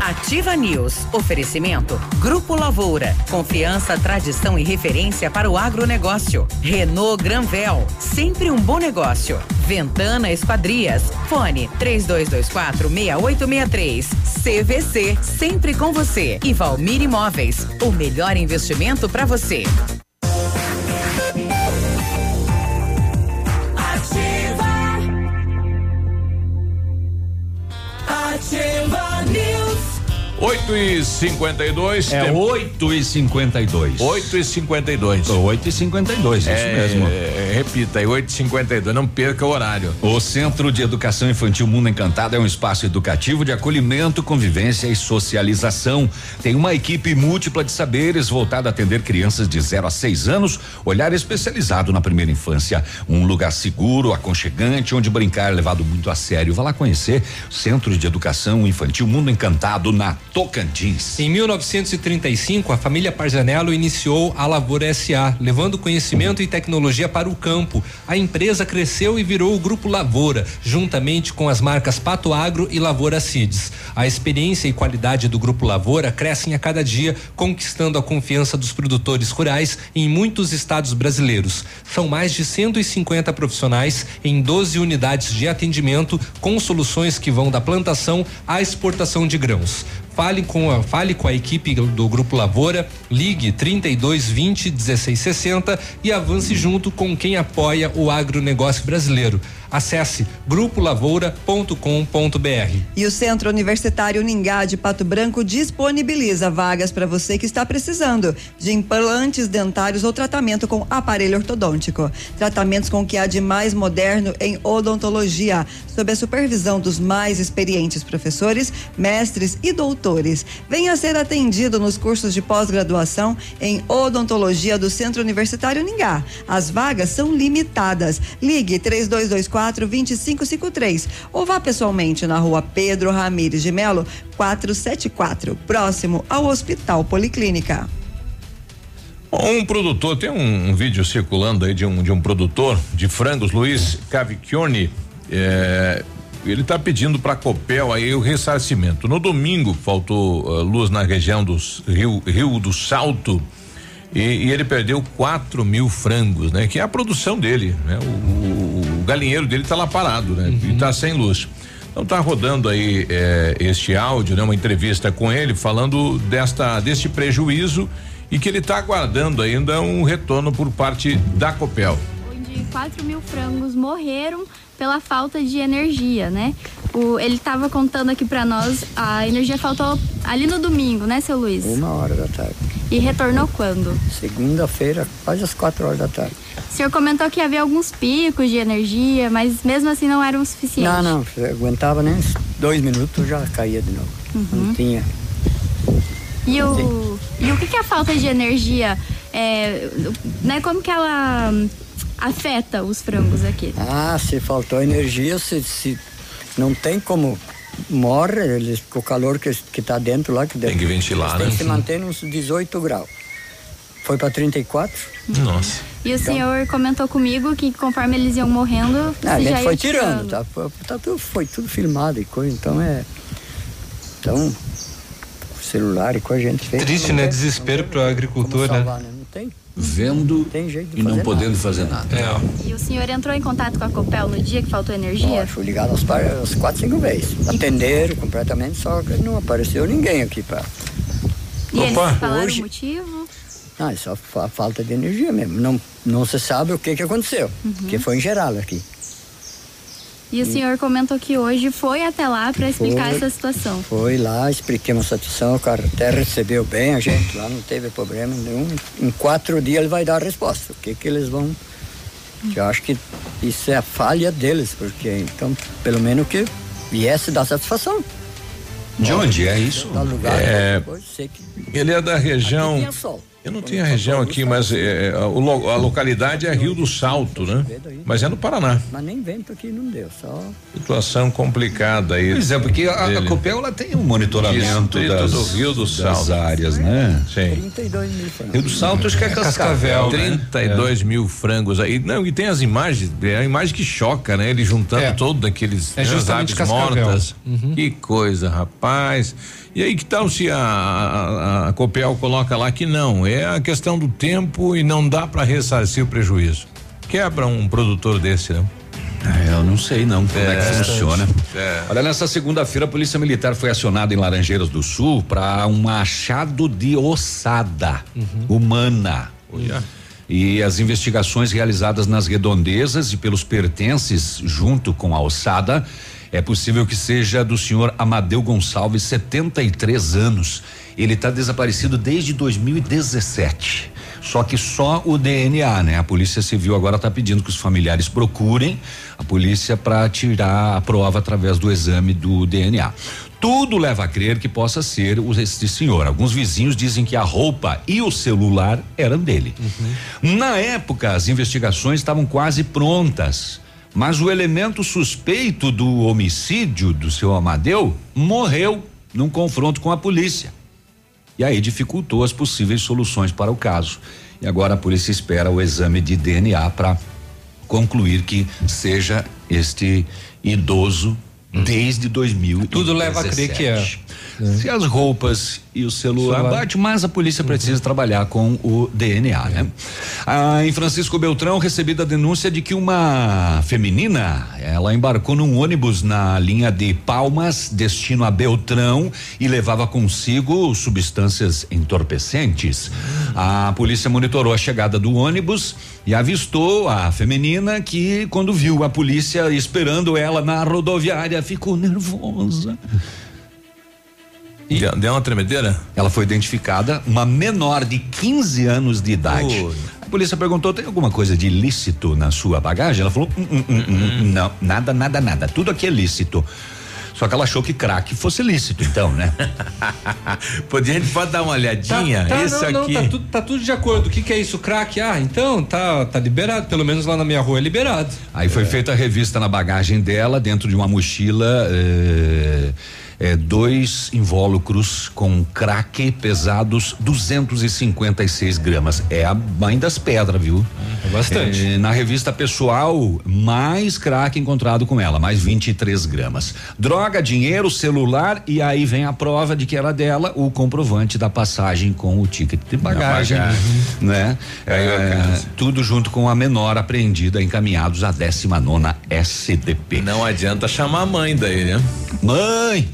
Ativa News. Oferecimento Grupo Lavoura. Confiança, tradição e referência para o agronegócio. Renault Granvel. Sempre um bom negócio. Ventana Esquadrias. Fone 3224-6863. CVC. Sempre com você. E Valmir Imóveis. O melhor investimento para você. Ativa News. 8h52. É 8h52. 8h52. 8h52, isso mesmo. Repita aí, 8h52. Não perca o horário. O Centro de Educação Infantil Mundo Encantado é um espaço educativo de acolhimento, convivência e socialização. Tem uma equipe múltipla de saberes voltada a atender crianças de 0 a 6 anos, olhar especializado na primeira infância. Um lugar seguro, aconchegante, onde brincar é levado muito a sério. Vá lá conhecer Centro de Educação Infantil Mundo Encantado, na Tocantins. Em 1935, a família Parzanello iniciou a Lavoura SA, levando conhecimento e tecnologia para o campo. A empresa cresceu e virou o Grupo Lavoura, juntamente com as marcas Pato Agro e Lavoura Seeds. A experiência e qualidade do Grupo Lavoura crescem a cada dia, conquistando a confiança dos produtores rurais em muitos estados brasileiros. São mais de 150 profissionais em 12 unidades de atendimento, com soluções que vão da plantação à exportação de grãos. Fale com a equipe do Grupo Lavoura, ligue 3220-1660 e avance junto com quem apoia o agronegócio brasileiro. Acesse grupolavoura.com.br. E o Centro Universitário Uningá de Pato Branco disponibiliza vagas para você que está precisando de implantes dentários ou tratamento com aparelho ortodôntico. Tratamentos com o que há de mais moderno em odontologia, sob a supervisão dos mais experientes professores, mestres e doutores. Venha ser atendido nos cursos de pós-graduação em odontologia do Centro Universitário Uningá. As vagas são limitadas. Ligue 3224-2553 ou vá pessoalmente na Rua Pedro Ramires de Melo 474, próximo ao Hospital Policlínica. Um produtor, tem um vídeo circulando aí de um produtor de frangos, Luiz Cavicchione, ele está pedindo para a Copel aí o ressarcimento. No domingo faltou luz na região do Rio do Salto e ele perdeu 4.000 frangos, né? Que é a produção dele, né? O galinheiro dele está lá parado, né? Uhum. E está sem luz. Então tá rodando aí este áudio, né? Uma entrevista com ele falando deste prejuízo e que ele está aguardando ainda um retorno por parte da Copel. Onde 4.000 frangos morreram pela falta de energia, né? Ele estava contando aqui para nós, a energia faltou ali no domingo, né, seu Luiz? 1h da tarde. E retornou quando? Segunda-feira, quase às 4h da tarde. O senhor comentou que havia alguns picos de energia, mas mesmo assim não eram suficientes. Não, eu aguentava nem 2 minutos, já caía de novo. Uhum. Não tinha. E o que a falta de energia, né, como que ela afeta os frangos aqui? Ah, se faltou energia, se não tem como... Morre, eles, com o calor que tá dentro lá, que tem que ventilar, né? Se mantém uns 18 graus. Foi para 34. Nossa. E o senhor comentou comigo que conforme eles iam morrendo, a gente foi tirando, tá tudo, foi tudo filmado e coisa, então então celular e coisa a gente fez. Triste, né? Desespero para o agricultor, né? Não tem. Vendo e não podendo fazer nada. E o senhor entrou em contato com a Copel no dia que faltou energia? Fui ligado umas 4, 5 vezes. Atenderam completamente, só que não apareceu ninguém aqui para... E eles falaram o motivo? Não, é só a falta de energia mesmo. Não se sabe o que aconteceu, porque foi em geral aqui. E o senhor comentou que hoje foi até lá para explicar essa situação. Foi lá, expliquemos a situação, o cara até recebeu bem a gente lá, não teve problema nenhum. Em 4 dias ele vai dar a resposta. O que eles vão... Eu acho que isso é a falha deles, porque então, pelo menos que viesse dar satisfação. De onde é isso? Ele é da região... Aqui tem sol. Eu não tenho a região aqui, mas a localidade é Rio do Salto, né? Mas é no Paraná. Mas nem vento aqui não deu, só... Situação complicada aí. Pois é, porque a Copel, ela tem um monitoramento do Rio do Salto, das áreas, né? Sim. 32 mil frangos. Rio do Salto, acho que é Cascavel, 32 mil frangos aí. Não, e tem as imagens, é a imagem que choca, né? Ele juntando todos aqueles aves mortas. Uhum. Que coisa, rapaz. E aí, que tal se a Copel coloca lá que não, é a questão do tempo e não dá para ressarcir o prejuízo? Quebra um produtor desse, né? Eu não sei não como é que funciona. Olha, nessa segunda-feira a Polícia Militar foi acionada em Laranjeiras do Sul para um achado de ossada humana. E as investigações realizadas nas redondezas e pelos pertences junto com a ossada, é possível que seja do senhor Amadeu Gonçalves, 73 anos. Ele está desaparecido desde 2017. Só que só o DNA, né? A Polícia Civil agora está pedindo que os familiares procurem a polícia para tirar a prova através do exame do DNA. Tudo leva a crer que possa ser esse senhor. Alguns vizinhos dizem que a roupa e o celular eram dele. Uhum. Na época, as investigações estavam quase prontas. Mas o elemento suspeito do homicídio do seu Amadeu morreu num confronto com a polícia. E aí dificultou as possíveis soluções para o caso. E agora a polícia espera o exame de DNA para concluir que seja este idoso desde 2017. Tudo leva a crer que é. Se as roupas e o celular bate, mas a polícia precisa trabalhar com o DNA, né? Ah, em Francisco Beltrão, recebida a denúncia de que uma feminina, ela embarcou num ônibus na linha de Palmas, destino a Beltrão, e levava consigo substâncias entorpecentes. A polícia monitorou a chegada do ônibus e avistou a feminina que, quando viu a polícia esperando ela na rodoviária, ficou nervosa. E deu uma tremedeira? Ela foi identificada, uma menor de 15 anos de idade. A polícia perguntou, tem alguma coisa de ilícito na sua bagagem? Ela falou, não, nada, tudo aqui é lícito. Só que ela achou que crack fosse lícito, então, né? Podia, a gente pode dar uma olhadinha? Esse aqui. Não, tá tudo de acordo. O que é isso? Crack? Ah, então tá liberado. Pelo menos lá na minha rua é liberado. Aí foi feita a revista na bagagem dela, dentro de uma mochila. 2 invólucros com crack pesados 256 gramas. É a mãe das pedras, viu? É bastante. Na revista pessoal, mais crack encontrado com ela, mais 23 gramas. Droga, dinheiro, celular, e aí vem a prova de que era dela, o comprovante da passagem com o ticket de bagagem. Né? Tudo junto com a menor apreendida, encaminhados à 19ª SDP. Não adianta chamar a mãe daí, né? Mãe!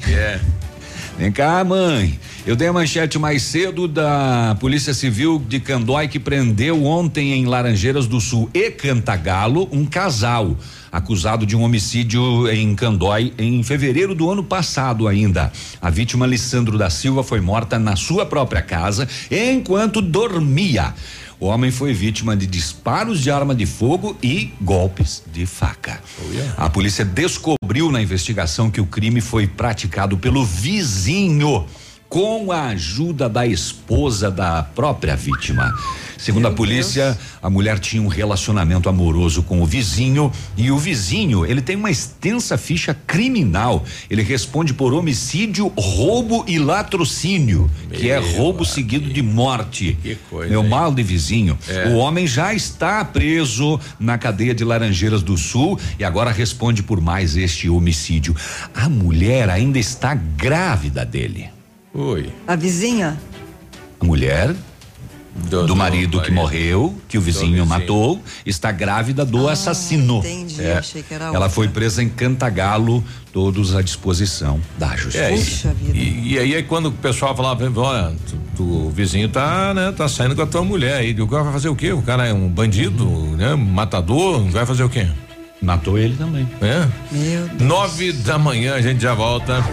Vem cá, mãe. Eu dei a manchete mais cedo da Polícia Civil de Candói, que prendeu ontem em Laranjeiras do Sul e Cantagalo um casal acusado de um homicídio em Candói em fevereiro do ano passado ainda. A vítima, Alessandro da Silva, foi morta na sua própria casa enquanto dormia. O homem foi vítima de disparos de arma de fogo e golpes de faca. Oh, yeah. A polícia descobriu na investigação que o crime foi praticado pelo vizinho, com a ajuda da esposa da própria vítima. Segundo a polícia, a mulher tinha um relacionamento amoroso com o vizinho, e o vizinho, ele tem uma extensa ficha criminal. Ele responde por homicídio, roubo e latrocínio, que é roubo seguido de morte. Que coisa. Meu mal de vizinho. É. O homem já está preso na cadeia de Laranjeiras do Sul e agora responde por mais este homicídio. A mulher ainda está grávida dele. Oi. A vizinha? A mulher do marido que morreu, que o vizinho matou, está grávida do assassino. Entendi, achei que era outra. Ela foi presa em Cantagalo, todos à disposição da justiça. Puxa vida. E aí quando o pessoal falava, olha, o vizinho tá saindo com a tua mulher, e o cara vai fazer o quê? O cara é um bandido, né? Um matador, vai fazer o quê? Matou ele também. É? Meu Deus. 9h, a gente já volta.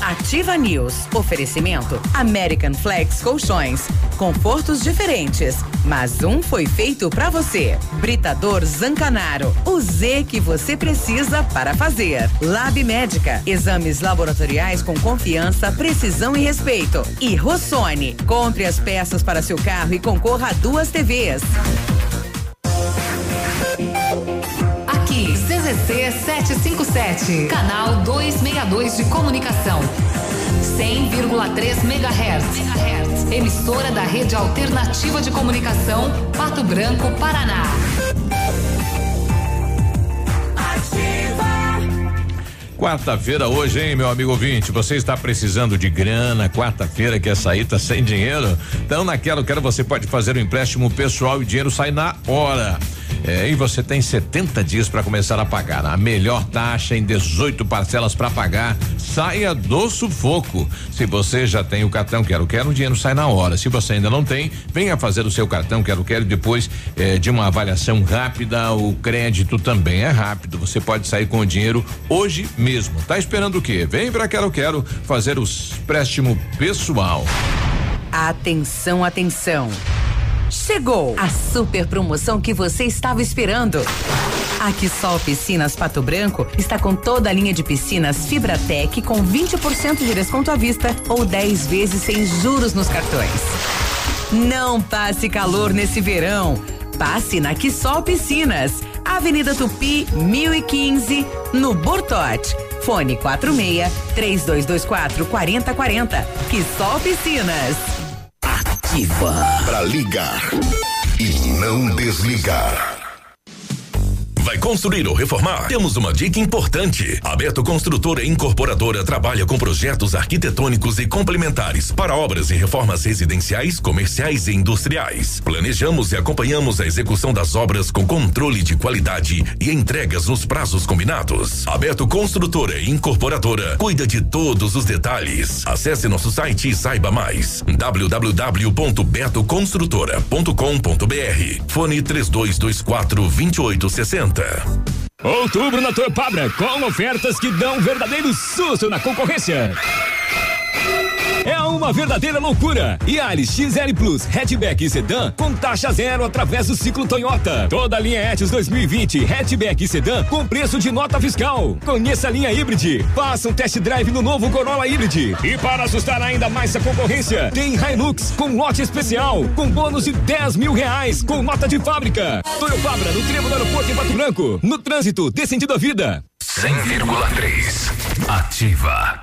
Ativa News. Oferecimento American Flex Colchões. Confortos diferentes, mas um foi feito pra você. Britador Zancanaro. O Z que você precisa para fazer. Lab Médica. Exames laboratoriais com confiança, precisão e respeito. E Rossoni. Compre as peças para seu carro e concorra a 2 TVs. CVC 757, canal 262 de comunicação, 100,3 MHz. Emissora da Rede Alternativa de Comunicação, Pato Branco, Paraná. Quarta-feira hoje, hein, meu amigo ouvinte? Você está precisando de grana, quarta-feira, quer sair, tá sem dinheiro? Então, naquela hora você pode fazer um empréstimo pessoal e o dinheiro sai na hora. E você tem 70 dias para começar a pagar. A melhor taxa em 18 parcelas para pagar. Saia do sufoco. Se você já tem o cartão Quero Quero, o dinheiro sai na hora. Se você ainda não tem, venha fazer o seu cartão Quero Quero. Depois de uma avaliação rápida, o crédito também é rápido. Você pode sair com o dinheiro hoje mesmo. Tá esperando o quê? Vem para Quero Quero fazer o empréstimo pessoal. Atenção, atenção. Chegou a super promoção que você estava esperando. A Quisol Piscinas Pato Branco está com toda a linha de piscinas Fibratec com 20% de desconto à vista ou 10 vezes sem juros nos cartões. Não passe calor nesse verão. Passe na Quisol Piscinas, Avenida Tupi 1015, no Bortote. Fone 46-3224-4040. Quisol Piscinas. Para ligar e não desligar. Vai construir ou reformar? Temos uma dica importante. A Beto Construtora e Incorporadora trabalha com projetos arquitetônicos e complementares para obras e reformas residenciais, comerciais e industriais. Planejamos e acompanhamos a execução das obras com controle de qualidade e entregas nos prazos combinados. A Beto Construtora e Incorporadora cuida de todos os detalhes. Acesse nosso site e saiba mais. www.betoconstrutora.com.br. Fone 3224-2860. Outubro na Topabra, com ofertas que dão um verdadeiro susto na concorrência. É uma verdadeira loucura. Yaris XL Plus, hatchback e sedã com taxa zero através do ciclo Toyota. Toda a linha Etios 2020, hatchback e sedã com preço de nota fiscal. Conheça a linha Hybrid. Faça um test drive no novo Corolla Hybrid. E para assustar ainda mais a concorrência, tem Hilux com lote especial, com bônus de R$10 mil com nota de fábrica. Toyopabra, no trevo do aeroporto em Pato Branco. No trânsito, dê sentido à vida. 100,3. Ativa.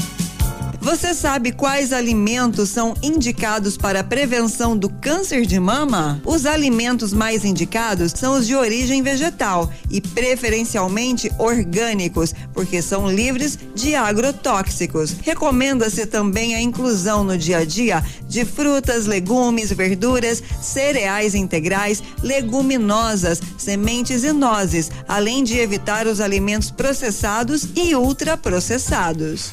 Você sabe quais alimentos são indicados para a prevenção do câncer de mama? Os alimentos mais indicados são os de origem vegetal e preferencialmente orgânicos, porque são livres de agrotóxicos. Recomenda-se também a inclusão no dia a dia de frutas, legumes, verduras, cereais integrais, leguminosas, sementes e nozes, além de evitar os alimentos processados e ultraprocessados.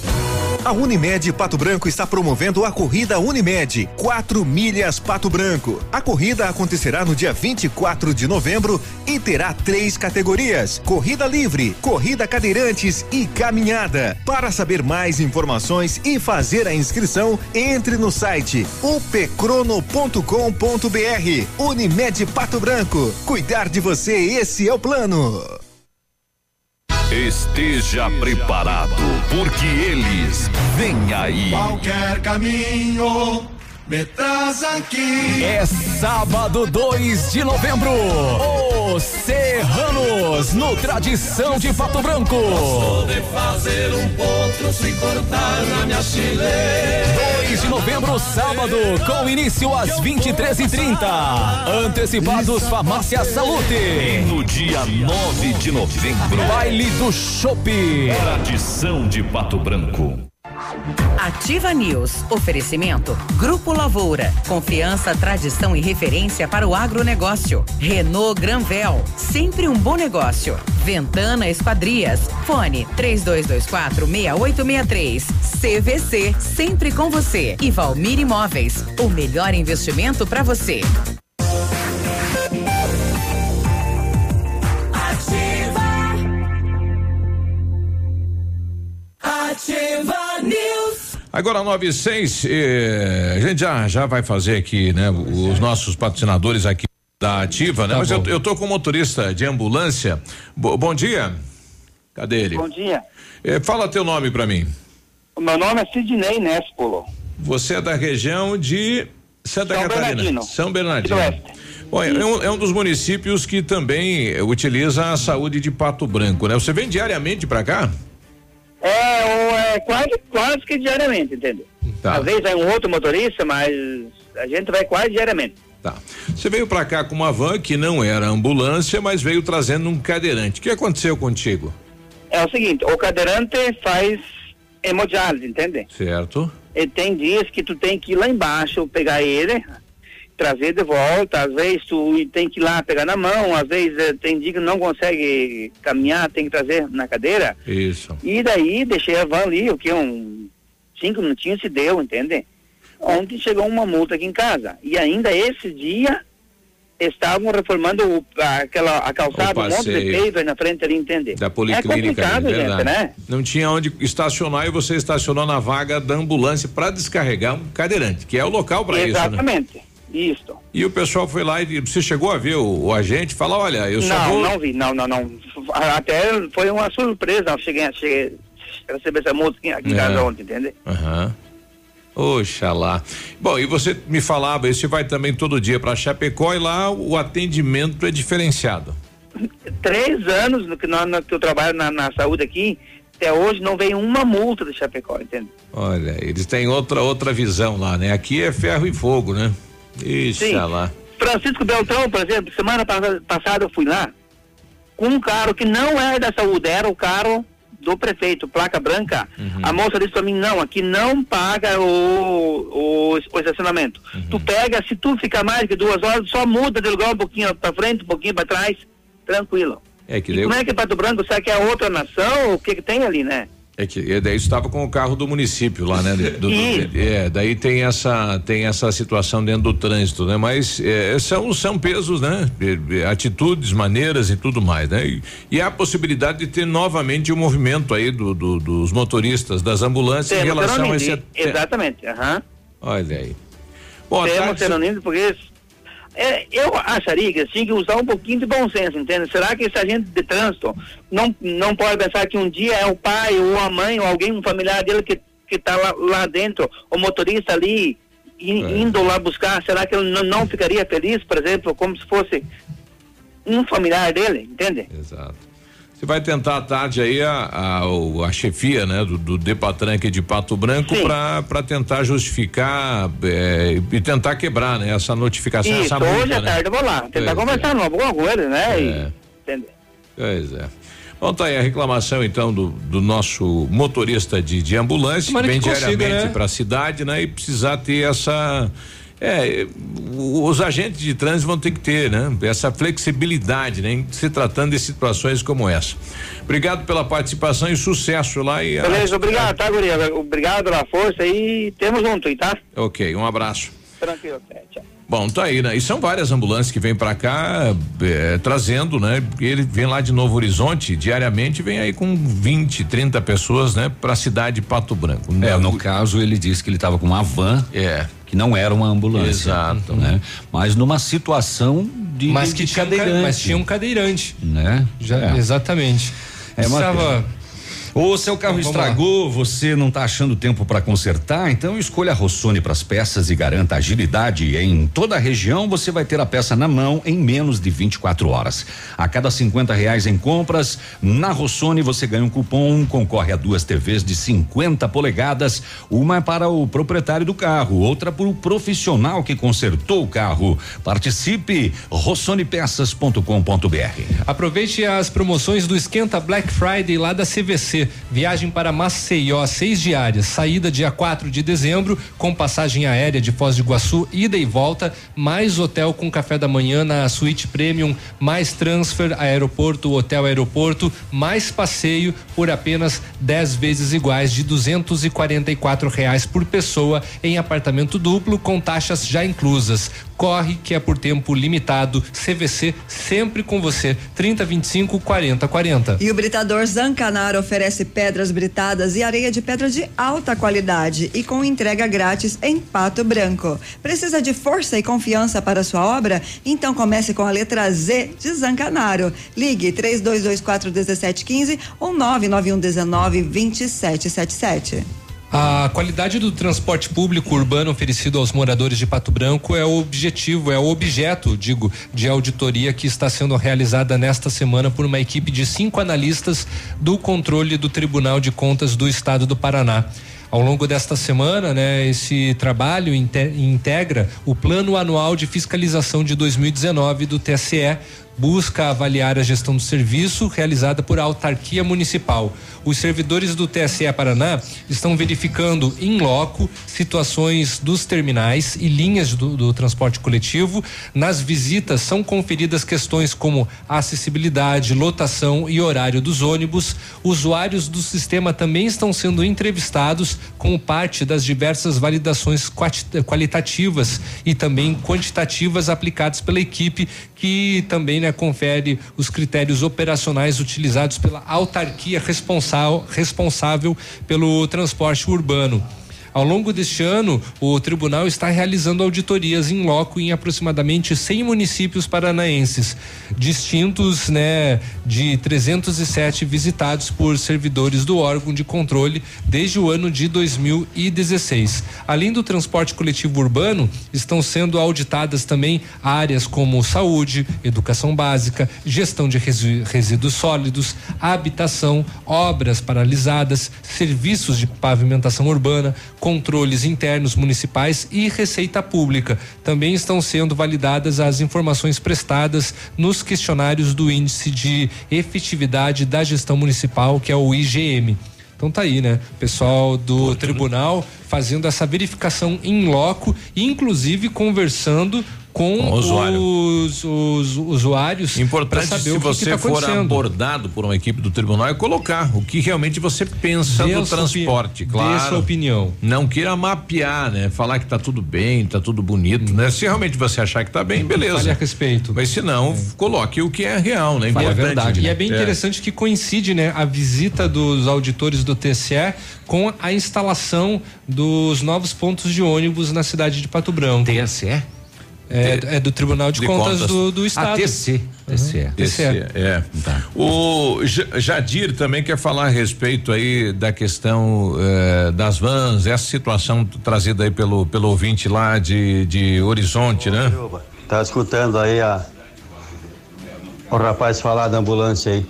A Unimed Pato Branco está promovendo a corrida Unimed 4 milhas Pato Branco. A corrida acontecerá no dia 24 de novembro e terá 3 categorias: corrida livre, corrida cadeirantes e caminhada. Para saber mais informações e fazer a inscrição, entre no site upcrono.com.br. Unimed Pato Branco. Cuidar de você, esse é o plano. Esteja preparado, porque eles vêm aí. Qualquer caminho me traz aqui. É sábado 2 de novembro. Os Serranos, no Tradição de Pato Branco. Gosto de fazer um potro se cortar na minha chile. 2 de novembro, sábado, com início às 23h30. Antecipados Farmácia Saúde. E no dia 9 de novembro, baile do Chope. Tradição de Pato Branco. Ativa News. Oferecimento Grupo Lavoura. Confiança, tradição e referência para o agronegócio. Renault Granvel. Sempre um bom negócio. Ventana Esquadrias. Fone 3224-6863. CVC. Sempre com você. E Valmir Imóveis. O melhor investimento para você. Ativa News. Agora 9:06, a gente já vai fazer aqui, né? Os nossos patrocinadores aqui da Ativa, né? Tá. Mas eu tô com um motorista de ambulância. Bom dia. Cadê ele? Bom dia. Fala teu nome pra mim. O meu nome é Sidney Nespolo. Você é da região de Santa Catarina. Bernardino. São Bernardino. Bom, é um dos municípios que também utiliza a saúde de Pato Branco, né? Você vem diariamente pra cá? É quase que diariamente, entendeu? Tá. Às vezes é um outro motorista, mas a gente vai quase diariamente. Tá. Você veio pra cá com uma van que não era ambulância, mas veio trazendo um cadeirante. O que aconteceu contigo? É o seguinte, o cadeirante faz hemodiálise, entende? Certo. E tem dias que tu tem que ir lá embaixo pegar ele, trazer de volta, às vezes tu tem que ir lá pegar na mão, às vezes tem dia que não consegue caminhar, tem que trazer na cadeira. Isso. E daí deixei a van ali, o que um 5 minutinhos se deu, entende? Ontem chegou uma multa aqui em casa e ainda esse dia estavam reformando a calçada, um monte de pavers na frente ali, entende? Da policlínica. É complicado, gente, né? Não tinha onde estacionar e você estacionou na vaga da ambulância para descarregar um cadeirante, que é o local para isso, né? Exatamente. Isso. E o pessoal foi lá e você chegou a ver o agente, falar, olha, eu só vou... Não, vi, não. Até foi uma surpresa, eu cheguei a receber essa multa aqui em casa ontem, entende? Aham. Oxalá. Bom, e você me falava, você vai também todo dia pra Chapecó e lá o atendimento é diferenciado. 3 anos que eu trabalho na saúde aqui, até hoje não veio uma multa de Chapecó, entende? Olha, eles têm outra visão lá, né? Aqui é ferro e fogo, né? Isso, sim. Lá. Francisco Beltrão, por exemplo, semana passada eu fui lá com um carro que não era da saúde, era o carro do prefeito, placa branca. Uhum. A moça disse pra mim, não, aqui não paga o estacionamento. Uhum. Tu pega, se tu ficar mais que 2 horas, só muda de lugar um pouquinho pra frente, um pouquinho pra trás, tranquilo. Como é que é Pato Branco, será que é outra nação, o que que tem ali, né? É que daí estava com o carro do município lá, né? Daí tem essa situação dentro do trânsito, né? Mas são pesos, né? Atitudes, maneiras e tudo mais, né? E há a possibilidade de ter novamente o movimento aí dos motoristas, das ambulâncias em relação a esse... Exatamente, aham. Olha aí. Temos teronindo porque eu acharia que tinha que usar um pouquinho de bom senso, entende? Será que esse agente de trânsito não pode pensar que um dia é o pai ou a mãe ou alguém, um familiar dele que está lá dentro, o motorista ali indo lá buscar, será que ele não ficaria feliz, por exemplo, como se fosse um familiar dele, entende? Exato. Você vai tentar à tarde aí a chefia, né, do Depatran aqui de Pato Branco para tentar justificar e tentar quebrar, né, essa notificação. Isso, essa multa, hoje à tarde eu vou lá, tentar conversar alguma coisa, né? Entender. Pois é. Bom, tá aí a reclamação então do nosso motorista de ambulância, que vem diariamente, né, para a cidade, né? E precisar ter essa. Os agentes de trânsito vão ter que ter, né? Essa flexibilidade, né? Em se tratando de situações como essa. Obrigado pela participação e sucesso lá. E beleza, obrigado, tá, guria? Obrigado pela força e temos junto, tá? Ok, um abraço. Tranquilo, tchau. Bom, tá aí, né? E são várias ambulâncias que vêm pra cá trazendo, né? Ele vem lá de Novo Horizonte diariamente, vem aí com 20, 30 pessoas, né? Pra cidade de Pato Branco. No caso ele disse que ele tava com uma van. Que não era uma ambulância. Exato. Né? Mas numa situação de cadeirante. Mas tinha um cadeirante. Né? Exatamente. Estava... Ou seu carro estragou, você não está achando tempo para consertar? Então escolha a Rossoni para as peças e garanta agilidade. Em toda a região você vai ter a peça na mão em menos de 24 horas. A cada R$50 em compras, na Rossoni você ganha um cupom, concorre a 2 TVs de 50 polegadas, uma é para o proprietário do carro, outra para o profissional que consertou o carro. Participe, rossonipeças.com.br. Aproveite as promoções do Esquenta Black Friday lá da CVC. Viagem para Maceió, 6 diárias, saída dia 4 de dezembro, com passagem aérea de Foz do Iguaçu, ida e volta, mais hotel com café da manhã na suíte premium, mais transfer, aeroporto, hotel aeroporto, mais passeio por apenas 10 vezes iguais de R$244 por pessoa em apartamento duplo, com taxas já inclusas. Corre que é por tempo limitado. CVC sempre com você. 30, 25, 40, 40. E o Britador Zancanaro oferece pedras britadas e areia de pedra de alta qualidade e com entrega grátis em Pato Branco. Precisa de força e confiança para sua obra? Então comece com a letra Z de Zancanaro. Ligue 3224-1715 ou 99119-2777. A qualidade do transporte público urbano oferecido aos moradores de Pato Branco é o objeto de auditoria que está sendo realizada nesta semana por uma equipe de 5 analistas do controle do Tribunal de Contas do Estado do Paraná. Ao longo desta semana, né, esse trabalho integra o Plano Anual de Fiscalização de 2019 do TSE, busca avaliar a gestão do serviço realizada por autarquia municipal. Os servidores do TSE Paraná estão verificando in loco situações dos terminais e linhas do transporte coletivo. Nas visitas são conferidas questões como acessibilidade, lotação e horário dos ônibus. Usuários do sistema também estão sendo entrevistados como parte das diversas validações qualitativas e também quantitativas aplicadas pela equipe, que também, né, confere os critérios operacionais utilizados pela autarquia responsável pelo transporte urbano. Ao longo deste ano, o tribunal está realizando auditorias in loco em aproximadamente 100 municípios paranaenses, distintos, né, de 307 visitados por servidores do órgão de controle desde o ano de 2016. Além do transporte coletivo urbano, estão sendo auditadas também áreas como saúde, educação básica, gestão de resíduos sólidos, habitação, obras paralisadas, serviços de pavimentação urbana, controles internos municipais e receita pública. Também estão sendo validadas as informações prestadas nos questionários do Índice de Efetividade da Gestão Municipal, que é o IGM. Então tá aí, né? Pessoal do tribunal fazendo essa verificação in loco, inclusive conversando com os usuários. Importante, saber se você tá for abordado por uma equipe do tribunal, é colocar o que realmente você pensa do transporte, claro. Dê sua opinião. Não queira mapear, né? Falar que tá tudo bem, tá tudo bonito, né? Se realmente você achar que tá bem, beleza. Fale a respeito. Mas se não, coloque o que é real, né? Importante. É verdade. E é bem interessante que coincide, né? A visita dos auditores do TSE com a instalação dos novos pontos de ônibus na cidade de Pato Branco. TSE? É do Tribunal de Contas do Estado. TSE. É. Tá. O Jadir também quer falar a respeito aí da questão das vans, essa situação trazida aí pelo ouvinte lá de Horizonte, né? Tá escutando aí o rapaz falar da ambulância aí.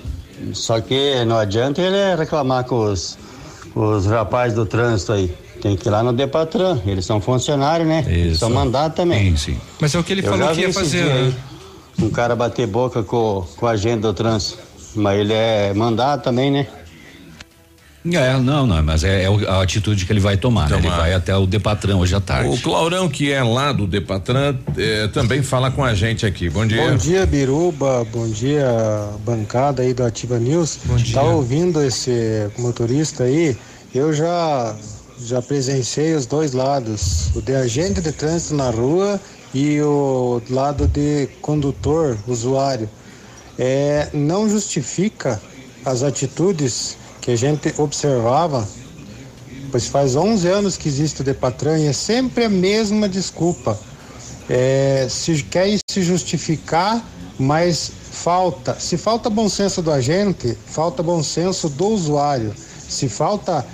Só que não adianta ele reclamar com os rapazes do trânsito aí. Tem que ir lá no Depatran. Eles são funcionários, né? Isso. São mandados também. Sim, sim. Mas é o que ele falou que ia fazer, né? Um cara bater boca com a agenda do trânsito. Mas ele é mandado também, né? É, não, mas é a atitude que ele vai tomar. Né? Ele vai até o Depatran hoje à tarde. O Claurão, que é lá do Depatran, também fala com a gente aqui. Bom dia. Bom dia, Biruba. Bom dia, bancada aí do Ativa News. Bom dia. Tá ouvindo esse motorista aí? Eu já presenciei os dois lados, o de agente de trânsito na rua e o lado de condutor, usuário. Não justifica as atitudes que a gente observava, pois faz 11 anos que existe o Depatran e é sempre a mesma desculpa. Se quer se justificar, mas falta. Se falta bom senso do agente, falta bom senso do usuário. Se falta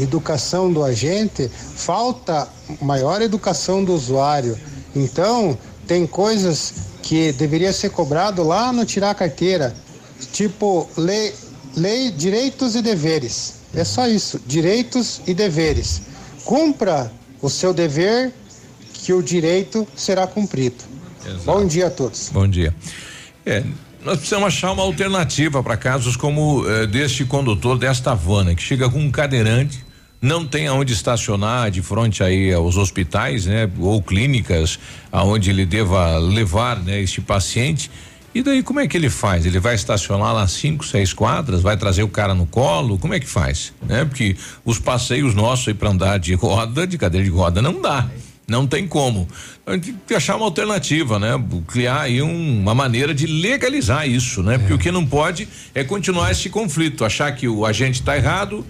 educação do agente, falta maior educação do usuário. Então, tem coisas que deveria ser cobrado lá no tirar a carteira, tipo lei direitos e deveres. É só isso, direitos e deveres. Cumpra o seu dever que o direito será cumprido. Exato. Bom dia a todos. Bom dia. Nós precisamos achar uma alternativa para casos como deste condutor desta vana, que chega com um cadeirante, não tem aonde estacionar de frente aí aos hospitais, né? Ou clínicas aonde ele deva levar, né? Este paciente. E daí como é que ele faz? Ele vai estacionar lá 5, 6 quadras, vai trazer o cara no colo? Como é que faz? Né? Porque os passeios nossos aí para andar de roda, de cadeira de roda, não dá. Não tem como. A gente tem que achar uma alternativa, né? Criar aí uma maneira de legalizar isso, né? Porque o que não pode é continuar esse conflito, achar que o agente está errado,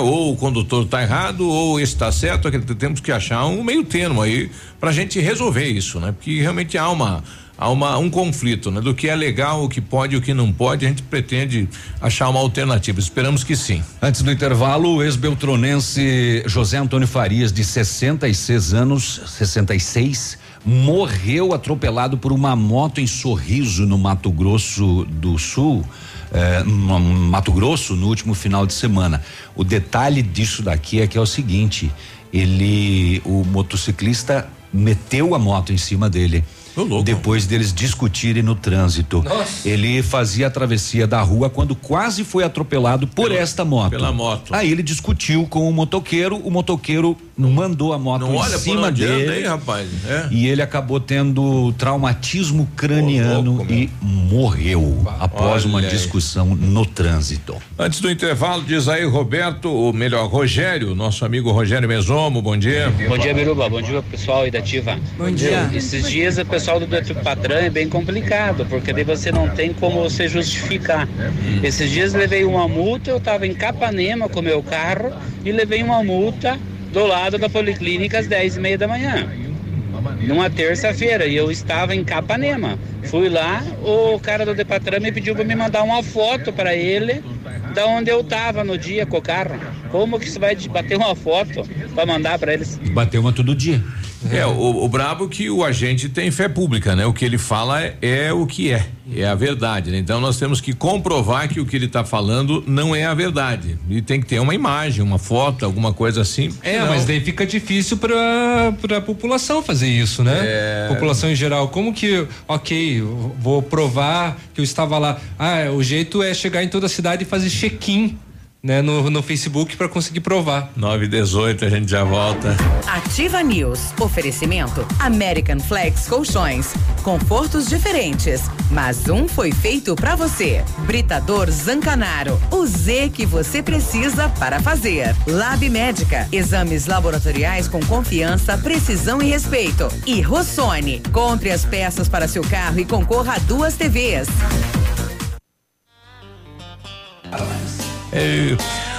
ou o condutor está errado, ou esse está certo. Temos que achar um meio termo aí para a gente resolver isso, né? Porque realmente há um conflito, né? Do que é legal, o que pode e o que não pode, a gente pretende achar uma alternativa, esperamos que sim. Antes do intervalo, o ex-beltronense José Antônio Farias, de 66 anos, morreu atropelado por uma moto em Sorriso, no Mato Grosso do Sul, no Mato Grosso, no último final de semana. O detalhe disso daqui é que é o seguinte, o motociclista meteu a moto em cima dele. Depois deles discutirem no trânsito. Nossa. Ele fazia a travessia da rua quando quase foi atropelado por esta moto. Pela moto. Aí ele discutiu com o motoqueiro mandou a moto em cima dele. Aí, rapaz. E ele acabou tendo traumatismo craniano e morreu após uma discussão no trânsito. Antes do intervalo, diz aí Rogério, nosso amigo Rogério Mesomo, bom dia. Bom dia, Biruba, bom dia pessoal e da Ativa. Bom dia. Esses dias a pessoal do Depatran é bem complicado, porque daí você não tem como você justificar. Esses dias levei uma multa, eu estava em Capanema com meu carro e levei uma multa do lado da Policlínica às 10:30 da manhã, numa terça-feira, e eu estava em Capanema. Fui lá, o cara do Depatran me pediu para me mandar uma foto para ele da onde eu estava no dia com o carro. Como que você vai bater uma foto para mandar para eles? Bater uma todo dia. O brabo que o agente tem fé pública, né? O que ele fala é o que é a verdade, né? Então nós temos que comprovar que o que ele tá falando não é a verdade. E tem que ter uma imagem, uma foto, alguma coisa assim. Mas daí fica difícil pra população fazer isso, né? População em geral, como que, vou provar que eu estava lá. O jeito é chegar em toda a cidade e fazer check-in, né, no Facebook para conseguir provar. 9:18, a gente já volta. Ativa News, oferecimento American Flex Colchões, confortos diferentes, mas um foi feito para você. Britador Zancanaro, o Z que você precisa para fazer. Lab Médica, exames laboratoriais com confiança, precisão e respeito. E Rossoni, compre as peças para seu carro e concorra a 2 TVs.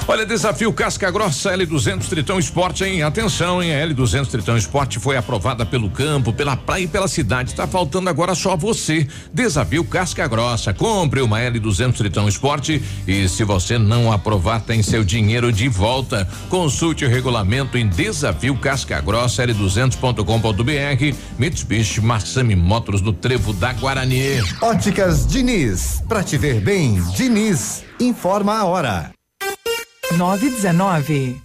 Olha, desafio Casca Grossa L200 Tritão Esporte, hein? Atenção, hein? A L200 Tritão Esporte foi aprovada pelo campo, pela praia e pela cidade. Tá faltando agora só você. Desafio Casca Grossa. Compre uma L200 Tritão Esporte e se você não aprovar, tem seu dinheiro de volta. Consulte o regulamento em desafio Casca Grossa L200.com.br. Mitsubishi, Massami Motors do Trevo da Guarani. Óticas Diniz. Pra te ver bem, Diniz. Informa a hora. 9:19.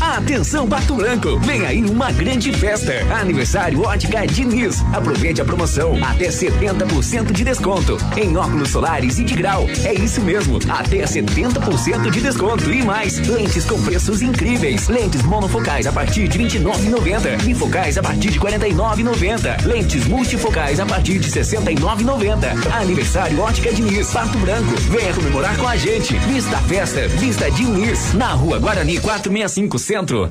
Atenção, Pato Branco! Vem aí uma grande festa. Aniversário Ótica Diniz. Aproveite a promoção. Até 70% de desconto em óculos solares e de grau. É isso mesmo. Até 70% de desconto e mais. Lentes com preços incríveis. Lentes monofocais a partir de R$ 29,90. Bifocais a partir de R$ 49,90. Lentes multifocais a partir de R$ 69,90. Aniversário Ótica Diniz, Pato Branco. Venha comemorar com a gente. Vista a festa. Vista Diniz. Na Rua Guarani 465 Centro.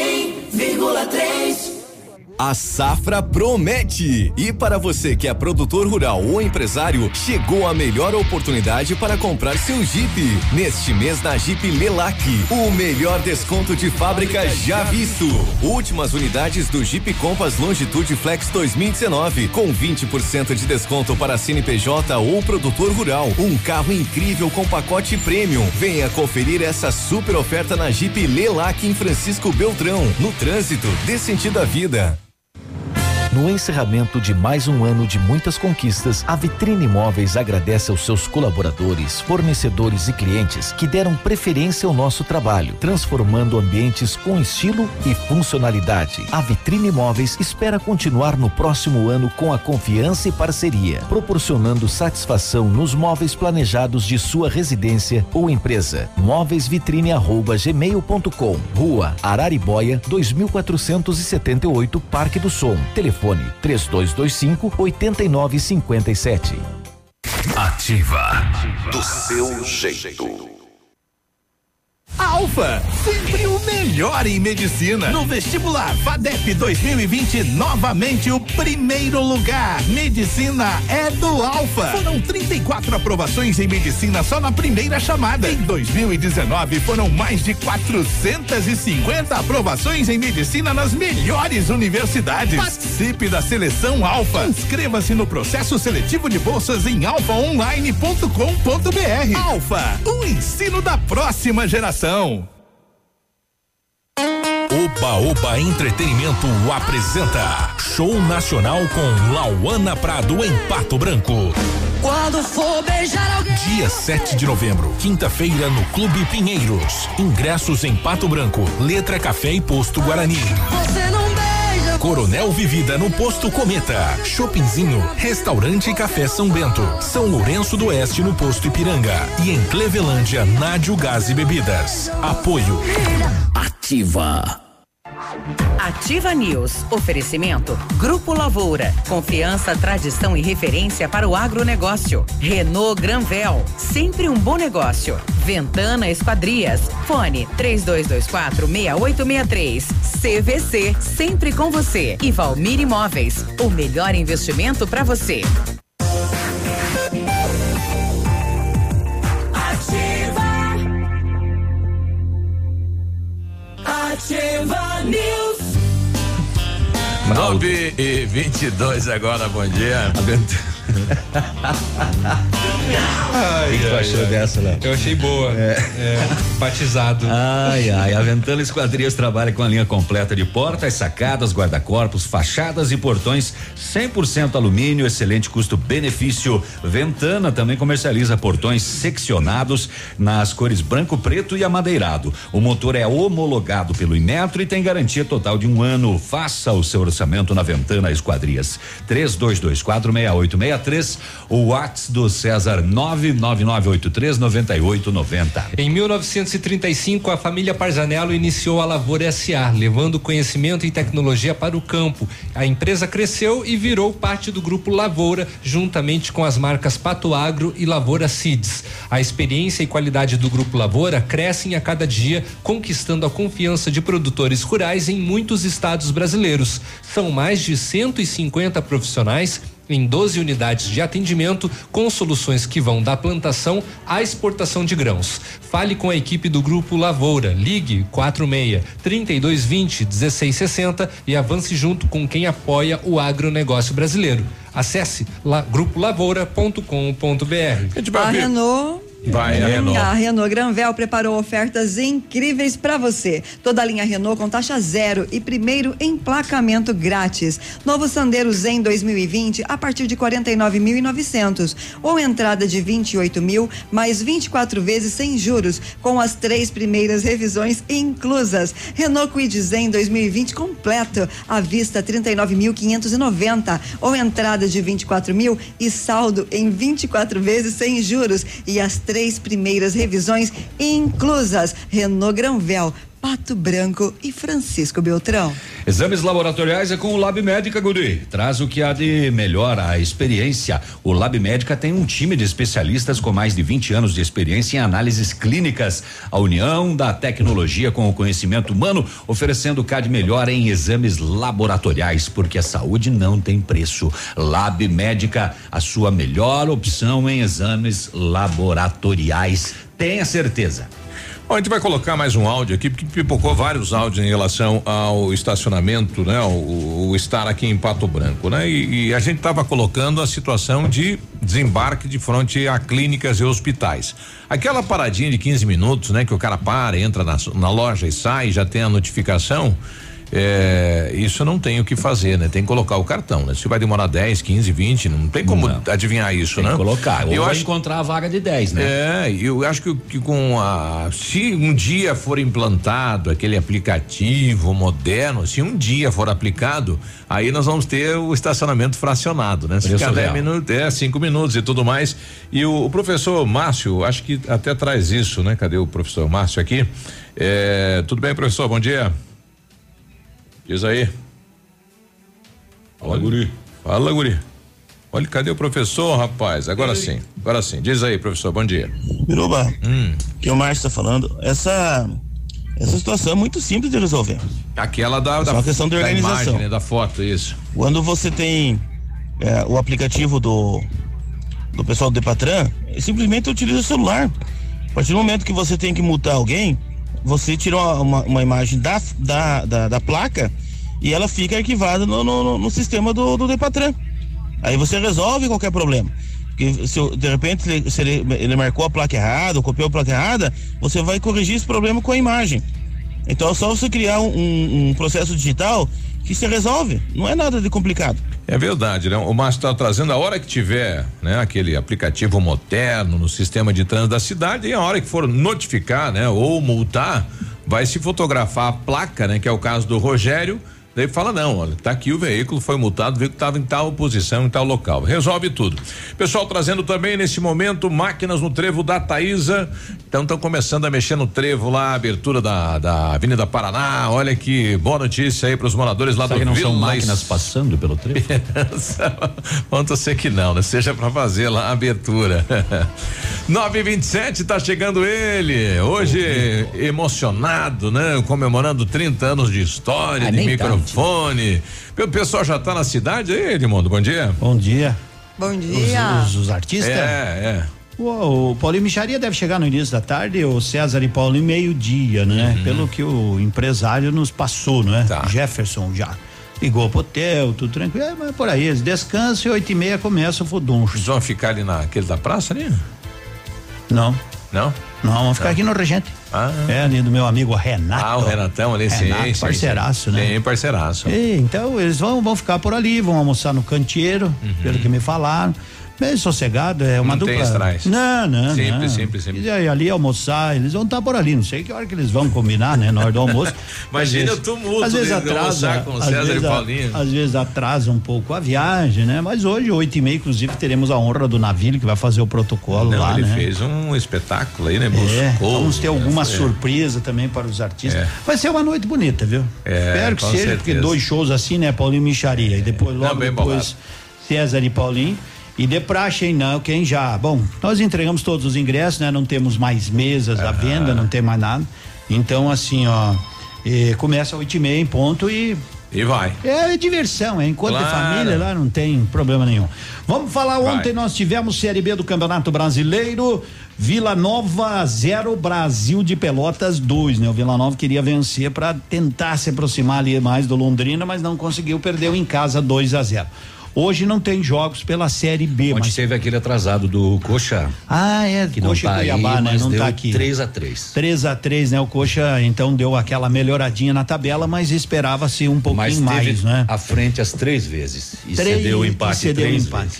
100,3. A safra promete! E para você que é produtor rural ou empresário, chegou a melhor oportunidade para comprar seu Jeep. Neste mês na Jeep Lelac, o melhor desconto de fábrica já visto. Últimas unidades do Jeep Compass Longitude Flex 2019, com 20% de desconto para CNPJ ou produtor rural. Um carro incrível com pacote premium. Venha conferir essa super oferta na Jeep Lelac em Francisco Beltrão. No trânsito, dê sentido à vida. No encerramento de mais um ano de muitas conquistas, a Vitrine Imóveis agradece aos seus colaboradores, fornecedores e clientes que deram preferência ao nosso trabalho, transformando ambientes com estilo e funcionalidade. A Vitrine Imóveis espera continuar no próximo ano com a confiança e parceria, proporcionando satisfação nos móveis planejados de sua residência ou empresa. móveisvitrine@gmail.com. Rua Arariboia, 2478, Parque do Som. Telefone 3225-8957. Ativa do seu jeito. Alfa, sempre o melhor em medicina. No vestibular FADEP 2020, novamente o primeiro lugar. Medicina é do Alfa. Foram 34 aprovações em medicina só na primeira chamada. Em 2019 foram mais de 450 aprovações em medicina nas melhores universidades. Participe da seleção Alfa. Inscreva-se no processo seletivo de bolsas em alfaonline.com.br. Alfa, o ensino da próxima geração. Oba Oba Entretenimento apresenta Show Nacional com Lauana Prado em Pato Branco. Quando for beijar alguém. Dia 7 de novembro, quinta-feira, no Clube Pinheiros. Ingressos em Pato Branco, Letra Café e Posto Guarani. Você não beija. Coronel Vivida no Posto Cometa. Shoppingzinho, Restaurante e Café São Bento. São Lourenço do Oeste no Posto Ipiranga. E em Clevelândia, Nádio Gás e Bebidas. Apoio. Ativa. Ativa News. Oferecimento Grupo Lavoura. Confiança, tradição e referência para o agronegócio. Renault Granvel. Sempre um bom negócio. Ventana Esquadrias. Fone 3224-6863. CVC. Sempre com você. E Valmir Imóveis. O melhor investimento para você. Ativa News. 9:22 agora, bom dia. O que tu achou dessa, Léo? Eu achei boa. Batizado. A Ventana Esquadrias trabalha com a linha completa de portas, sacadas, guarda-corpos, fachadas e portões 100% alumínio, excelente custo-benefício. Ventana também comercializa portões seccionados nas cores branco, preto e amadeirado. O motor é homologado pelo Inmetro e tem garantia total de um ano. Faça o seu orçamento na Ventana Esquadrias. 3224-6866 63. O WhatsApp do César 999839890. Em 1935, a família Parzanello iniciou a Lavoura S.A., levando conhecimento e tecnologia para o campo. A empresa cresceu e virou parte do Grupo Lavoura, juntamente com as marcas Pato Agro e Lavoura Seeds. A experiência e qualidade do Grupo Lavoura crescem a cada dia, conquistando a confiança de produtores rurais em muitos estados brasileiros. São mais de 150 profissionais em 12 unidades de atendimento, com soluções que vão da plantação à exportação de grãos. Fale com a equipe do Grupo Lavoura, ligue 46-3220-1660 e avance junto com quem apoia o agronegócio brasileiro. Acesse grupolavoura.com.br. A Renault... Vai, a Renault. A Renault Granvel preparou ofertas incríveis para você. Toda a linha Renault com taxa zero e primeiro emplacamento grátis. Novo Sandero Zen 2020 a partir de 49.900 ou entrada de 28.000 mais 24 vezes sem juros, com as 3 primeiras revisões inclusas. Renault Kwid Zen 2020 completo à vista 39.590 ou entrada de 24.000 e saldo em 24 vezes sem juros e as 3 primeiras revisões inclusas. Renault Granvel, Pato Branco e Francisco Beltrão. Exames laboratoriais é com o Lab Médica, Guri. Traz o que há de melhor, a experiência. O Lab Médica tem um time de especialistas com mais de 20 anos de experiência em análises clínicas. A união da tecnologia com o conhecimento humano, oferecendo o que há de melhor em exames laboratoriais, porque a saúde não tem preço. Lab Médica, a sua melhor opção em exames laboratoriais. Tenha certeza. Bom, a gente vai colocar mais um áudio aqui, porque pipocou vários áudios em relação ao estacionamento, né? O estar aqui em Pato Branco, né? E a gente estava colocando a situação de desembarque de frente a clínicas e hospitais. Aquela paradinha de 15 minutos, né? Que o cara para, entra na loja e sai, já tem a notificação. Isso não tem o que fazer, né? Tem que colocar o cartão, né? Se vai demorar 10, 15, 20, não tem como adivinhar isso, tem, né? Tem que colocar. Eu acho encontrar a vaga de 10, né? Eu acho que se um dia for implantado aquele aplicativo moderno, se um dia for aplicado, aí nós vamos ter o estacionamento fracionado, né? Se ficar 10 minutos, 5 minutos e tudo mais. E o professor Márcio, acho que até traz isso, né? Cadê o professor Márcio aqui? Tudo bem, professor? Bom dia. Diz aí. Fala, guri. Fala, guri. Olha, cadê o professor, rapaz? Agora sim, agora sim. Diz aí, professor, bom dia. Biruba, que o Márcio tá falando, essa situação é muito simples de resolver. Aquela é uma questão de organização. Da imagem, né, da foto, isso. Quando você tem o aplicativo do pessoal do Depatran, simplesmente utiliza o celular. A partir do momento que você tem que multar alguém, você tirou uma imagem da placa e ela fica arquivada no sistema do Depatran. Aí você resolve qualquer problema. Porque se de repente ele marcou a placa errada, ou copiou a placa errada, você vai corrigir esse problema com a imagem. Então é só você criar um processo digital que se resolve. Não é nada de complicado. É verdade, né? O Márcio está trazendo a hora que tiver, né? Aquele aplicativo moderno no sistema de trânsito da cidade, e a hora que for notificar, né? Ou multar, vai se fotografar a placa, né? Que é o caso do Rogério, daí fala, não, olha, tá aqui o veículo, foi multado, o veículo estava em tal posição, em tal local. Resolve tudo. Pessoal trazendo também nesse momento máquinas no trevo da Taísa, então estão começando a mexer no trevo lá, abertura da Avenida Paraná, olha que boa notícia aí pros moradores lá. Será do que não Vila, são máquinas passando pelo trevo? Quanto eu sei que não, né? Seja para fazer lá a abertura. 9:27 tá chegando ele, hoje emocionado, né? Comemorando 30 anos de história, de microfone. Fone. O pessoal já tá na cidade aí, Edmundo? Bom dia. Bom dia. Bom dia. Os artistas? O Paulinho Micharia deve chegar no início da tarde, o César e Paulinho meio-dia, né? Pelo que o empresário nos passou, né? Tá. Jefferson já ligou pro hotel, tudo tranquilo, mas por aí eles descansam e 8:30 começa o fuduncho. Eles vão ficar ali naquele da praça ali? Não. Não? Não, vamos ficar aqui no Regente. Ali do meu amigo Renato. O Renatão ali, sim. Parceiraço, né? Sim, parceiraço. Então, eles vão ficar por ali, vão almoçar no canteiro, pelo que me falaram. bem sossegado, é uma dupla. Não. Sempre. E aí, ali almoçar, eles vão estar por ali, não sei que hora que eles vão combinar, né? Na hora do almoço. Imagina o tumulto. Às vezes atrasa, com o César e Paulinho. Às vezes atrasa um pouco a viagem, né? Mas hoje, 8h30, inclusive, teremos a honra do Navilho, que vai fazer o protocolo lá, ele né? Fez um espetáculo aí, né? Buscou, vamos ter alguma surpresa também para os artistas. Vai ser uma noite bonita, viu? Espero que seja, porque 2 shows assim, né? Paulinho Micharia, e depois logo depois César e Paulinho. E de praxe, hein? Não, quem já. Bom, nós entregamos todos os ingressos, né? Não temos mais mesas à venda, não tem mais nada. Então, assim, ó, começa 8h30 em ponto e. E vai. É diversão, hein? Enquanto é família, lá não tem problema nenhum. Vamos falar, ontem nós tivemos Série B do Campeonato Brasileiro, Vila Nova 0, Brasil de Pelotas 2, né? O Vila Nova queria vencer para tentar se aproximar ali mais do Londrina, mas não conseguiu, perdeu em casa 2-0. Hoje não tem jogos pela Série B. Onde mas teve aquele atrasado do Coxa. Ah, é, que Coxa não tá Cuiabá, aí, né? Não tá aqui. 3-3. 3-3, né? O Coxa, então, deu aquela melhoradinha na tabela, mas esperava-se um pouquinho mas mais, né? À frente as 3 vezes. E cedeu o empate.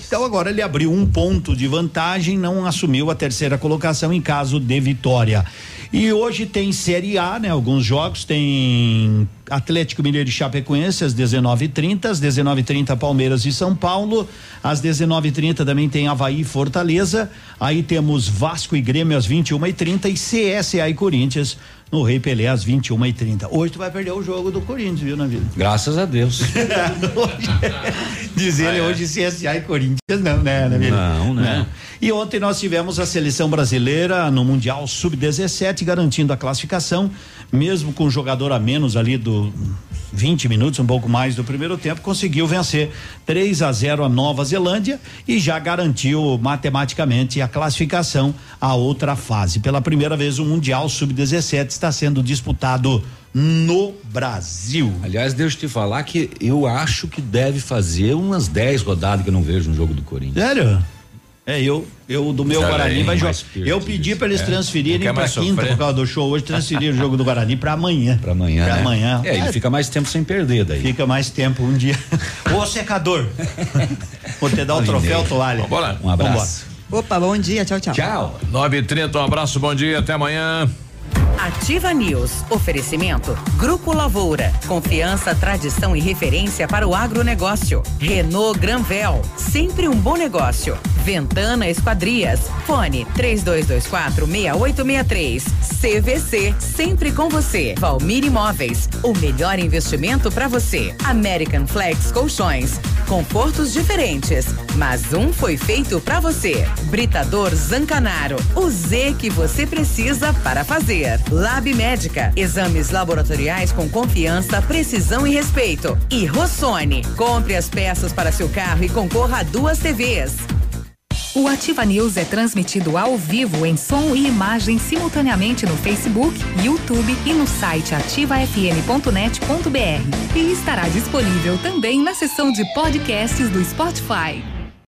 Então agora ele abriu um ponto de vantagem, não assumiu a terceira colocação em caso de vitória. E hoje tem Série A, né? Alguns jogos, tem Atlético Mineiro e Chapecoense às 19h30, às 19h30 Palmeiras e São Paulo, às 19h30 também tem Avaí e Fortaleza, aí temos Vasco e Grêmio às 21h30 e CSA e Corinthians no Rei Pelé às 21h30. Hoje tu vai perder o jogo do Corinthians, viu, Navilho? Graças a Deus. Diz ele, hoje CSA e Corinthians não, né, Navilho? Não, né? E ontem nós tivemos a seleção brasileira no Mundial Sub-17, garantindo a classificação, mesmo com um jogador a menos ali do 20 minutos, um pouco mais do primeiro tempo, conseguiu vencer 3-0 a Nova Zelândia e já garantiu matematicamente a classificação à outra fase. Pela primeira vez o Mundial Sub-17 está sendo disputado no Brasil. Aliás, deixa eu te falar que eu acho que deve fazer umas 10 rodadas que eu não vejo no jogo do Corinthians. Sério? Eu do meu Guarani vai jogar. Eu pedi para eles transferirem para quinta por causa do show hoje, transferir o jogo do Guarani para amanhã. Para amanhã. Para amanhã. É, ele fica mais tempo sem perder daí. Fica mais tempo um dia. Ô secador. Vou te dar o troféu, toalha. Bora. Um abraço. Vambora. Opa, bom dia, tchau. Tchau. 9h30, um abraço, bom dia, até amanhã. Ativa News, oferecimento Grupo Lavoura, confiança, tradição e referência para o agronegócio. Renault Granvel, sempre um bom negócio. Ventana Esquadrias, fone 3224-6863. CVC, sempre com você. Valmir Imóveis, o melhor investimento para você. American Flex Colchões, confortos diferentes, mas um foi feito para você. Britador Zancanaro, o Z que você precisa para fazer. Lab Médica, exames laboratoriais com confiança, precisão e respeito. E Rossoni, compre as peças para seu carro e concorra a 2 TVs. O Ativa News é transmitido ao vivo em som e imagem simultaneamente no Facebook, YouTube e no site ativafm.net.br. E estará disponível também na seção de podcasts do Spotify.